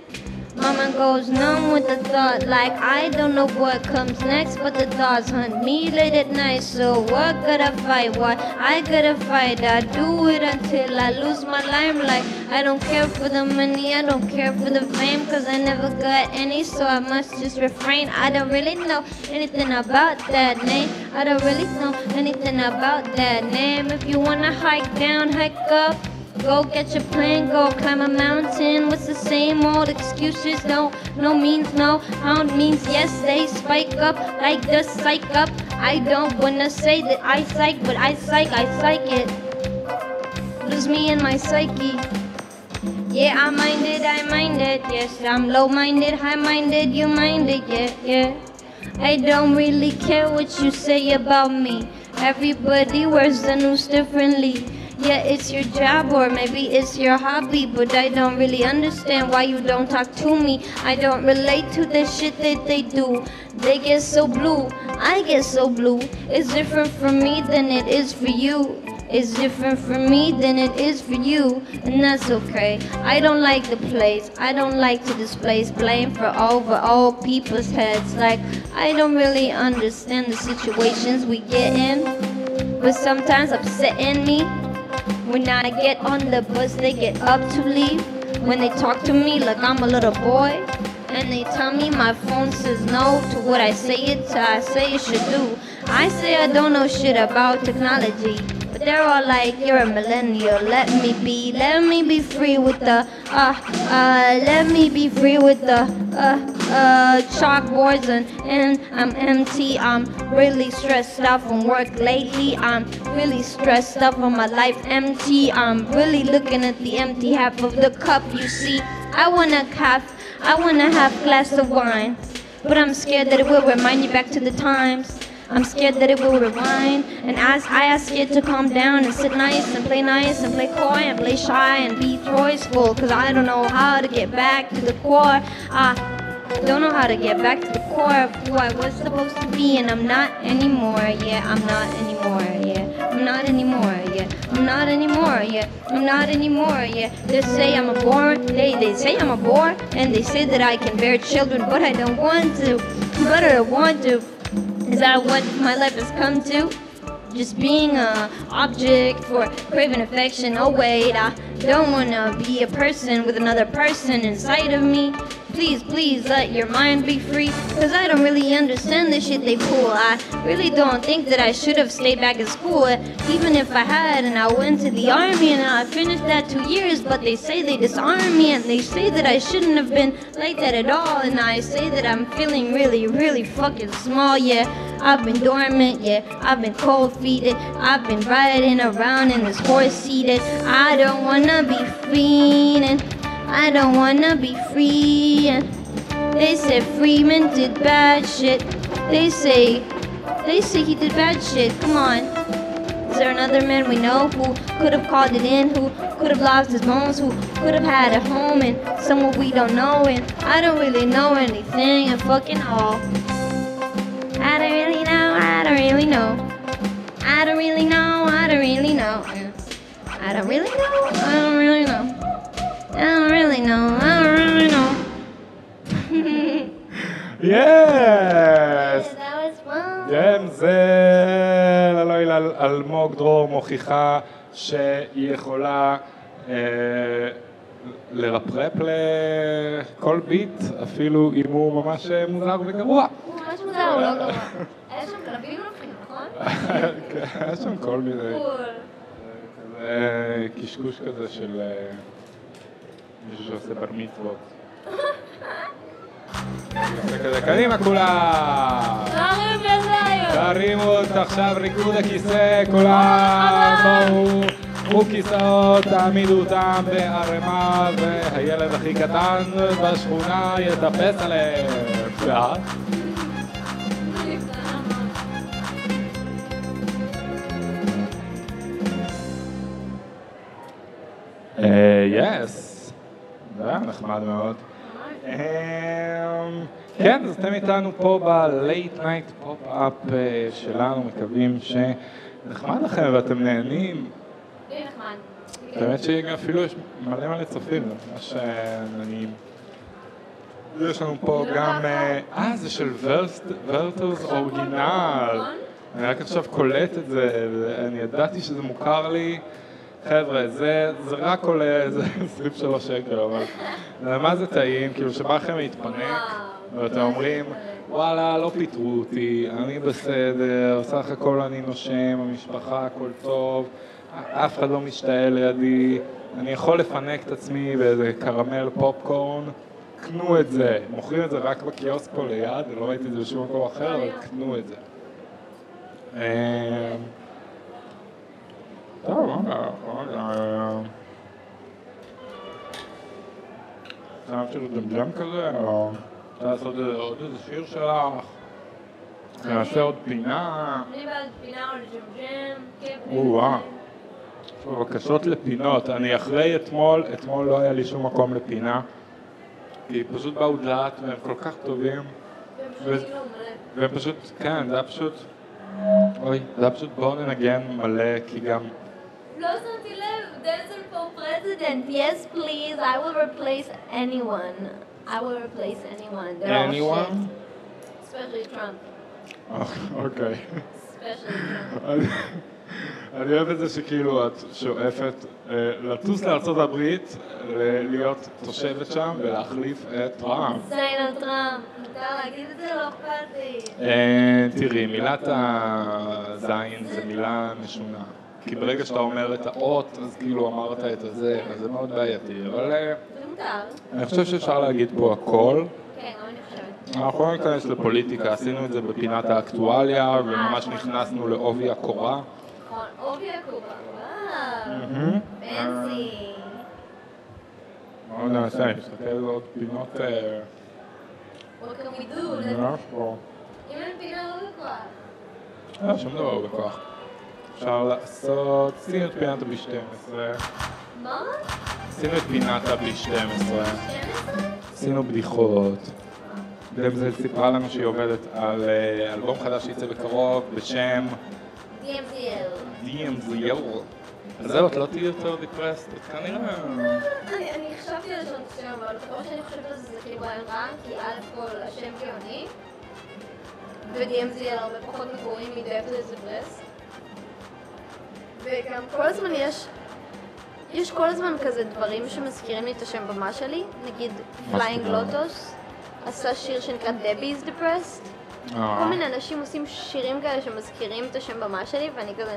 Mama goes numb with the thought, like I don't know what comes next, but the thoughts hunt me late at night. So what could I fight? Why I gotta fight? I do it until I lose my limelight. I don't care for the money, I don't care for the fame, cause I never got any, so I must just refrain. I don't really know anything about that name. I don't really know anything about that name. If you wanna hike down, hike up. Go get your plane, go climb a mountain. What's the same old excuses? No, no means no, hound means yes. They spike up like the psych up. I don't wanna say that I psych, but I psych it. Lose me in my psyche. Yeah, I mind it, I mind it. Yes, I'm low-minded, high-minded, you mind it, yeah, yeah. I don't really care what you say about me. Everybody wears the news differently. Yeah, it's your job or maybe it's your hobby, but I don't really understand why you don't talk to me. I don't relate to the shit that they do. They get so blue, I get so blue. It's different for me than it is for you. It's different for me than it is for you, and that's okay. I don't like the place, I don't like to displace blame for over all people's heads. Like, I don't really understand the situations we get in, but sometimes upsetting me. When I get on the bus, they get up to leave. When they talk to me like I'm a little boy, and they tell me my phone says no to what I say it to, I say it should do. I say I don't know shit about technology, but they're all like, you're a millennial. Let me be free with the let me be free with the chalkboards and I'm empty. I'm really stressed out from work lately. I'm really stressed out on my life empty. I'm really looking at the empty half of the cup, you see. I wanna have a glass of wine, but I'm scared that it will remind you back to the times. I'm scared that it will rewind, and as I ask it to calm down and sit nice and play coy and play shy and be choiceful, cause I don't know how to get back to the core. Don't know how to get back to the core of who I was supposed to be, and I'm not anymore, yeah, I'm not anymore, yeah, I'm not anymore, yeah, I'm not anymore, yeah, I'm not anymore, yeah. They say I'm a bore, they say I'm a bore, and they say that I can bear children, but I don't want to, but I don't want to. Is that what my life has come to? Just being an object for craving affection. Oh wait, I don't wanna be a person with another person inside of me. Please, please let your mind be free, cause I don't really understand the shit they pull. I really don't think that I should have stayed back at school, even if I had, and I went to the army and I finished that 2 years, but they say they disarm me and they say that I shouldn't have been like that at all, and I say that I'm feeling really, really fucking small, yeah. I've been dormant, yeah, I've been cold-feeted, I've been riding around in this horse-seated. I don't wanna be fiending, I don't wanna be free, and they said Freeman did bad shit. They say he did bad shit. Come on. Is there another man we know who could have called it in, who could have lost his bones, who could have had a home and someone we don't know? And I don't really know anything and fucking all. I don't really know, I don't really know. I don't really know, I don't really know. I don't really know, I don't really know. I don't really know, I don't really know. Yes! דמזל, אלמוג דרור מוכיחה שהיא יכולה לרפרפ לכל ביט, אפילו אם הוא ממש מוזר וגרוע. הוא ממש מוזר, הוא לא גרוע. היה שם כלבים ולפים, נכון? היה שם כל מיני... כזה קשקוש כזה של... מישהו שעושה בר מצוות. עושה כזה, קדימה כולם! תרים ידיים! תרימו עכשיו ריקוד הכיסא, כולם! בואו, קחו כיסאות, תעמידו אותם בערימה, והילד הכי קטן בשכונה יטפס עליהם. ואת? יס. זה נחמד מאוד. כן, אז אתם איתנו פה ב-Late Night Pop-Up שלנו, מקווים שנחמד לכם ואתם נהנים. די נחמד. באמת שאפילו יש מלא צופים, ממש נהנים. יש לנו פה גם... זה של ורטרס אורגינל. אני רק עכשיו קולט את זה, אני ידעתי שזה מוכר לי. חבר'ה, זה רק עולה איזה 23 שקל, אבל... למה זה טעים? כאילו שבא לכם להתפנק, ואתם אומרים, וואלה, לא פיטרו אותי, אני בסדר, סך הכל אני נושם, המשפחה, הכל טוב, אף אחד לא משתעל לידי, אני יכול לפנק את עצמי באיזה קרמל פופקורן, קנו את זה, מוכרים את זה רק בקיוסק פה ליד, לא ראיתי את זה בשום מקום אחר, אבל קנו את זה. טוב, אהבתי לדמדם כזה, או... לעשות עוד איזה שיר שלך, נעשה עוד פינה. אני בעד פינה או לג'מג'ם, כיף לג'מג'ם. בבקשות לפינות, אני אחרי אתמול לא היה לי שום מקום לפינה, כי פשוט באו דלעת והם כל כך טובים. והם פשוט, כן, זה היה פשוט, בואו ננגן מלא, כי גם... לא שמתי לב, דאנסל פור פרזידנט, yes please, I will replace anyone. I will replace anyone. They're anyone? Especially Trump. Oh, okay. Especially Trump. אני אוהב את זה שכאילו את שואפת לטוס לארצות הברית, להיות תושבת שם ולהחליף את טראמפ. סיינל טראמפ, מותר להגיד את זה לא אכפת לי. תראי, מילת הזין זה מילה משונה. כי ברגע שאתה אומר את האות, אז כאילו אמרת את הזה, אז זה מאוד בעייתי, אבל... אני חושב שאפשר להגיד פה הכל. כן, אני חושבת. אנחנו נכנס לפוליטיקה, עשינו את זה בפינת האקטואליה, וממש נכנסנו לעובי הקורה. נכון, עובי הקורה, וואו, פנסי. מאוד נעשה, אני מסתכל עוד פינות... וכמידול. ממש פה. אם אין פינה עובי הקורה. לא, שום דבר עובי הקורה. אפשר לעשות... עשינו את פינת ב-12. מה? עשינו את פינת ב-12. עשינו בדיחות. דמזל סיפרה לנו שהיא עובדת על אלבום חדש שיצא בקרוב בשם... DMZL. אז זאת לא תהיה יותר דיפרסט, את כנראה... אני חשבתי על שם שם, אבל כמו שאני חושבת על זה זה כאילו רע, כי אלף כל השם גאוני, ו-DMZL הרבה פחות מקוראים מדמזל is depressed. וגם כל הזמן יש כל הזמן כזה דברים שמזכירים לי את השם במה שלי, נגיד Flying Lotus עשה שיר שנקרא Debbie is Depressed. כל מיני אנשים עושים שירים כאלה שמזכירים את השם במה שלי ואני כזה,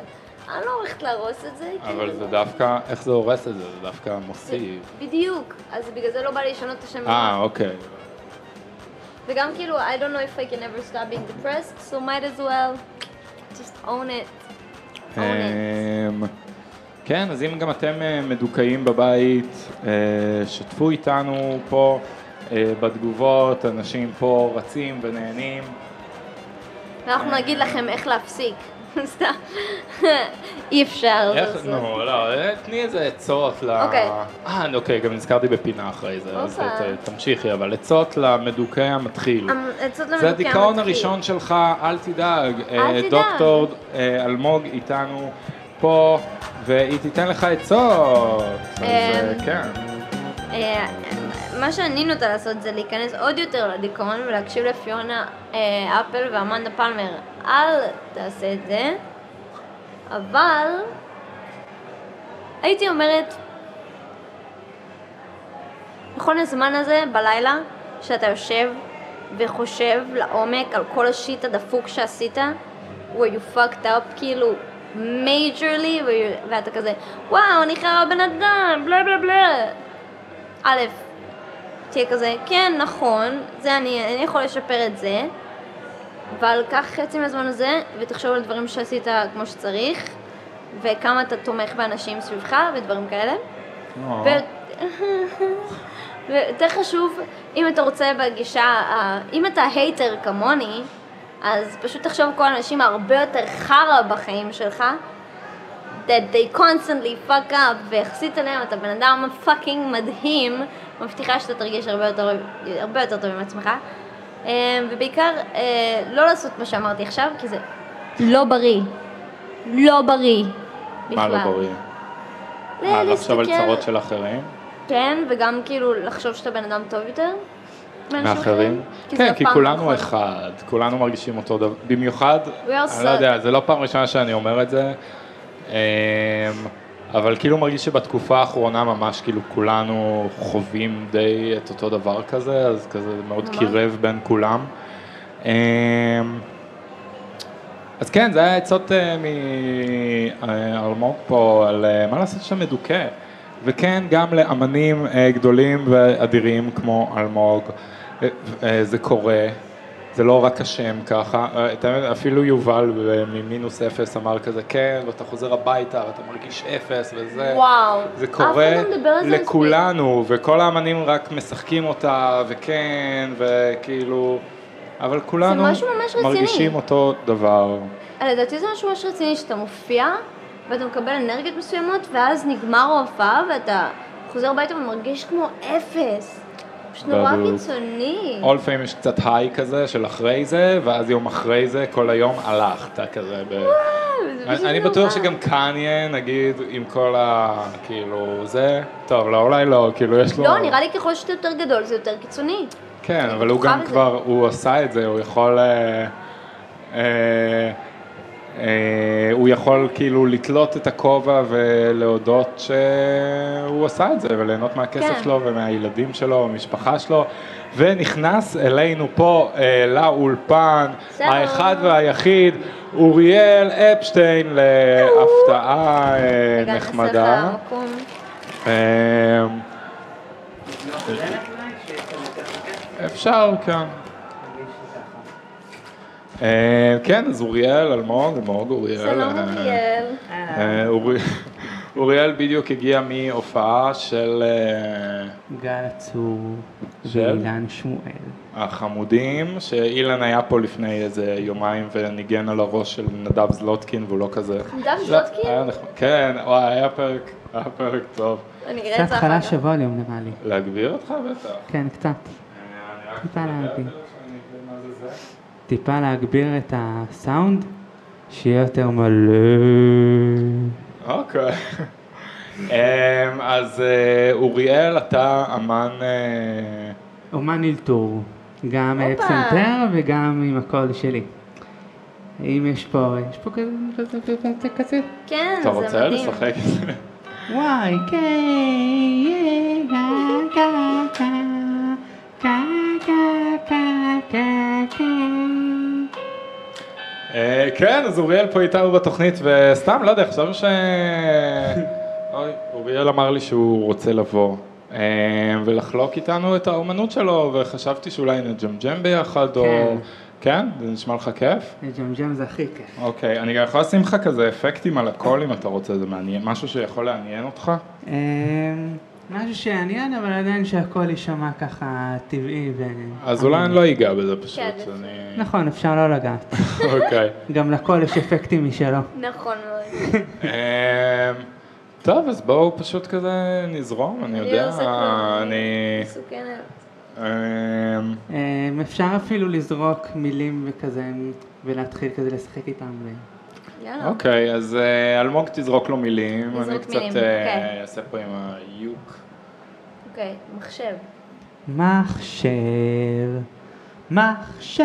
אני לא הולכת להרוס את זה. אבל זה דווקא, איך זה הורס את זה? זה דווקא מוסיף. בדיוק, אז בגלל זה לא בא לי לשנות את השם במה. אוקיי. וגם כאילו, I don't know if I can ever stop being depressed, so might as well just own it. כן, אז אם גם אתם מדוכאים בבית, שתפו איתנו פה בתגובות, אנשים פה רצים ונהנים. ואנחנו נגיד לכם איך להפסיק, סתם, אי אפשר. נו, לא, תני איזה עצות ל... אוקיי, גם נזכרתי בפינה אחרי זה, אז תמשיכי, אבל עצות למדוכא המתחיל. זה הדיכאון הראשון שלך, אל תדאג. דוקטור אלמוג איתנו פה, והיא תיתן לך עצות, אז כן. מה שאני נוטה לעשות זה להיכנס עוד יותר לדיכאון ולהקשיב לפיונה אפל ואמנדה פלמר. אל תעשה את זה, אבל הייתי אומרת נכון הזמן הזה בלילה שאתה יושב וחושב לעומק על כל השיט הדפוק שעשית where you fucked up כאילו majorly ואתה כזה וואו אני חרא בן אדם בלה בלה בלה א' תהיה כזה, כן, נכון, זה אני יכול לשפר את זה, אבל קח חצי מהזמן הזה ותחשוב על דברים שעשית כמו שצריך, וכמה אתה תומך באנשים סביבך ודברים כאלה. ויותר חשוב, אם אתה רוצה בגישה, אם אתה הייטר כמוני, אז פשוט תחשוב כל האנשים הרבה יותר חרא בחיים שלך, that they constantly fuck up, והחסית עליהם, אתה בן אדם פאקינג מדהים, מבטיחה שאתה תרגיש הרבה יותר טוב עם עצמך, ובעיקר לא לעשות מה שאמרתי עכשיו, כי זה לא בריא, לא בריא בכלל. מה לא בריא? להסתכל... לחשוב על צרות של אחרים? כן, וגם כאילו לחשוב שאתה בן אדם טוב יותר, מאחרים? כן, כי כולנו אחד, כולנו מרגישים אותו דבר, במיוחד, אני לא יודע, זה לא פעם ראשונה שאני אומר את זה, אבל כאילו מרגיש שבתקופה האחרונה ממש כאילו כולנו חווים די את אותו דבר כזה, אז כזה מאוד קירב בין כולם. אז כן, זה היה עצות מאלמוג פה על מה לעשות שם מדוכא, וכן גם לאמנים גדולים ואדירים כמו אלמוג, זה קורה, זה לא רק השם ככה, אפילו יובל ממינוס אפס אמר כזה, כן, ואתה חוזר הביתה ואתה מרגיש אפס וזה, וואו, זה קורה לכולנו, וכל האמנים רק משחקים אותה, וכן, וכאילו, אבל כולנו מרגישים אותו דבר. לדעתי זה משהו ממש רציני, שאתה מופיע ואתה מקבל אנרגיות מסוימות, ואז נגמר ההופעה ואתה חוזר הביתה ומרגיש כמו אפס. שנורא קיצוני. או לפעמים יש קצת היי כזה של אחרי זה, ואז יום אחרי זה, כל היום הלכת כזה. אני בטוח שגם קניה, נגיד, עם כל ה... כאילו, זה... טוב, לא, אולי לא, כאילו יש לו... לא, נראה לי ככל שאתה יותר גדול, זה יותר קיצוני. כן, אבל הוא גם כבר, הוא עשה את זה, הוא יכול... הוא יכול כאילו לתלות את הכובע ולהודות שהוא עשה את זה וליהנות מהכסף שלו ומהילדים שלו ומשפחה שלו, ונכנס אלינו פה לאולפן האחד והיחיד אוריאל אפשטיין להפתעה נחמדה. אפשר כאן. כן, אז אוריאל, אלמוג, אוריאל. שלום אוריאל. אוריאל בדיוק הגיע מהופעה של... גל עצור ואילן שמואל. החמודים, שאילן היה פה לפני איזה יומיים וניגן על הראש של נדב זלוטקין, והוא לא כזה... נדב זלוטקין? כן, היה פרק טוב. קצת חלש הווליום נראה לי. להגביר אותך בטח. כן, קצת. טיפה להגביר. טיפה להגביר את הסאונד, שיהיה יותר מלא. אוקיי. אז אוריאל, אתה אמן אלתור. גם פסנתר וגם עם הקול שלי. אם יש פה כזה? כן, זה מדהים. אתה רוצה לשחק את זה? וואי, כן, כן, אז אוריאל פה איתנו בתוכנית, וסתם, לא יודע, חשבנו אוריאל אמר לי שהוא רוצה לבוא ולחלוק איתנו את האומנות שלו, וחשבתי שאולי נג'מג'ם ביחד, או... כן? זה נשמע לך כיף? נג'מג'ם זה הכי כיף. אוקיי, אני גם יכול לשים לך כזה אפקטים על הכל, אם אתה רוצה, זה מעניין, משהו שיכול לעניין אותך? משהו שעניין, אבל עדיין שהכל יישמע ככה טבעי ו... אז אולי אני לא ייגע בזה פשוט, אני... נכון, אפשר לא לגעת. אוקיי. גם לכל יש אפקטים משלו. נכון מאוד. טוב, אז בואו פשוט כזה נזרום, אני יודע, אני... מסוכנת. אפשר אפילו לזרוק מילים וכזה, ולהתחיל כזה לשחק איתם ו... אוקיי, אז אלמוג תזרוק לו מילים, אני קצת אעשה פה עם היוק. אוקיי, מחשב. מחשב, מחשב,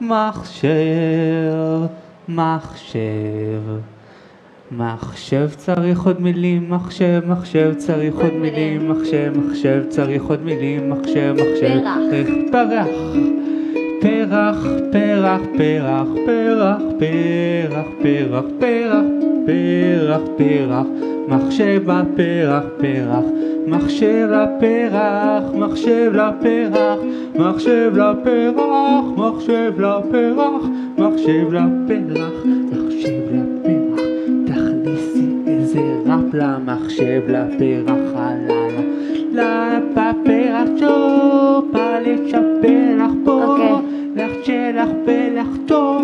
מחשב, מחשב, מחשב. מחשב צריך עוד מילים, מחשב, מחשב צריך עוד מילים, מחשב, מחשב צריך עוד מילים, מחשב, מחשב צריך פרח. פרח, פרח, פרח, פרח, פרח, פרח, פרח, פרח, פרח, מחשב הפרח, פרח, מחשב לפרח, מחשב לפרח, מחשב לפרח, מחשב לפרח, מחשב לפרח, מחשב לפרח, תכניסי איזה ראפ למחשב לפרח הלאה, לפרח שוב, פלט שפרח פה. לך שלך פלח טוב,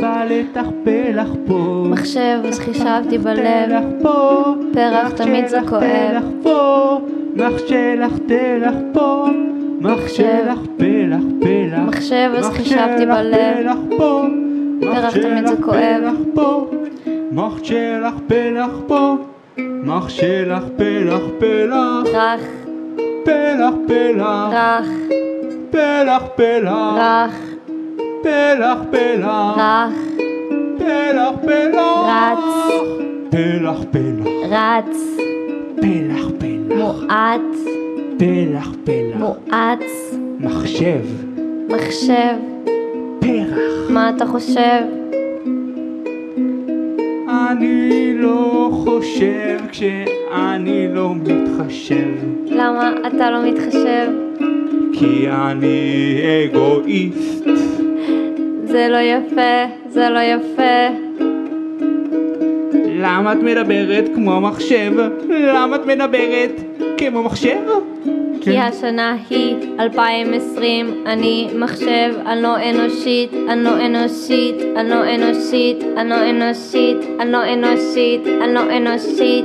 בא לתך פלח פה. מחשב, אז חישבתי בלב, פרח תמיד זה כואב. מחשב, לך תלך פה, מחשב, לך פלח פלח. מחשב, אז חישבתי בלב, פרח תמיד זה כואב. מחשב, לך פלח פה, מח שלח פלח פלח רח פלח פלח רח פלח פלח רח פלח פלח רח פלח פלח רץ פלח פלח רץ פלח פלח מועץ פלח פלח מועץ מחשב מחשב פרח מה אתה חושב? אני לא חושב כשאני לא מתחשב. למה אתה לא מתחשב? כי אני אגואיסט. זה לא יפה, זה לא יפה. למה את מדברת כמו מחשב? למה את מדברת כמו מחשב? כי השנה היא 2020, אני מחשב, אני לא אנושית, אני לא אנושית, אני לא אנושית, אני לא אנושית, אני לא אנושית, אני לא אנושית,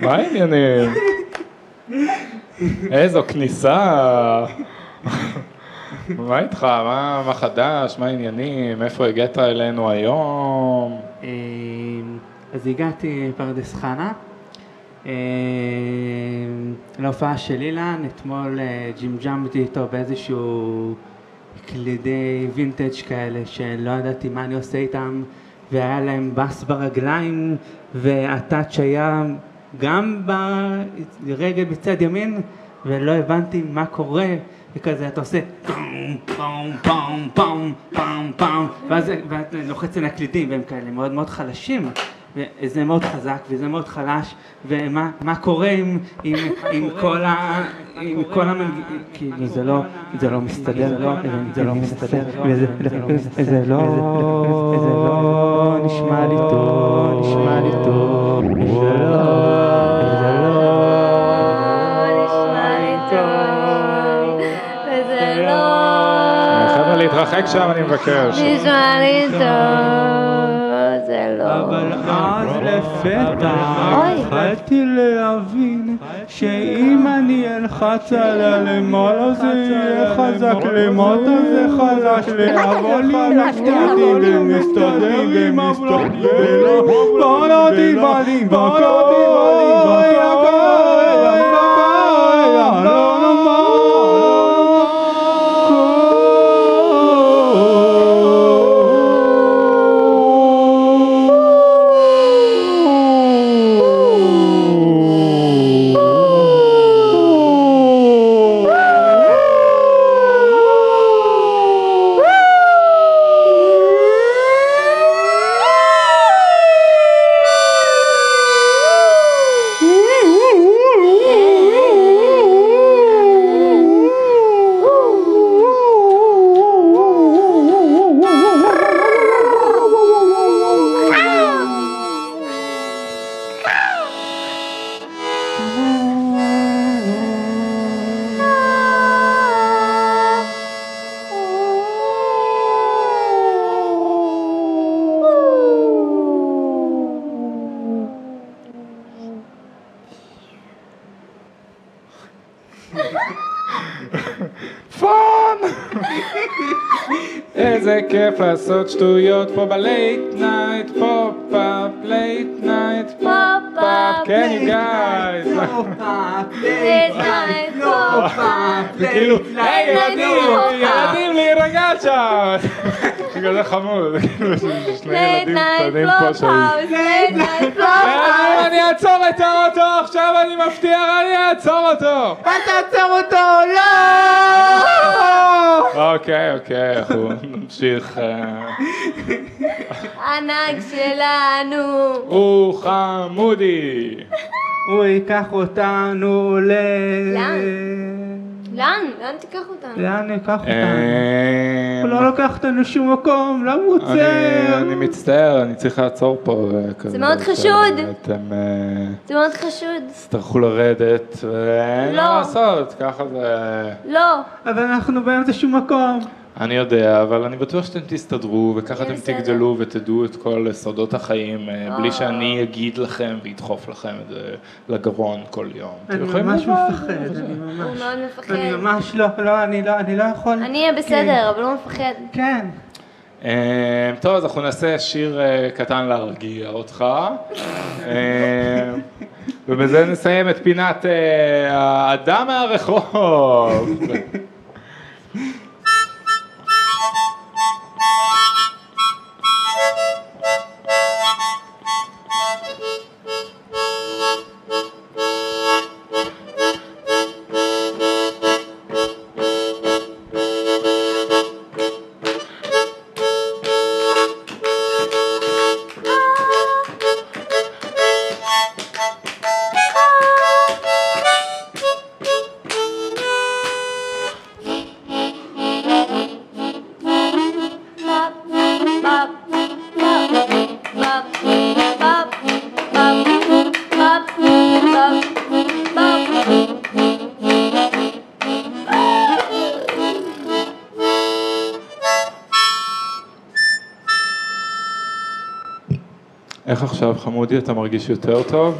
מה העניינים? איזו כניסה. מה איתך? מה חדש? מה העניינים? איפה הגעת אלינו היום? אז הגעתי פרדס חנה. להופעה של אילן, אתמול ג'ימג'מתי איתו באיזשהו קלידי וינטג' כאלה שלא ידעתי מה אני עושה איתם, והיה להם בס ברגליים והטאץ' היה גם ברגל בצד ימין, ולא הבנתי מה קורה, וכזה אתה עושה פאום פאום פאום פאום פאום פאום, ואז לוחץ על הקלידים והם כאלה מאוד מאוד חלשים, וזה מאוד חזק וזה מאוד חלש, ומה קורה עם כל ה... כאילו זה לא מסתדר, זה לא מסתדר, זה לא נשמע לי טוב, נשמע לי טוב, זה לא... חבר'ה להתרחק שם אני מבקש. נשמע לי טוב. אבל אז לפתע התחלתי להבין שאם אני אלחץ עליה למעלה זה יהיה חזק, למטה זה חלש, להבולים נפתדים ומסתדרים ומסתדרים ולעודים עלים בקודים עלים בקודים כיף לעשות שטויות פה בלייט נייט פופ-אפ, לייט נייט פופ-אפ, כן יו גייז, לייט נייט פופ-אפ, זה כאילו, היי ילדים להירגע שם, בגלל זה חמוד, זה כאילו שני ילדים צדדים פה שם, לייט נייט פופ-אפ, אני אעצור את האוטו, עכשיו אני מבטיח, אני אעצור אותו, אתה אעצור אותו, לא! אוקיי, אנחנו נמשיך. הנהג שלנו הוא חמודי. הוא ייקח אותנו ל... לאן? לאן תיקח אותנו? לאן ניקח אותנו? הוא לא לקח אותנו שום מקום, למה הוא עוצר? אני מצטער, אני צריך לעצור פה. זה מאוד חשוד. זה מאוד חשוד. תצטרכו לרדת. לא. מה לעשות, ככה זה... לא. אבל אנחנו באמצע שום מקום. אני יודע, אבל אני בטוח שאתם תסתדרו, וככה אתם תגדלו ותדעו את כל סודות החיים, בלי שאני אגיד לכם וידחוף לכם את זה לגרון כל יום. אני ממש מפחד, הוא מאוד מפחד. אני ממש לא, אני לא יכול. אני אהיה בסדר, אבל הוא מפחד. כן. טוב, אז אנחנו נעשה שיר קטן להרגיע אותך. ובזה נסיים את פינת האדם מהרחוב. חמודי, אתה מרגיש יותר טוב?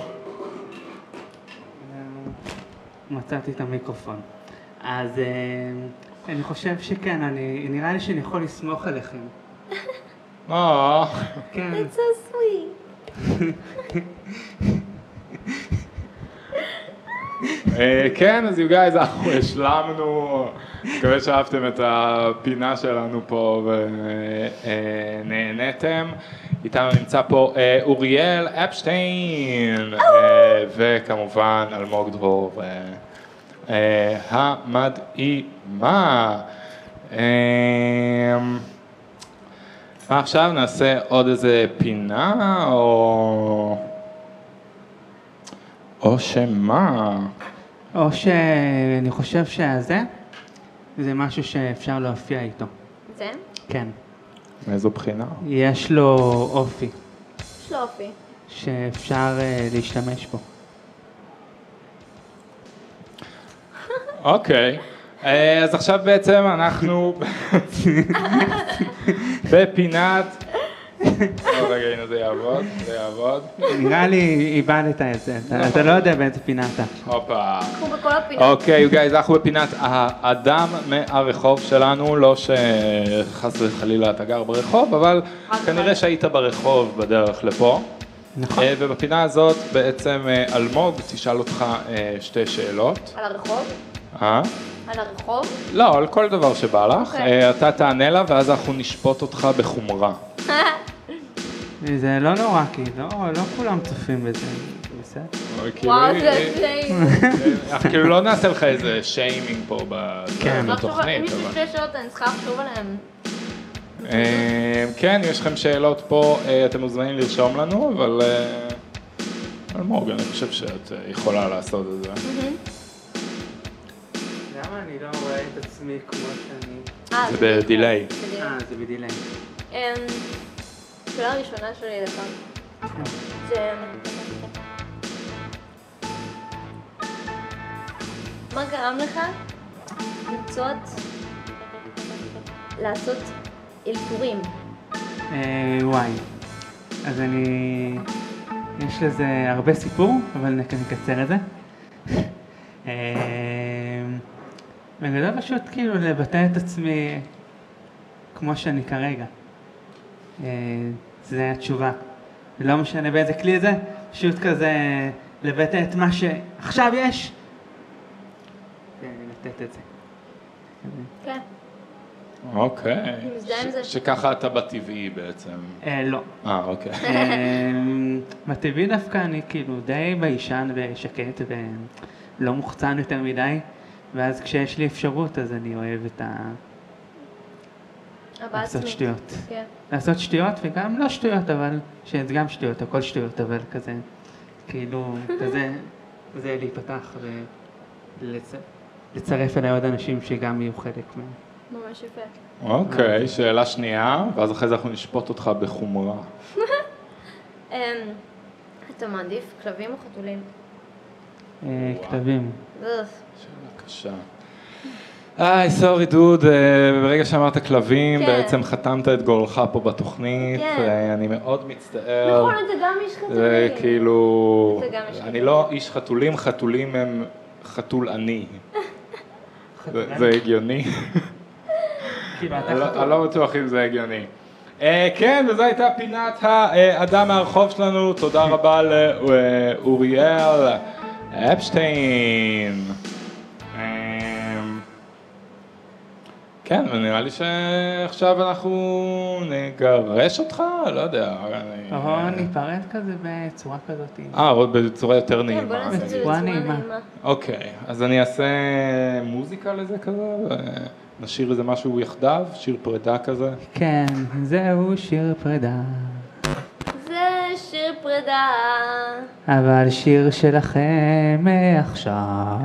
מצאתי את המיקרופון. אז אני חושב שכן, נראה לי שאני יכול לסמוך עליכם. כן. It's so sweet. כן, אז you guys, אנחנו השלמנו. מקווה שאהבתם את הפינה שלנו פה ונהנתם. איתנו נמצא פה אוריאל אפשטיין, וכמובן אלמוג דרור המדהימה. עכשיו נעשה עוד איזה פינה, או שמה? או שאני חושב שזה, זה משהו שאפשר להופיע איתו. זה? כן. מאיזו בחינה? יש לו אופי. יש לו אופי. שאפשר להשתמש בו. אוקיי. אז עכשיו בעצם אנחנו בפינת... עוד רגע, הנה זה יעבוד, זה יעבוד. נראה לי איבדת את זה, אתה לא יודע באיזה פינה אתה. הופה. אנחנו בכל הפינות. אוקיי, you guys, אנחנו בפינת האדם מהרחוב שלנו, לא שחס וחלילה אתה גר ברחוב, אבל כנראה שהיית ברחוב בדרך לפה. נכון. ובפינה הזאת בעצם אלמוג תשאל אותך שתי שאלות. על הרחוב? על הרחוב? לא, על כל דבר שבא לך. אתה תענה לה ואז אנחנו נשפוט אותך בחומרה. זה לא נורא, כי לא כולם צופים בזה, בסדר? וואו, זה שיימינג. כאילו לא נעשה לך איזה שיימינג פה בתוכנית. אם יש לי שתי שאלות, אני צריכה לחשוב עליהן. כן, יש לכם שאלות פה, אתם מוזמנים לרשום לנו, אבל... אלמוג, אני חושב שאת יכולה לעשות את זה. למה אני לא רואה את עצמי כמו שאני... זה בדיליי. זה בדיליי. השאלה הראשונה שלי לך זה... מה גרם לך לעשות אלתורים? וואי, אז אני... יש לזה הרבה סיפור, אבל אני אקצר את זה. ואני לא פשוט כאילו לבטא את עצמי כמו שאני כרגע. זו התשובה, לא משנה באיזה כלי זה, פשוט כזה לבטא את מה שעכשיו יש, ולתת את זה. כן. אוקיי, שככה אתה בטבעי בעצם. לא. אוקיי. בטבעי דווקא אני כאילו די ביישן ושקט ולא מוחצן יותר מדי, ואז כשיש לי אפשרות אז אני אוהב את ה... לעשות שטויות. לעשות שטויות וגם לא שטויות, אבל שזה גם שטויות, הכל שטויות, אבל כזה, כאילו, כזה, זה להיפתח לצרף אליי עוד אנשים שגם יהיו חלק מהם. ממש יפה. אוקיי, שאלה שנייה, ואז אחרי זה אנחנו נשפוט אותך בחומרה. אתה מעדיף כלבים או חתולים? כלבים. שאלה קשה. היי, סורי דוד, ברגע שאמרת כלבים, בעצם חתמת את גורלך פה בתוכנית, אני מאוד מצטער. נכון, אתה גם איש חתולים. זה כאילו, אני לא איש חתולים, חתולים הם חתול אני. זה הגיוני. אני לא בטוח אם זה הגיוני. כן, וזו הייתה פינת האדם מהרחוב שלנו, תודה רבה לאוריאל אפשטיין. כן, ונראה לי שעכשיו אנחנו נגרש אותך, לא יודע. או ניפרד כזה בצורה כזאת. בצורה יותר נעימה. כן, בוא נעשה את זה בצורה נעימה. אוקיי, אז אני אעשה מוזיקה לזה כזה, ונשאיר איזה משהו יחדיו, שיר פרידה כזה. כן, זהו שיר פרידה. זה שיר פרידה. אבל שיר שלכם עכשיו.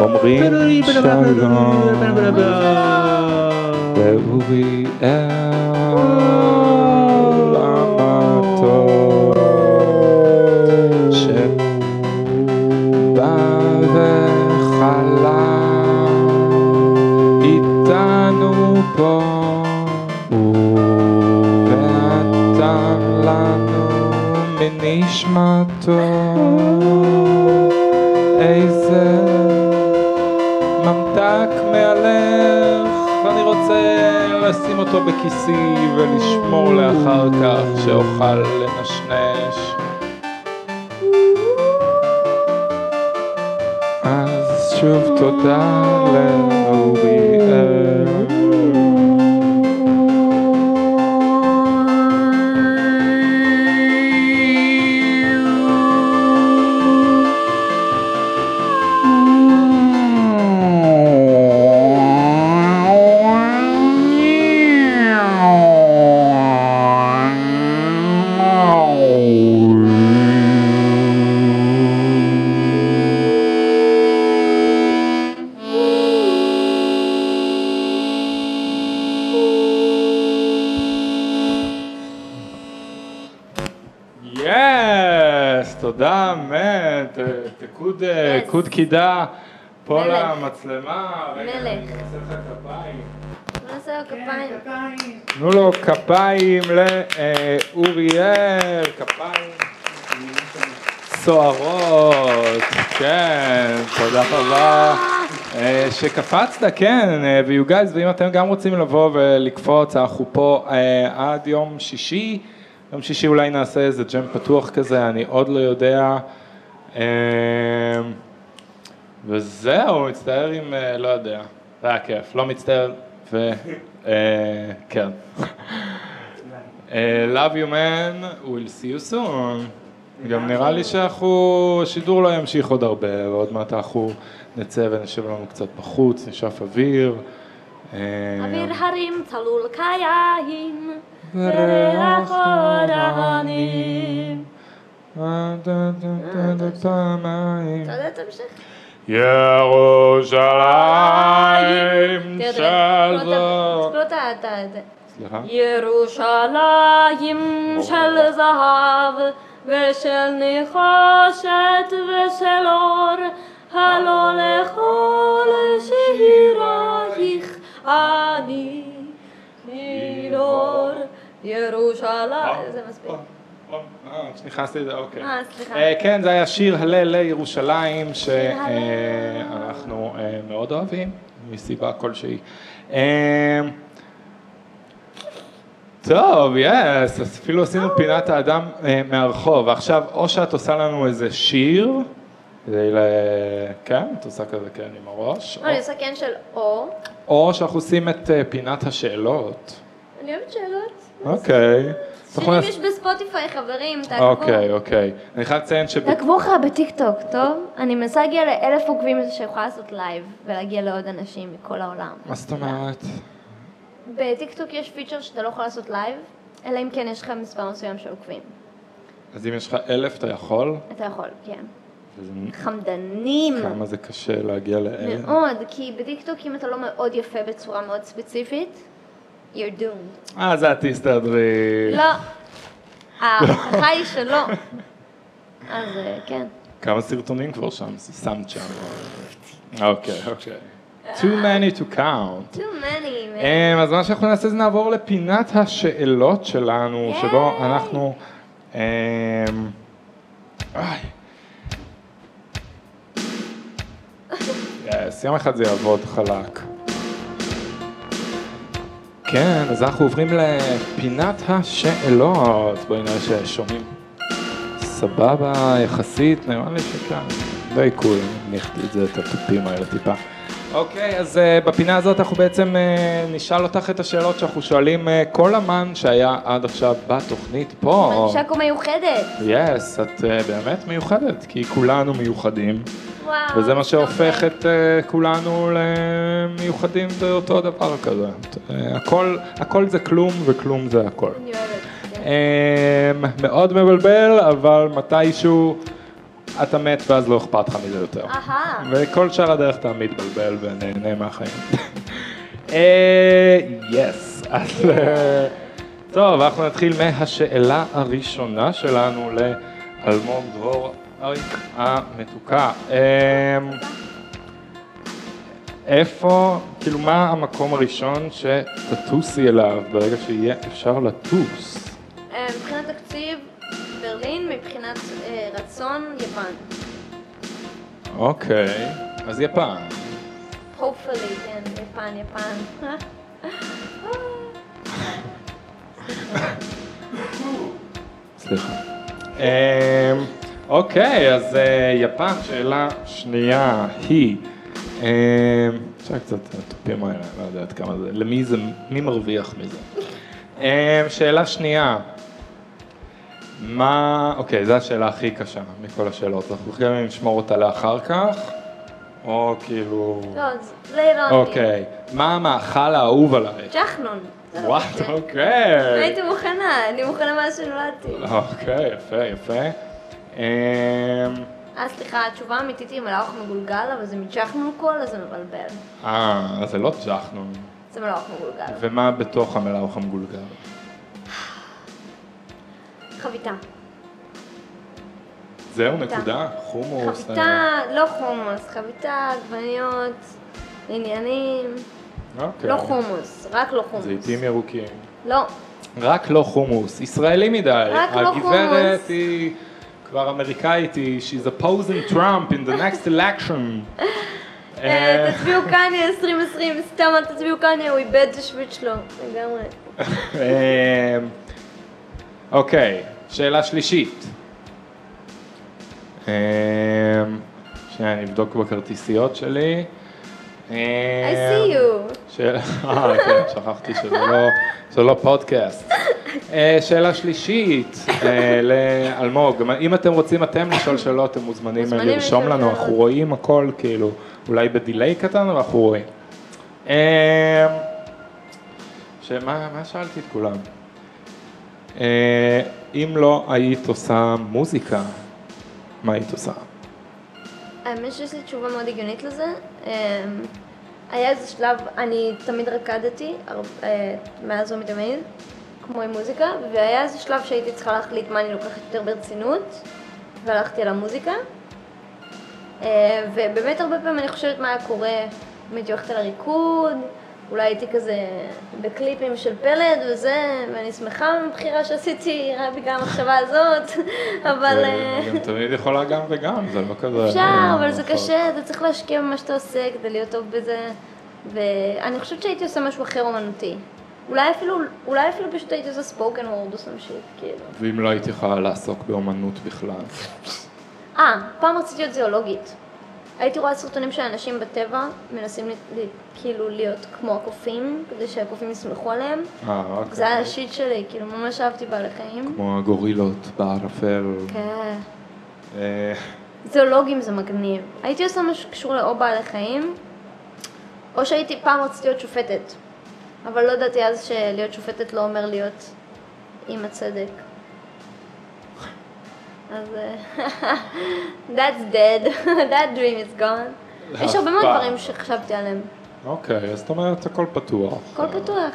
אומרים שלום ואוריאל אמתו שבא וחלה איתנו פה נשמתו איזה ממתק מהלך ואני רוצה לשים אותו בכיסי ולשמור לאחר כך שאוכל לנשנש אז שוב תודה לאוריאל קוד קידה, פולה, מצלמה, מלך. נעשה לך כפיים. נעשה לו כפיים. תנו לו כפיים לאוריאל, כפיים סוערות, כן, תודה רבה. שקפצת, כן, ויו גייז, ואם אתם גם רוצים לבוא ולקפוץ, אנחנו פה עד יום שישי. יום שישי אולי נעשה איזה ג'ם פתוח כזה, אני עוד לא יודע. וזהו, מצטער אם לא יודע, זה היה כיף, לא מצטער כן. Love you man, we'll see you soon. גם נראה לי שהשידור לא ימשיך עוד הרבה, ועוד מעט אנחנו נצא ונשב לנו קצת בחוץ, נשאף אוויר. אוויר הרים צלול קיים, וריח עוד העמים. ירושלים של זהב ירושלים של זהב ושל נחושת ושל אור הלא לכל שירייך אני מילור ירושלים זה מספיק שנכנסתי את זה, אוקיי. סליחה. כן, זה היה שיר הלל לירושלים, שאנחנו מאוד אוהבים, מסיבה כלשהי. טוב, יס, אפילו עשינו פינת האדם מהרחוב, ועכשיו או שאת עושה לנו איזה שיר, כן, את עושה כזה כן עם הראש. אני עושה כן של או. או שאנחנו עושים את פינת השאלות. אני אוהבת שאלות. אוקיי. שירים יש בספוטיפיי, חברים, תעקבו. אוקיי, אוקיי. אני חייב לציין תעקבו לך בטיקטוק, טוב? אני מנסה להגיע ל1,000 עוקבים שיכולה לעשות לייב, ולהגיע לעוד אנשים מכל העולם. מה זאת אומרת? בטיקטוק יש פיצ'ר שאתה לא יכול לעשות לייב, אלא אם כן יש לך מספר מסוים של עוקבים. אז אם יש לך 1,000, אתה יכול? אתה יכול, כן. חמדנים. כמה זה קשה להגיע ל1,000? מאוד, כי בטיקטוק אם אתה לא מאוד יפה בצורה מאוד ספציפית, you're doomed. אז את תסתדרי. לא. ההוכחה היא שלא. אז כן. כמה סרטונים כבר שם? שמת שם. אוקיי, אוקיי. Too many to count. Too many, man. אז מה שאנחנו נעשה זה נעבור לפינת השאלות שלנו, שבו אנחנו... יום אחד זה יעבוד חלק. כן, אז אנחנו עוברים לפינת השאלות. בואי נראה ששומעים. סבבה, יחסית, נראה לי שכאן. די קול, נכתי את זה, את הטיפים האלה טיפה. אוקיי, אז בפינה הזאת אנחנו בעצם נשאל אותך את השאלות שאנחנו שואלים כל אמן שהיה עד עכשיו בתוכנית פה. מנשקו מיוחדת. יס, את באמת מיוחדת, כי כולנו מיוחדים. וואו. וזה מה שהופך את כולנו למיוחדים באותו דבר כזה. הכל זה כלום וכלום זה הכל. אני אוהבת. מאוד מבלבל, אבל מתישהו... אתה מת ואז לא אכפת לך מזה יותר. וכל שאר הדרך אתה מתבלבל ונהנה מהחיים. יס. אז טוב, אנחנו נתחיל מהשאלה הראשונה שלנו לאלמוג דרור המתוקה. איפה, כאילו מה המקום הראשון שתטוסי אליו ברגע שיהיה אפשר לטוס? מבחינת תקציב ברלין, מבחינת רצון, יפן. אוקיי, אז יפן. Hopefully, כן, יפן, יפן. סליחה. אוקיי, אז יפן, שאלה שנייה היא, אפשר קצת טופים האלה, לא יודעת כמה זה, למי זה, מי מרוויח מזה? שאלה שנייה. מה, אוקיי, זו השאלה הכי קשה מכל השאלות, אנחנו יכולים לשמור אותה לאחר כך, או כאילו... לא, זה אירוני. אוקיי, מה המאכל האהוב עליי? צ'חנון. וואט, אוקיי. הייתי מוכנה, אני מוכנה מאז שנולדתי. אוקיי, יפה, יפה. סליחה, התשובה האמיתית היא מלאוך מגולגל, אבל זה מצ'חנון כל, אז זה מבלבל. אז זה לא צ'חנון. זה מלאוך מגולגל. ומה בתוך המלאוך המגולגל? חביתה. זהו, נקודה? חומוס? חביתה, לא חומוס, חביתה, גווניות, עניינים, לא חומוס, רק לא חומוס. זיתים ירוקים. לא. רק לא חומוס, ישראלי מדי. רק לא חומוס. הגברת היא כבר אמריקאית, היא she's opposing Trump in the next election. תצביעו קניה 2020, סתם אל תצביעו קניה, הוא איבד את השביט שלו, לגמרי. אוקיי, שאלה שלישית. שנייה, אני אבדוק בכרטיסיות שלי. I see you. כן, שכחתי שזה לא פודקאסט. שאלה שלישית לאלמוג. אם אתם רוצים אתם לשאול שאלות, אתם מוזמנים לרשום לנו, אנחנו רואים הכל, כאילו, אולי בדיליי קטן, אבל אנחנו רואים. מה שאלתי את כולם? אם לא היית עושה מוזיקה, מה היית עושה? האמת שיש לי תשובה מאוד הגיונית לזה. היה איזה שלב, אני תמיד רקדתי, מאז ומתמיד, כמו עם מוזיקה, והיה איזה שלב שהייתי צריכה להחליט מה אני לוקחת יותר ברצינות, והלכתי על המוזיקה. ובאמת הרבה פעמים אני חושבת מה היה קורה, באמת הולכת על הריקוד, אולי הייתי כזה בקליפים של פלד וזה, ואני שמחה מבחירה שעשיתי בגלל המחשבה הזאת, אבל... גם תמיד יכולה גם וגם, זה לא כזה... אפשר, אבל זה קשה, אתה צריך להשקיע במה שאתה עושה כדי להיות טוב בזה, ואני חושבת שהייתי עושה משהו אחר אומנותי. אולי אפילו פשוט הייתי עושה ספוקן וורד או סמשית, כאילו. ואם לא הייתי יכולה לעסוק באומנות בכלל? פעם רציתי להיות זיאולוגית. הייתי רואה סרטונים של אנשים בטבע, מנסים כאילו להיות כמו הקופים, כדי שהקופים יסמכו עליהם. אוקיי. זה היה השיט שלי, כאילו ממש אהבתי בעלי חיים. כמו הגורילות בערפל. כן. זיאולוגים זה מגניב. הייתי עושה משהו קשור לאו בעלי חיים, או שהייתי פעם רציתי להיות שופטת, אבל לא ידעתי אז שלהיות שופטת לא אומר להיות עם הצדק. אז that's dead, that dream is gone. יש הרבה מאוד דברים שחשבתי עליהם. אוקיי, אז אתה אומרת הכל פתוח. הכל פתוח.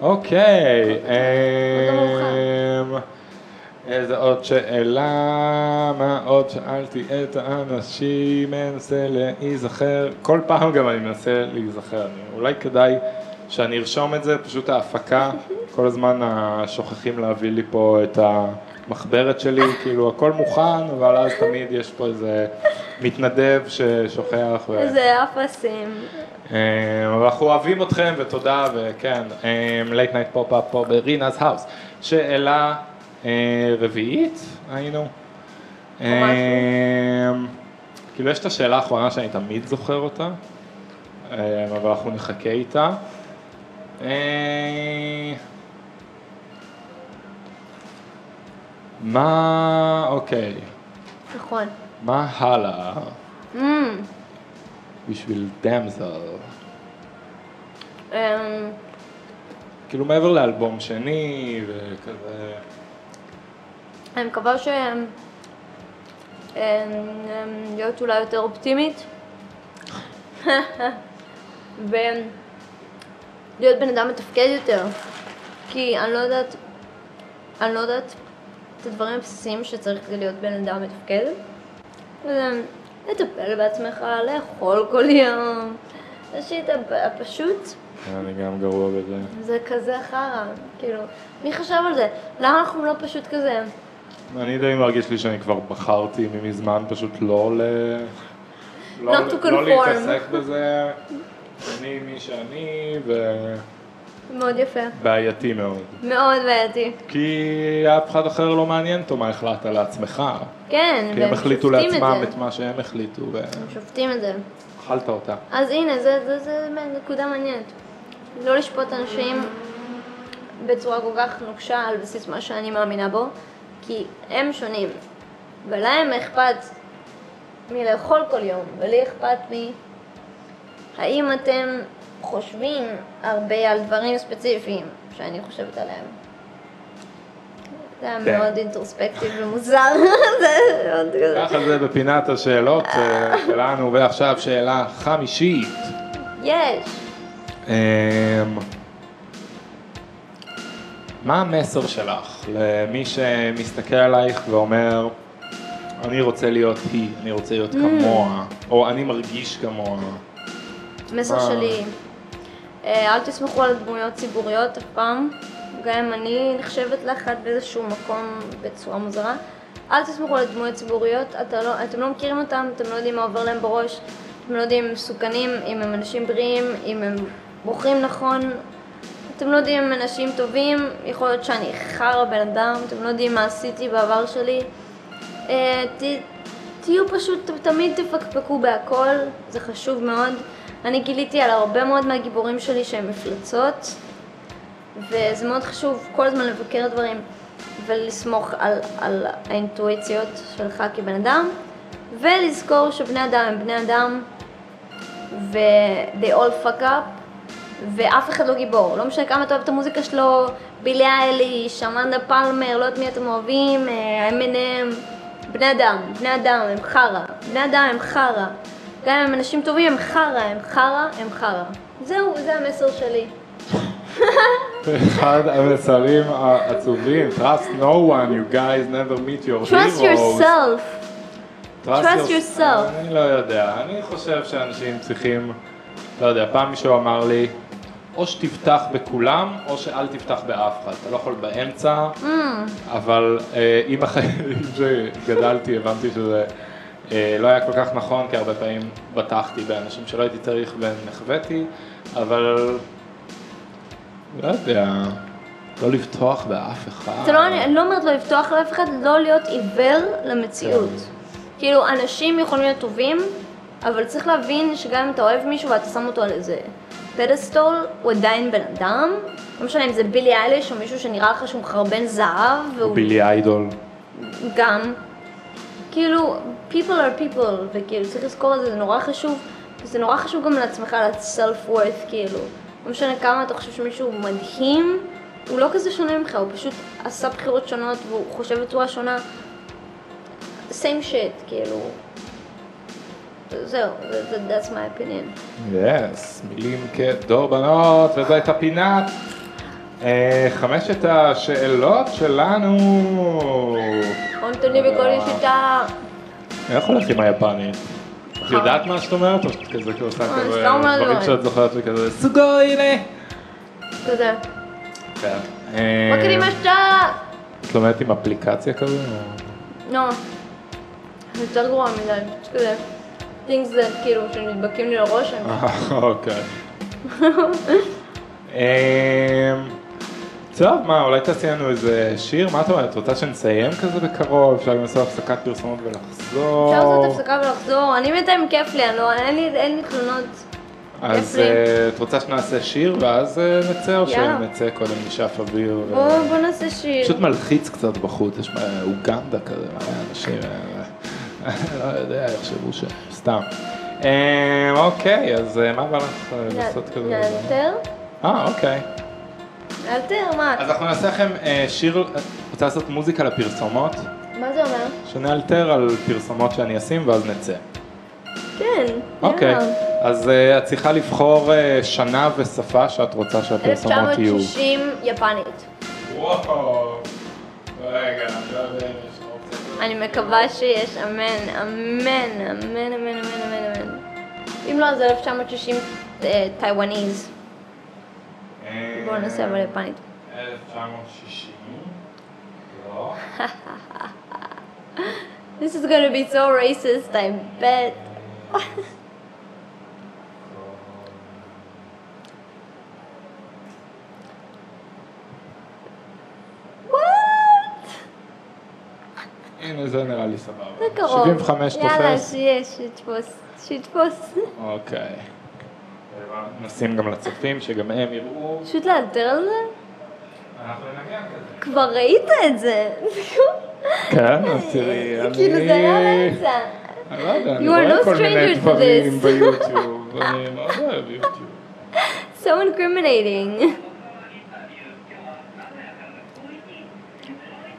אוקיי. איזה עוד שאלה, מה עוד שאלתי את האנשים, מנסה להיזכר, כל פעם גם אני מנסה להיזכר, אולי כדאי שאני ארשום את זה, פשוט ההפקה, כל הזמן שוכחים להביא לי פה את המחברת שלי, כאילו הכל מוכן, אבל אז תמיד יש פה איזה מתנדב ששוכח. איזה אפסים. אנחנו אוהבים אתכם ותודה, וכן, Late Night Pop-Up פה ברינא's House. שאלה רביעית, היינו. כאילו יש את השאלה האחרונה שאני תמיד זוכר אותה, אבל אנחנו נחכה איתה. מה, אוקיי. נכון. מה הלאה? בשביל דמזל. כאילו מעבר לאלבום שני וכזה. אני מקווה להיות אולי יותר אופטימית. ולהיות בן אדם מתפקד יותר. כי אני לא יודעת את הדברים הבסיסיים שצריך כדי להיות בן אדם מתפקד. לטפל בעצמך, לאכול כל יום. זה שיט הפשוט. אני גם גרוע בזה. זה כזה חרא, כאילו, מי חשב על זה? למה אנחנו לא פשוט כזה? אני די מרגיש לי שאני כבר בחרתי ממזמן פשוט לא להתעסק בזה. אני מי שאני מאוד יפה. בעייתי מאוד. מאוד בעייתי. כי אף אחד אחר לא מעניין אותו מה החלטת על עצמך. כן, כי הם החליטו לעצמם את מה שהם החליטו. הם שופטים את זה. אכלת אותה. אז הנה, זה נקודה מעניינת. לא לשפוט אנשים בצורה כל כך נוקשה על בסיס מה שאני מאמינה בו, כי הם שונים. ולהם אכפת מלאכול כל יום, ולי אכפת האם אתם חושבים הרבה על דברים ספציפיים שאני חושבת עליהם. זה היה מאוד אינטרוספקטיב ומוזר. ככה זה בפינת השאלות שלנו, ועכשיו שאלה חמישית. יש. מה המסר שלך למי שמסתכל עלייך ואומר, אני רוצה להיות היא, אני רוצה להיות כמוה, או אני מרגיש כמוה? המסר שלי, אל תסמכו על דמויות ציבוריות אף פעם, גם אם אני נחשבת לאחת באיזשהו מקום בצורה מוזרה. אל תסמכו על דמויות ציבוריות, אתם לא מכירים אותם, אתם לא יודעים מה עובר להם בראש, אתם לא יודעים אם הם מסוכנים, אם הם אנשים בריאים, אם הם בוחרים נכון, אתם לא יודעים אם הם אנשים טובים, יכול להיות שאני חרא בן אדם, אתם לא יודעים מה עשיתי בעבר שלי. תהיו פשוט, תמיד תפקפקו בהכל, זה חשוב מאוד. אני גיליתי על הרבה מאוד מהגיבורים שלי שהם מפלצות, וזה מאוד חשוב כל הזמן לבקר דברים ולסמוך על האינטואיציות שלך כבן אדם, ולזכור שבני אדם הם בני אדם ו- they all fuck up, ואף אחד לא גיבור. לא משנה כמה אתה אוהב את המוזיקה שלו, בילי אייליש, אמנדה פלמר, לא את מי אתם אוהבים, M&M, בני אדם הם חרא, גם אם הם אנשים טובים, הם חרא. זהו, זה המסר שלי. אחד המסרים העצובים, trust no one, you guys never meet your heroes. Trust yourself. אני לא יודע, אני חושב שאנשים צריכים, לא יודע, פעם מישהו אמר לי, או שתפתח בכולם, או שאל תפתח באף אחד. אתה לא יכול באמצע, אבל עם החיים שגדלתי, הבנתי שזה לא היה כל כך נכון, כי הרבה פעמים בטחתי באנשים שלא הייתי צריך ונחוויתי, אבל לא יודע, לא לפתוח באף אחד. אני לא אומרת לא לפתוח לאף אחד, לא להיות עיוור למציאות. כאילו, אנשים יכולים להיות טובים, אבל צריך להבין שגם אם אתה אוהב מישהו ואתה שם אותו על איזה פדסטול, הוא עדיין בן אדם. לא משנה אם זה בילי אייליש או מישהו שנראה לך שהוא מחרבן זהב והוא... בילי איידול. גם. כאילו, people are people, וכאילו צריך לזכור את זה, זה נורא חשוב. זה נורא חשוב גם לעצמך, ל-self-worth, כאילו. לא משנה כמה אתה חושב שמישהו מדהים, הוא לא כזה שונה ממך, הוא פשוט עשה בחירות שונות והוא חושב בצורה שונה. same shit, כאילו. זהו, that's my opinion. yes, מילים כדור בנות, וזו הייתה פינת. חמשת השאלות שלנו. אונטוני בכל ישיתה. אני לא יכול ללכת עם היפנית. את יודעת מה שאת אומרת? או שאת כזה עושה כזה דברים שאת זוכרת וכזה סוגו, הנה! כזה. כן. מה קדימה שאת? את לומדת עם אפליקציה כזה? לא. זה יותר גרוע מדי, זה כזה. things that כאילו שנדבקים לי לראש. אוקיי. טוב, מה, אולי תעשי לנו איזה שיר? מה אתה אומר? את רוצה שנסיים כזה בקרוב? אפשר גם לעשות הפסקת פרסומות ולחזור? אפשר לעשות הפסקה ולחזור. אני בינתיים כיף לי, אין לי תלונות. אז את רוצה שנעשה שיר ואז נצא או שנצא קודם נשאף אוויר? בוא נעשה שיר. פשוט מלחיץ קצת בחוץ, יש אוגנדה כזה, אנשים... לא יודע, יחשבו ש... סתם. אוקיי, אז מה בא לך לעשות כזה? לאלתר? אוקיי. לאלתר, מה? אז אנחנו נעשה לכם שיר... רוצה לעשות מוזיקה לפרסומות? מה זה אומר? שנאלתר על פרסומות שאני אשים ואז נצא. כן. אוקיי. אז את צריכה לבחור שנה ושפה שאת רוצה שהפרסומות יהיו. 1960 יפנית. וואו. רגע, אני מקווה שיש, אמן, אמן, אמן, אמן, אמן, אמן. אם לא, אז 1960 טייוואניז. בואו נעשה אבל יפנית. 1960? לא. This is gonna be so racist, I bet. הנה, זה נראה לי סבבה. זה קרוב. 75 תופס. יאללה, שיהיה, שיתפוס. שיתפוס. אוקיי. נשים גם לצופים, שגם הם יראו. פשוט לאלתר על זה? אנחנו ננגן כזה. כבר ראית את זה. כן, אז תראי, אני... כאילו זה היה רצה. אני לא יודע, אני רואה כל מיני דברים ביוטיוב. אני מאוד אוהב ביוטיוב. So incriminating.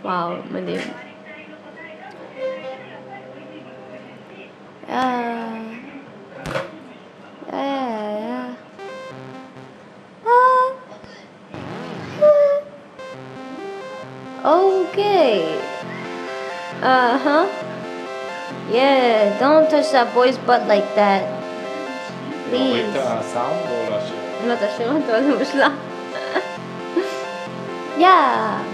וואו, מדהים. Okay. Yeah, don't touch that boy's butt like that. Please. Wait, sound or not? No, that's not what I'm saying. Yeah.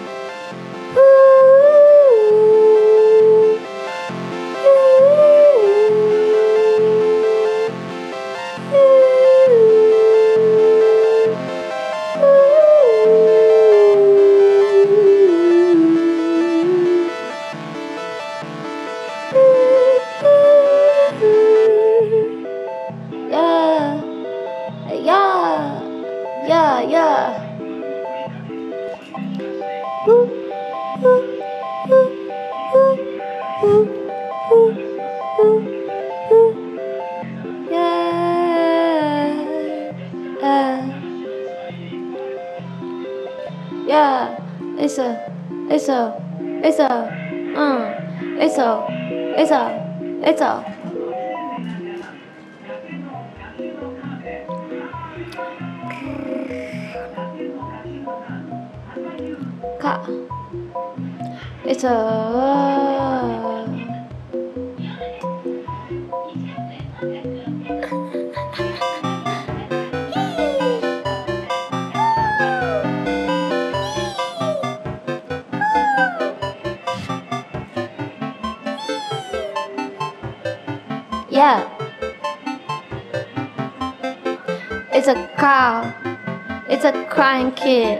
Kid.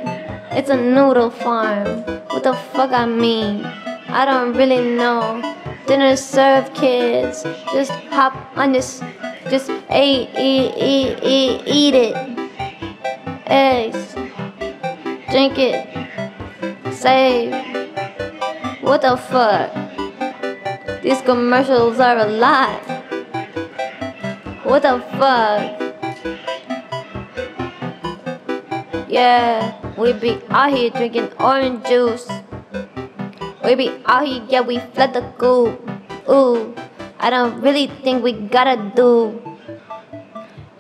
It's a noodle farm. What the fuck I mean? I don't really know. dinner served, kids. Just hop on this, just eat it. Eggs, drink it, save. What the fuck? These commercials are a lot. What the fuck? Yeah, we be out here drinking orange juice. We be out here, yeah, we flood the coop. Ooh, I don't really think we gotta do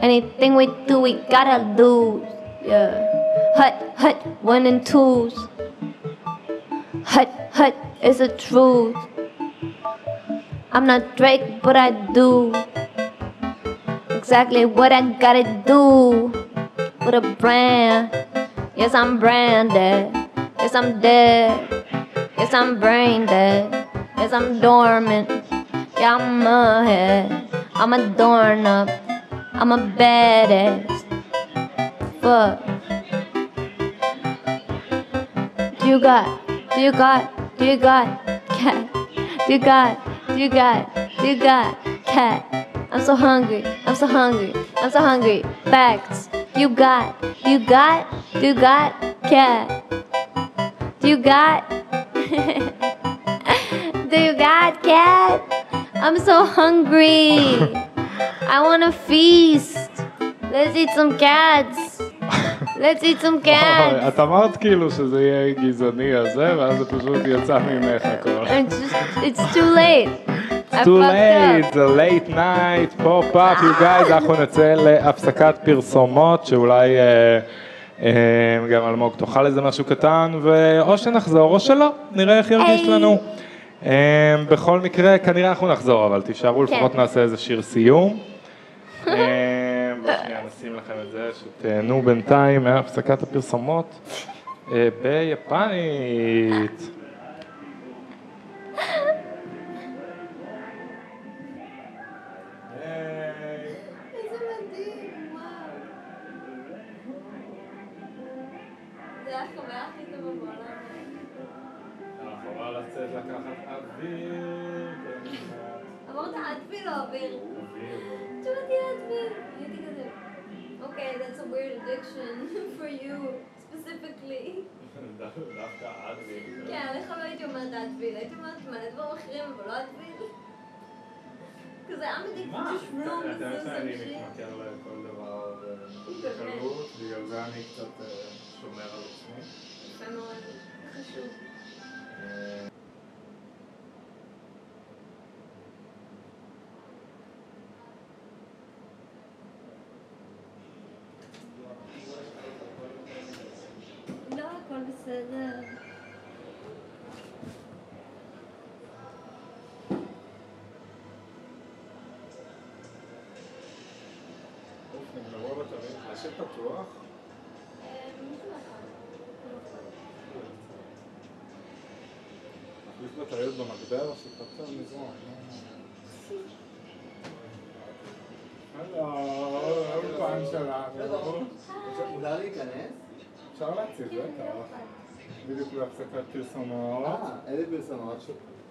anything we do, we gotta lose. Yeah. Hut, hut, 1 and 2s. Hut, hut, it's the truth. I'm not Drake, but I do exactly what I gotta do with a brand. Yes, I'm branded. Yes, I'm dead. Yes, I'm brain dead. Yes, I'm dormant. Yeah, I'm a head. I'm a dorn up. I'm a badass. Fuck. Do you got cat? I'm so hungry. Facts. Do you got cat? Do you got cat? I'm so hungry. I want to feast. Let's eat some cats. את אמרת כאילו שזה יהיה גזעני הזה, ואז זה פשוט יצא ממך הכל. It's too late. It's too late. The late night pop-up, you guys. אנחנו נצא להפסקת פרסומות, שאולי... גם אלמוג תאכל איזה משהו קטן, ואו שנחזור או שלא, נראה איך ירגיש לנו. בכל מקרה, כנראה אנחנו נחזור, אבל תישארו, לפחות נעשה איזה שיר סיום. בשנייה נשים לכם את זה, שתהנו בינתיים מהפסקת הפרסומות ביפנית.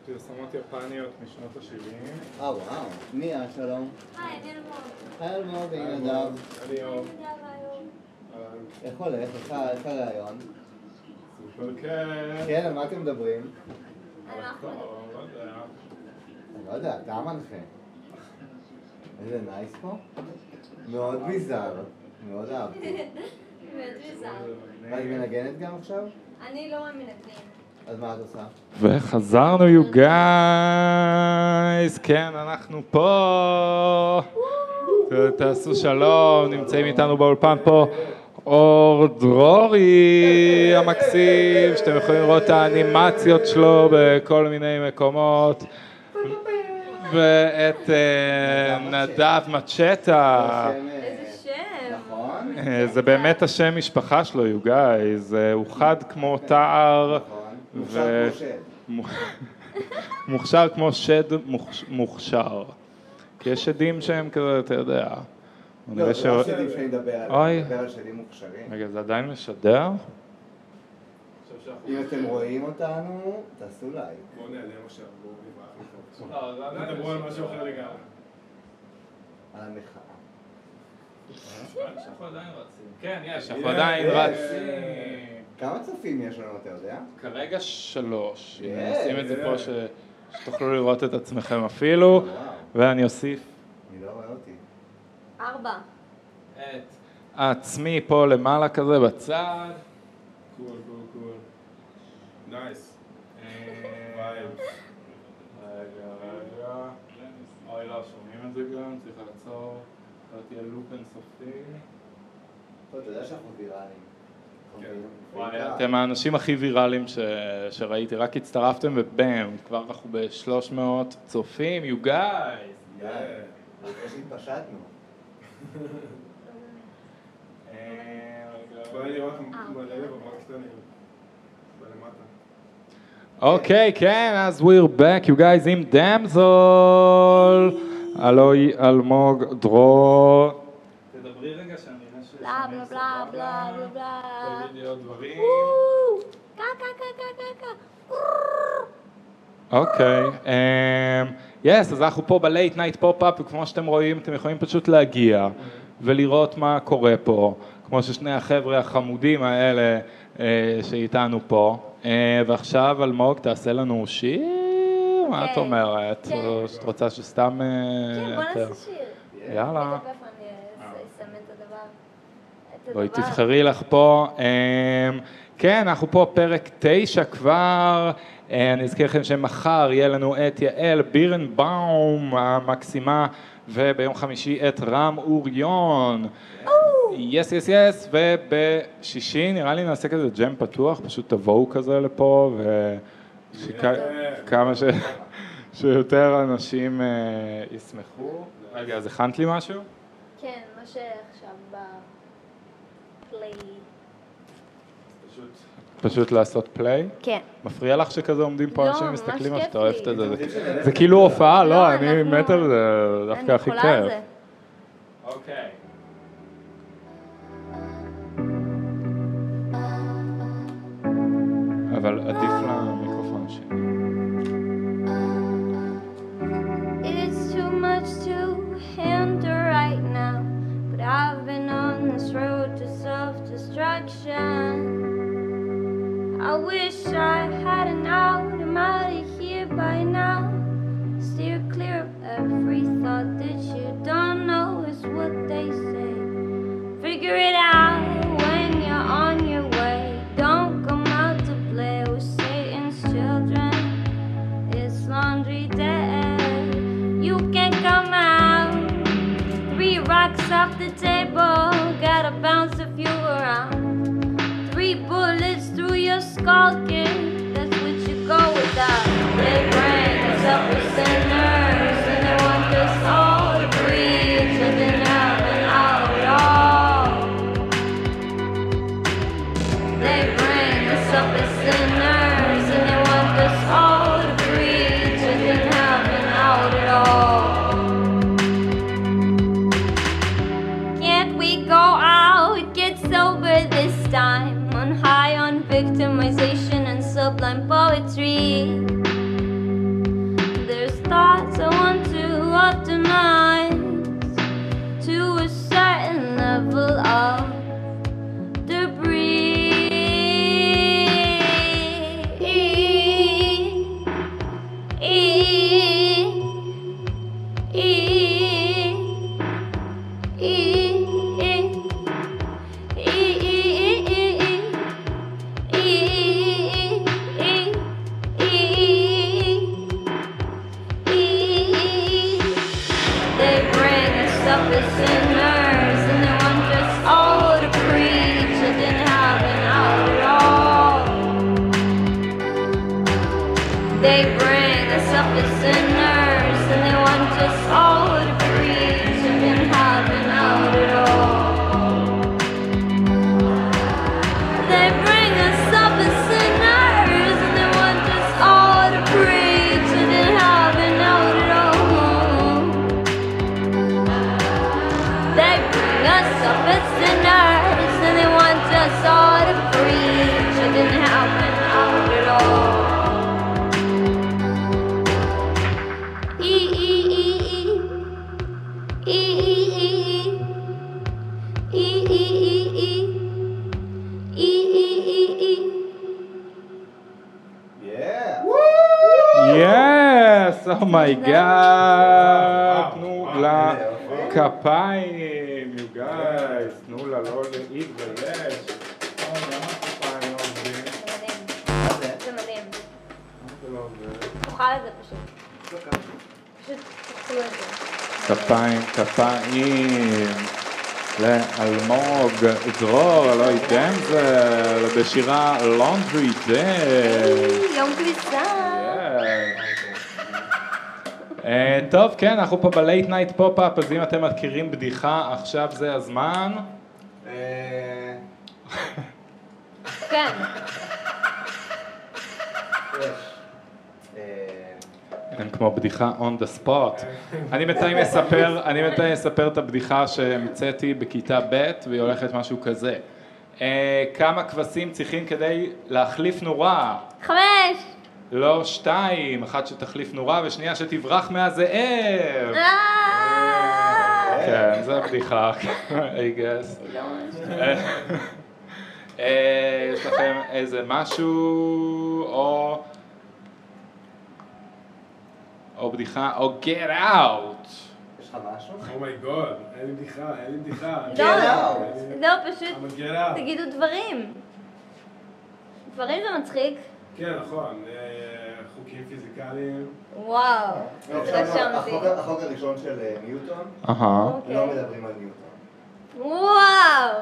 פרסומות יפניות משנות ה-70. וואו, מיה, שלום. היי, אלמוג. היי, אלמוג. אני אהוב. איך הולך? איך הרעיון? סופר כן. כן, על מה אתם מדברים? אני לא יודע, אתה מנחה. איזה נייס פה? מאוד מזר. מאוד אהבתי. מאוד מזר. ואת מנגנת גם עכשיו? אני לא מנגנת. אז מה את עושה? וחזרנו, you guys. כן, אנחנו פה. תעשו שלום, נמצאים איתנו באולפן פה אור דרורי המקסים, שאתם יכולים לראות את האנימציות שלו בכל מיני מקומות, ואת נדב מצ'טה. זה באמת השם משפחה שלו, you guys. הוא חד כמו תער. מוכשר כמו שד מוכשר, כי יש שדים שהם כזה, אתה יודע. לא, זה לא שדים שאני מדבר על שדים מוכשרים. רגע, זה עדיין משדר? אני חושב שאנחנו אם אתם רואים אותנו, תעשו לייק. בואו נעלם עכשיו, בואו נברח איתו. נדברו על משהו אחר לגמרי. על המחאה. שחו עדיין רצים. כן, יש, שחו עדיין רצים. כמה צופים יש לנו, אתה יודע? כרגע 3. נשים את זה פה שתוכלו לראות את עצמכם אפילו. ואני אוסיף. אני לא רואה אותי. 4. את עצמי פה למעלה כזה בצד. קול, קול, קול. נייס. וייבס. רגע. אוי, לא שומעים את זה גם, צריך לעצור. אתה תהיה לופ אינסופי. אתה יודע שאנחנו ויראליים. אתם האנשים הכי ויראליים שראיתי, רק הצטרפתם ובאם, כבר אנחנו ב-300 צופים, you guys. איך התפשטנו? בואי לראות מלא בבקסטנים, בלמטה. אוקיי, כן, אז we're back, you guys, עם דאמזל. הלו היא אלמוג דרור. תדברי רגע שאני בלה בלה בלה בלה בלה בלה. תגידי עוד דברים. קה קה קה קה קה. אוקיי. יס, אז אנחנו פה ב-Late Night Pop-Up, וכמו שאתם רואים, אתם יכולים פשוט להגיע ולראות מה קורה פה. כמו ששני החבר'ה החמודים האלה שאיתנו פה. ועכשיו, אלמוג, תעשה לנו שיר? מה את אומרת? שאת רוצה שסתם... כן, בוא נעשה שיר. יאללה. בואי תבחרי לך פה, כן, אנחנו פה פרק 9 כבר, אני אזכיר לכם שמחר יהיה לנו את יעל בירנבאום המקסימה, וביום חמישי את רם אוריון, יס יס יס, ובשישי נראה לי נעשה כזה ג'ם פתוח, פשוט תבואו כזה לפה, וכמה שיותר אנשים ישמחו. רגע, אז הכנת לי משהו? כן, מה שעכשיו בא. פשוט לעשות פליי? כן. מפריע לך שכזה עומדים פה אנשים מסתכלים על שאתה אוהבת את זה? זה כאילו הופעה, לא, אני מת על זה, דווקא הכי כיף. אוקיי. אבל עדיף למיקרופון שלי. It's too much to handle right now, but I've been on this road to self-destruction. I wish I had an out, I'm out of here by now. Steer clear of every thought that you don't know is what they say. Figure it out when you're on your way. Don't come out to play with Satan's children. It's laundry day. You can't come out. 3 rocks off the table. Gotta bounce if you around. 3 bullets through your skull, kid. That's what you go without. They bring us up with sinners, and they want us all to breathe, and then out and out all. They bring us up with sinners, and they want us all to breathe, and then out and out at all. Can't we go out, get sober this time? High on victimization and sublime poetry. There's thoughts I want to optimize to a certain level of debris. They bring us up as sinners, and they want us all to breathe, and then having out at all. They bring us up as sinners, and they want us all to breathe, and then having out at all. They bring us up as sinners, and they want us all to breathe, and then having out. Oh my God, תנו לה כפיים, you guys, תנו לה לא להתבייש. זה מדהים. תאכל את זה פשוט. פשוט תאכלו את זה. כפיים, כפיים. לאלמוג דרור, לא איתם זה, בשירה לונדרי דיי. יום כניסה. טוב, כן, אנחנו פה ב-Late Night Pop-Up, אז אם אתם מכירים בדיחה, עכשיו זה הזמן. כן. הם כמו בדיחה on the spot. אני מתי אספר את הבדיחה שמצאתי בכיתה ב' והיא הולכת משהו כזה. כמה כבשים צריכים כדי להחליף נורה? 5. לא 2, אחת שתחליף נורה ושנייה שתברח מהזאב. כן, זו בדיחה, I guess. יש לכם איזה משהו, או בדיחה, או get out. יש לך משהו? Oh my god, אין לי בדיחה. לא, פשוט תגידו דברים. דברים זה מצחיק. כן, נכון, חוקים פיזיקליים. וואו, התרשמתי. החוק הראשון של ניוטון, לא מדברים על ניוטון. וואו!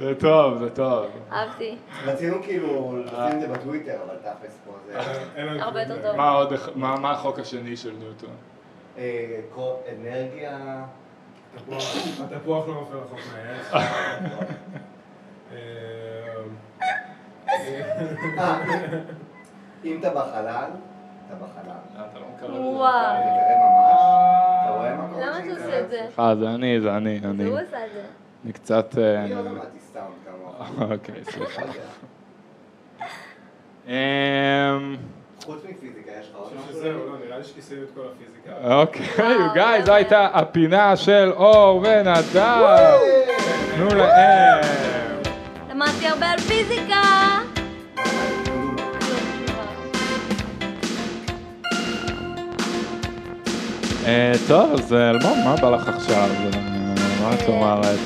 זה טוב, זה טוב. אהבתי. רצינו כאילו לשים את זה בטוויטר, אבל תאפס פה זה... הרבה יותר טוב. מה החוק השני של ניוטון? אנרגיה... התפוח לא מופע לחוק מהאש. אם אתה בחלל, אתה לא מקרב את זה. וואו. אתה מקרב ממש. אתה רואה מה קורה? למה אתה עושה את זה? זה אני. הוא עושה את זה. אני קצת... אני לא למדתי סתם כמוך. אוקיי, סליחה. חוץ מפיזיקה, יש לך עוד משהו? זהו, לא, נראה לי שכיסינו את כל הפיזיקה. אוקיי, you guys, זו הייתה הפינה של אור ונדב. תנו להם. למדתי הרבה על פיזיקה! טוב, אז אלמוג, מה בא לך עכשיו? מה את אומרת?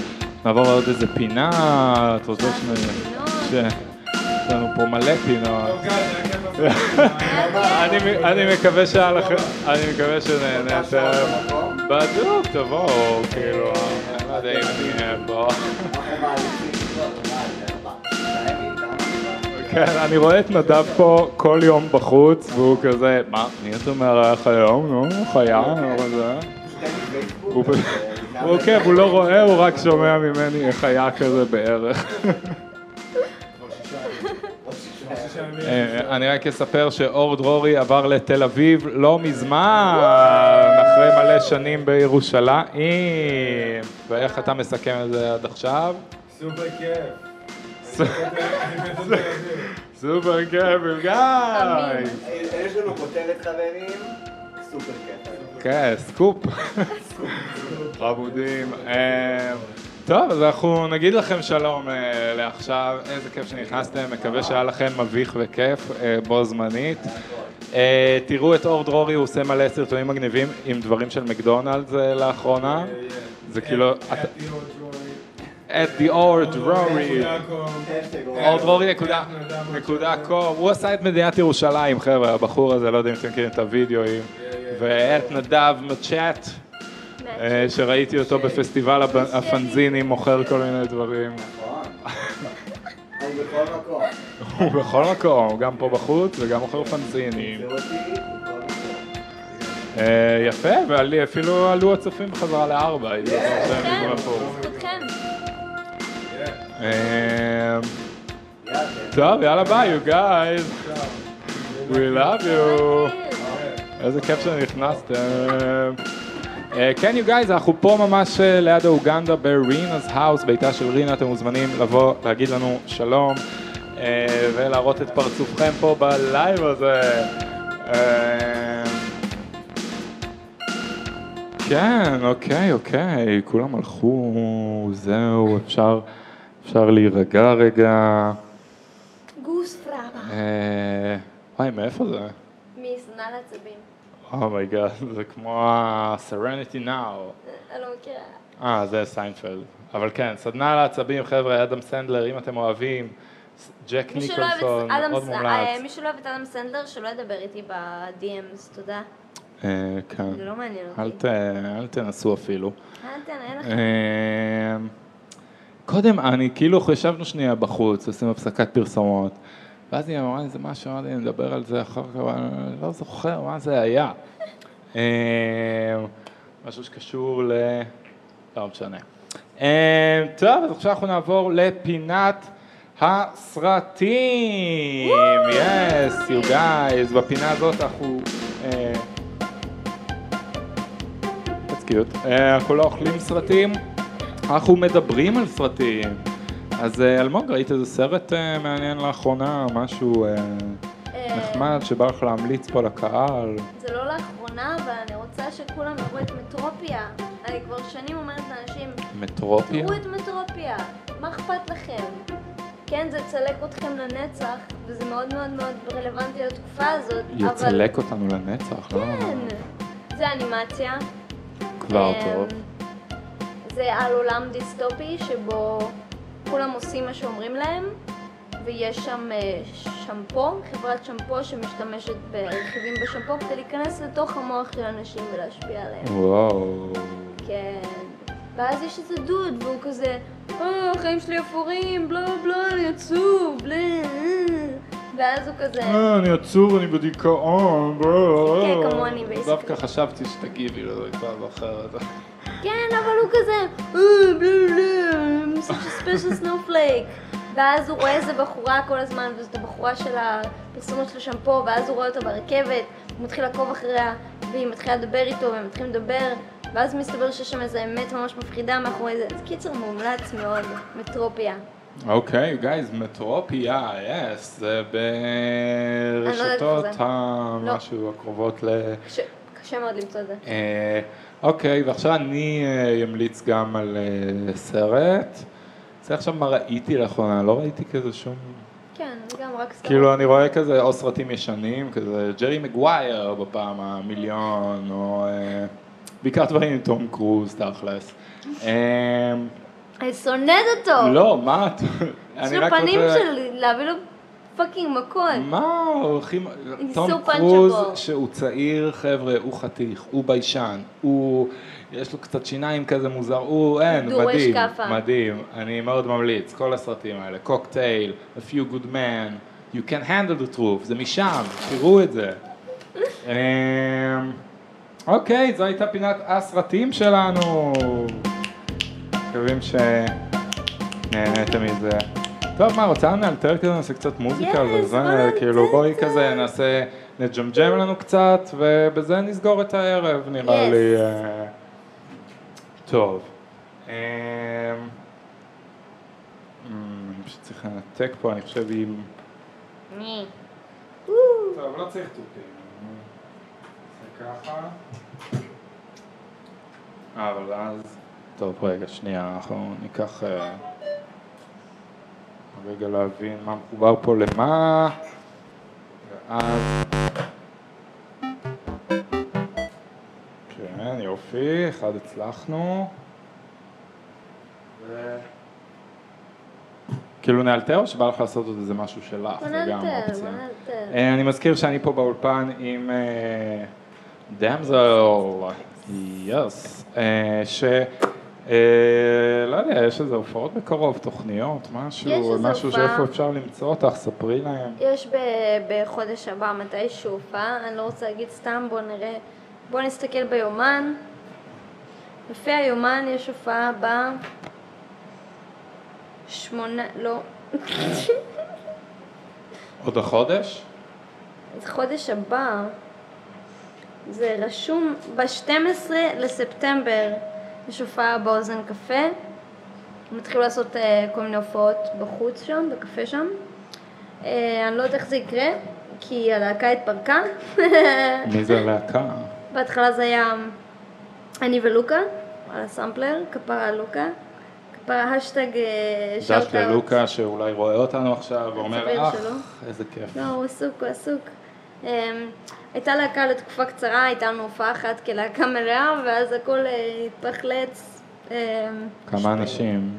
נעבור לעוד איזה פינה, את רוצה שני... יש לנו פה מלא פינות. אני מקווה שנהנתם. בדיוק, תבואו, כאילו, אני לא יודע אם אני אהיה פה. כן, אני רואה את נדב פה כל יום בחוץ, והוא כזה, מה, מי אתה מארח היום? נו, חיים, או זה. הוא עוקב, הוא לא רואה, הוא רק שומע ממני חיה כזה בערך. אני רק אספר שאור דרורי עבר לתל אביב לא מזמן, אחרי מלא שנים בירושלים. ואיך אתה מסכם את זה עד עכשיו? סופר כיף. סופר כיף, גאי! יש לנו כותרת חברים, סופר כיף. כן, סקופ. חמודים. טוב, אז אנחנו נגיד לכם שלום לעכשיו. איזה כיף שנכנסתם, מקווה שהיה לכם מביך וכיף בו זמנית. תראו את אור דרורי, הוא עושה מלא סרטונים מגניבים עם דברים של מקדונלדס לאחרונה. זה כאילו... @theordrory.com הוא עשה את מדינת ירושלים, חבר'ה, הבחור הזה, לא יודע אם אתם מכירים את הווידאוים, ואת נדב מצ'אט, שראיתי אותו בפסטיבל הפנזינים, מוכר כל מיני דברים. הוא בכל מקום, גם פה בחוץ וגם מוכר פנזינים. יפה, ואפילו עלו הצופים בחזרה לארבע, איזה שם מברפור. טוב, יאללה ביי, you guys. We love you. איזה כיף שנכנסתם. כן, you guys, אנחנו פה ממש ליד אוגנדה ברינא's house, ביתה של רינה, אתם מוזמנים לבוא, להגיד לנו שלום. ולהראות את פרצופכם פה בלייב הזה. כן, אוקיי, כולם הלכו, זהו, אפשר להירגע רגע. גוס פרבה. וואי, מאיפה זה? מסנן עצבים. אומייגאד, זה כמו ה-Serenity Now. אני לא מכירה. זה סיינפלד. אבל כן, סדנה לעצבים, חבר'ה, אדם סנדלר, אם אתם אוהבים, ג'ק ניקולסון, עוד מומלץ. מי שלא אוהב את אדם סנדלר, שלא ידבר איתי ב-DMs, תודה. כן. זה לא מעניין אותי. אל תנסו אפילו. אין לכם. קודם, אני כאילו חשבנו שנייה בחוץ, עושים הפסקת פרסומות, ואז היא אמרה, זה משהו, אני מדבר על זה אחר כך, אבל אני לא זוכר מה זה היה. משהו שקשור ל... לא משנה. טוב, אז עכשיו אנחנו נעבור לפינת הסרטים. יס, you guys, בפינה הזאת אנחנו... אנחנו לא אוכלים סרטים, אנחנו מדברים על סרטים. אז אלמוג, ראית איזה סרט מעניין לאחרונה, משהו נחמד שבא לך להמליץ פה לקהל? זה לא לאחרונה, אבל אני רוצה שכולם יראו את מטרופיה. אני כבר שנים אומרת לאנשים, מטרופיה? תראו את מטרופיה, מה אכפת לכם? כן, זה יצלק אתכם לנצח, וזה מאוד מאוד מאוד רלוונטי לתקופה הזאת. יצלק אותנו לנצח, לא? כן, זה אנימציה. כבר טוב. זה על עולם דיסטופי שבו כולם עושים מה שאומרים להם, ויש שם שמפו, חברת שמפו שמשתמשת ברכיבים בשמפו כדי להיכנס לתוך המוח של אנשים ולהשפיע עליהם. וואו. כן. ואז יש איזה דוד והוא כזה, החיים שלי אפורים, בלה בלה, אני עצוב, בלה. ואז הוא כזה... אני עצוב, אני בדיכאון, בלה. כן, כמוני בעסק. דווקא חשבתי שתגיבי לזה פעם אחרת. כן, אבל הוא כזה, בלה, such a special snowflake. ואז הוא רואה איזה בחורה כל הזמן, וזאת הבחורה של הפרסומות של השמפו, ואז הוא רואה אותה ברכבת, הוא מתחיל לעקוב אחריה, והיא מתחילה לדבר איתו, והם מתחילים לדבר, ואז מסתבר שיש שם איזו אמת ממש מפחידה מאחורי זה. קיצר מומלץ מאוד, מטרופיה. אוקיי, guys, מטרופיה, yes, זה ברשתות משהו הקרובות ל... קשה מאוד למצוא את זה. אוקיי, ועכשיו אני אמליץ גם על סרט. זה עכשיו מה ראיתי לאחרונה, לא ראיתי כזה שום... כן, גם רק סרט. כאילו אני רואה כזה או סרטים ישנים, כזה ג'רי מגווייר בפעם המיליון, או... בעיקר דברים עם תום קרוז, תכלס. אני שונאת אותו. לא, מה את... יש לו פנים של להביא לו פאקינג מכות. מה? תום קרוז שהוא צעיר, חבר'ה, הוא חתיך, הוא ביישן, הוא... יש לו קצת שיניים כזה מוזר, הוא אין, מדהים, מדהים. אני מאוד ממליץ, כל הסרטים האלה, קוקטייל, A Few Good Men, You Can Handle the Truth, זה משם, תראו את זה. אוקיי, זו הייתה פינת הסרטים שלנו. מקווים שנהנתם מזה. טוב, מה, רוצה נאלתר כזה, נעשה קצת מוזיקה וזה, כאילו בואי כזה, נעשה, נג'מג'ם לנו קצת, ובזה נסגור את הערב, נראה לי. טוב. אני פשוט צריך לנתק פה, אני חושב אם... טוב, לא צריך תופים. ככה. אבל אז... טוב, רגע, שנייה, אנחנו ניקח... רגע להבין מה מחובר פה למה, ואז... כן, יופי, אחד הצלחנו. ו... כאילו נאלתר או שבא לך לעשות עוד איזה משהו שלך? זה גם אופציה. אני מזכיר שאני פה באולפן עם... דאמזל, יס, לא יודע, יש איזה הופעות בקרוב, תוכניות, משהו שאיפה אפשר למצוא אותך, ספרי להם. יש בחודש הבא מתישהו הופעה, אני לא רוצה להגיד סתם, בואו נראה, בואו נסתכל ביומן, לפי היומן יש הופעה הבאה, 8, לא. עוד החודש? זה חודש הבא. זה רשום ב-12 לספטמבר, יש הופעה באוזן קפה, הם התחילו לעשות כל מיני הופעות בחוץ שם, בקפה שם, אני לא יודעת איך זה יקרה, כי הלהקה התפרקה. מי זה הלהקה? בהתחלה זה היה אני ולוקה, על הסמפלר, כפרה לוקה. כפרה השטג שאוטאוט. דש ללוקה שאולי רואה אותנו עכשיו ואומר, אך, איזה כיף. לא, הוא עסוק, הוא עסוק. הייתה להקה לתקופה קצרה, הייתה לנו הופעה אחת כלהקה מלאה, ואז הכל התפחלץ. כמה אנשים?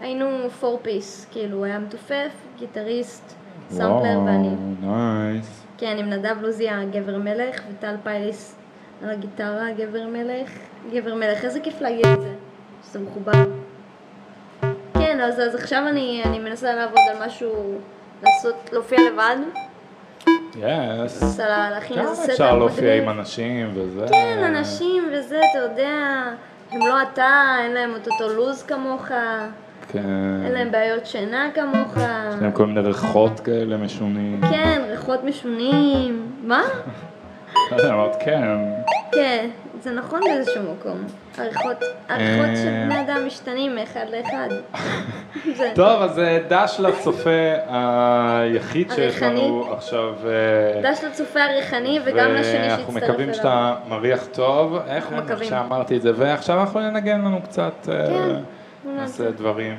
היינו 4 piece, כאילו, היה מטופף, גיטריסט, סמפלר ואני. נייס. כן, עם נדב לוזיה, גבר מלך, וטל פייליס על הגיטרה, גבר מלך. גבר מלך, איזה כיף להגיד את זה, שזה מחובר. כן, אז עכשיו אני מנסה לעבוד על משהו, לעשות, להופיע לבד. יס. כן, אפשר להופיע עם אנשים וזה. כן, אנשים וזה, אתה יודע, הם לא אתה, אין להם אותו לוז כמוך. כן. אין להם בעיות שינה כמוך. יש להם כל מיני ריחות כאלה משונים. כן, ריחות משונים. מה? אמרת כן. כן, זה נכון באיזשהו מקום. הריחות של בני אדם משתנים מאחד לאחד. טוב, אז דש לצופה היחיד שיש לנו עכשיו. דש לצופה הריחני וגם לשני שהצטרף אליו. אנחנו מקווים שאתה מריח טוב. איך שאמרתי את זה, ועכשיו אנחנו ננגן לנו קצת. כן. נעשה דברים.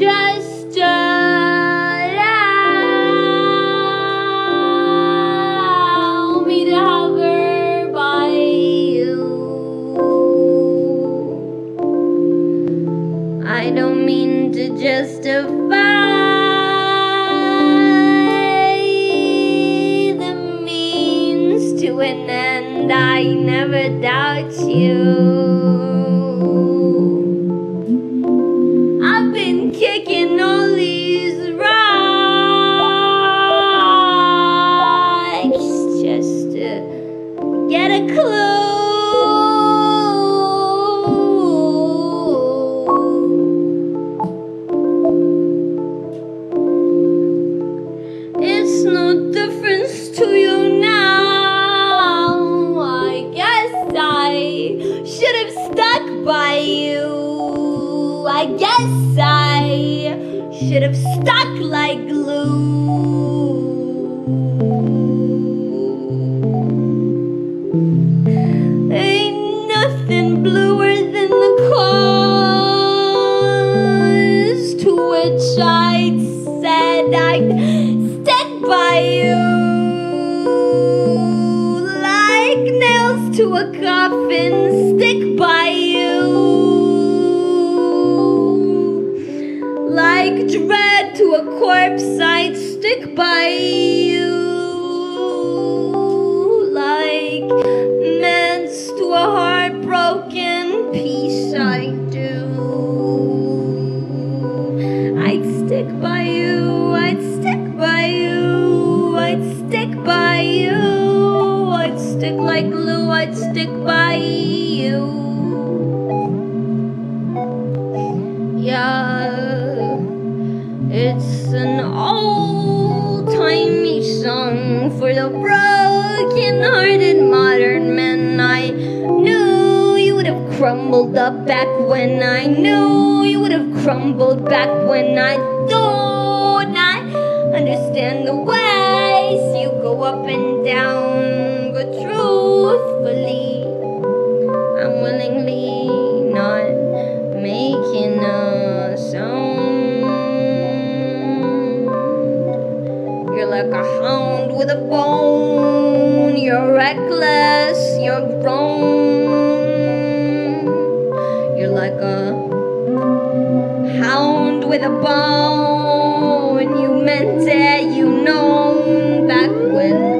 Just guess I should have stuck like glue. Ain't nothing bluer than the cause to which I said I'd stand by you, like nails to a coffin, stick by you, like dread to a corpse, I'd stick by you, like mends to a heartbroken piece, I do. I'd stick by you, I'd stick by you, I'd stick by you, I'd stick like glue, I'd stick by you. Yeah. It's an old-timey song for the broken-hearted modern men. I knew you would have crumbled up back when I knew you would have crumbled back when I do not understand the ways you go up and down. But truthfully, I'm willingly not making a sound. You're like a hound with a bone. You're reckless, you're grown. You're like a hound with a bone. You meant it, you know, back when.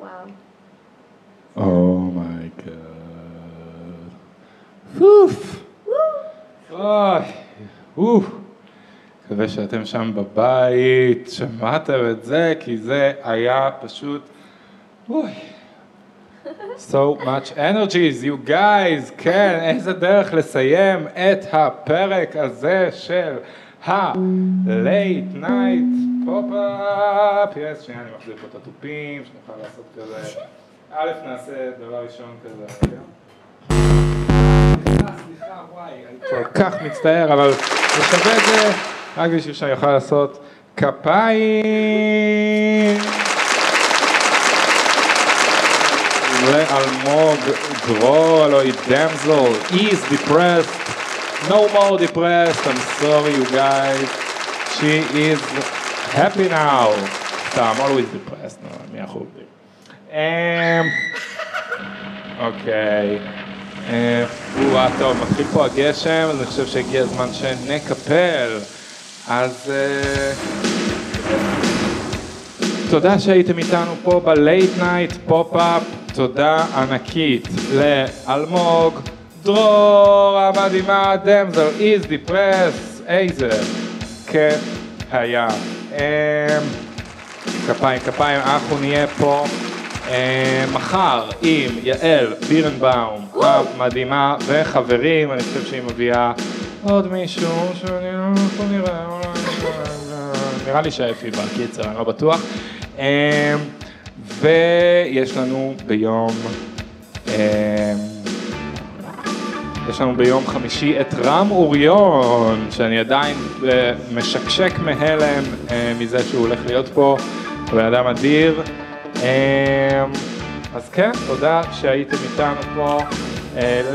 Wow. Oh my God. אוף. אוי. אוף. מקווה שאתם שם בבית, שמעתם את זה, כי זה היה פשוט... אוי. So much energies, you guys, כן, איזה דרך לסיים את הפרק הזה של ה-Late Night Pop-Up. Yes, שנייה, אני מחזיר פה את התופים, שנוכל לעשות כזה. א', נעשה דבר ראשון כזה. סליחה, וואי, אני כל כך מצטער, אבל נשווה את זה, רק בשביל שאני אוכל לעשות כפיים. לאלמוג דרור, אלוהי דמזל, is depressed, no more depressed, I'm sorry you guys, she is happy now, I'm always depressed, no, מי אנחנו עובדים? אוקיי, טוב, מתחיל פה הגשם, אז אני חושב שהגיע הזמן שנקפל, אז... תודה שהייתם איתנו פה ב-Late Night Pop-Up, תודה ענקית לאלמוג דרור המדהימה, דמזל is depressed, איזה כיף היה. כפיים, כפיים, אנחנו נהיה פה מחר עם יעל בירנבאום המדהימה וחברים, אני חושב שהיא מביאה עוד מישהו שאני לא נראה, נראה לי שהאפי בקיצר, אני לא בטוח. ויש לנו ביום חמישי את רם אוריון, שאני עדיין משקשק מהלם מזה שהוא הולך להיות פה, הוא אדם אדיר. אז כן, תודה שהייתם איתנו פה,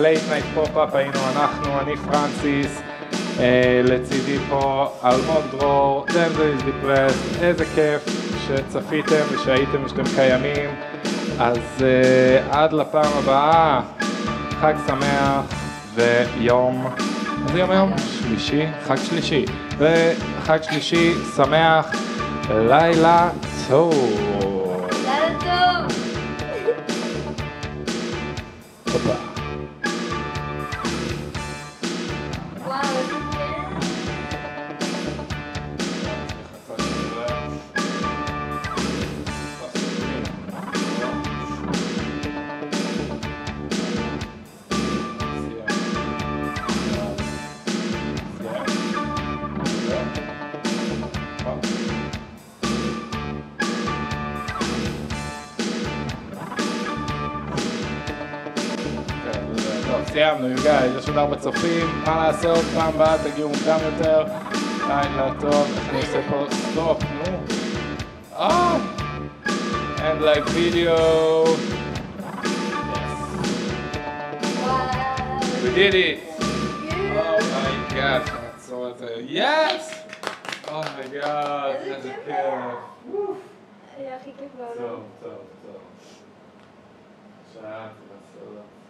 Late Night Pop-Up היינו אנחנו, אני פרנסיס, לצידי פה אלמוג דרור, Damsel is Depressed, איזה כיף שצפיתם ושהייתם ושאתם קיימים, אז עד לפעם הבאה, חג שמח ויום, איזה יום היום? שלישי, חג שלישי, וחג שלישי שמח, לילה טוב. לילה טוב. תודה. סיימנו, יוגאי, יש עוד 4 צופים, מה לעשות, פעם באה תגיעו מוקדם יותר, לילה טוב, אני עושה פה סטופ, נו. And like video. Yes. We did it. Oh my God, נעצור את זה. Yes! Oh my God, איזה כיף. היה הכי כיף בעולם. טוב, טוב, טוב. שעה, תנסו.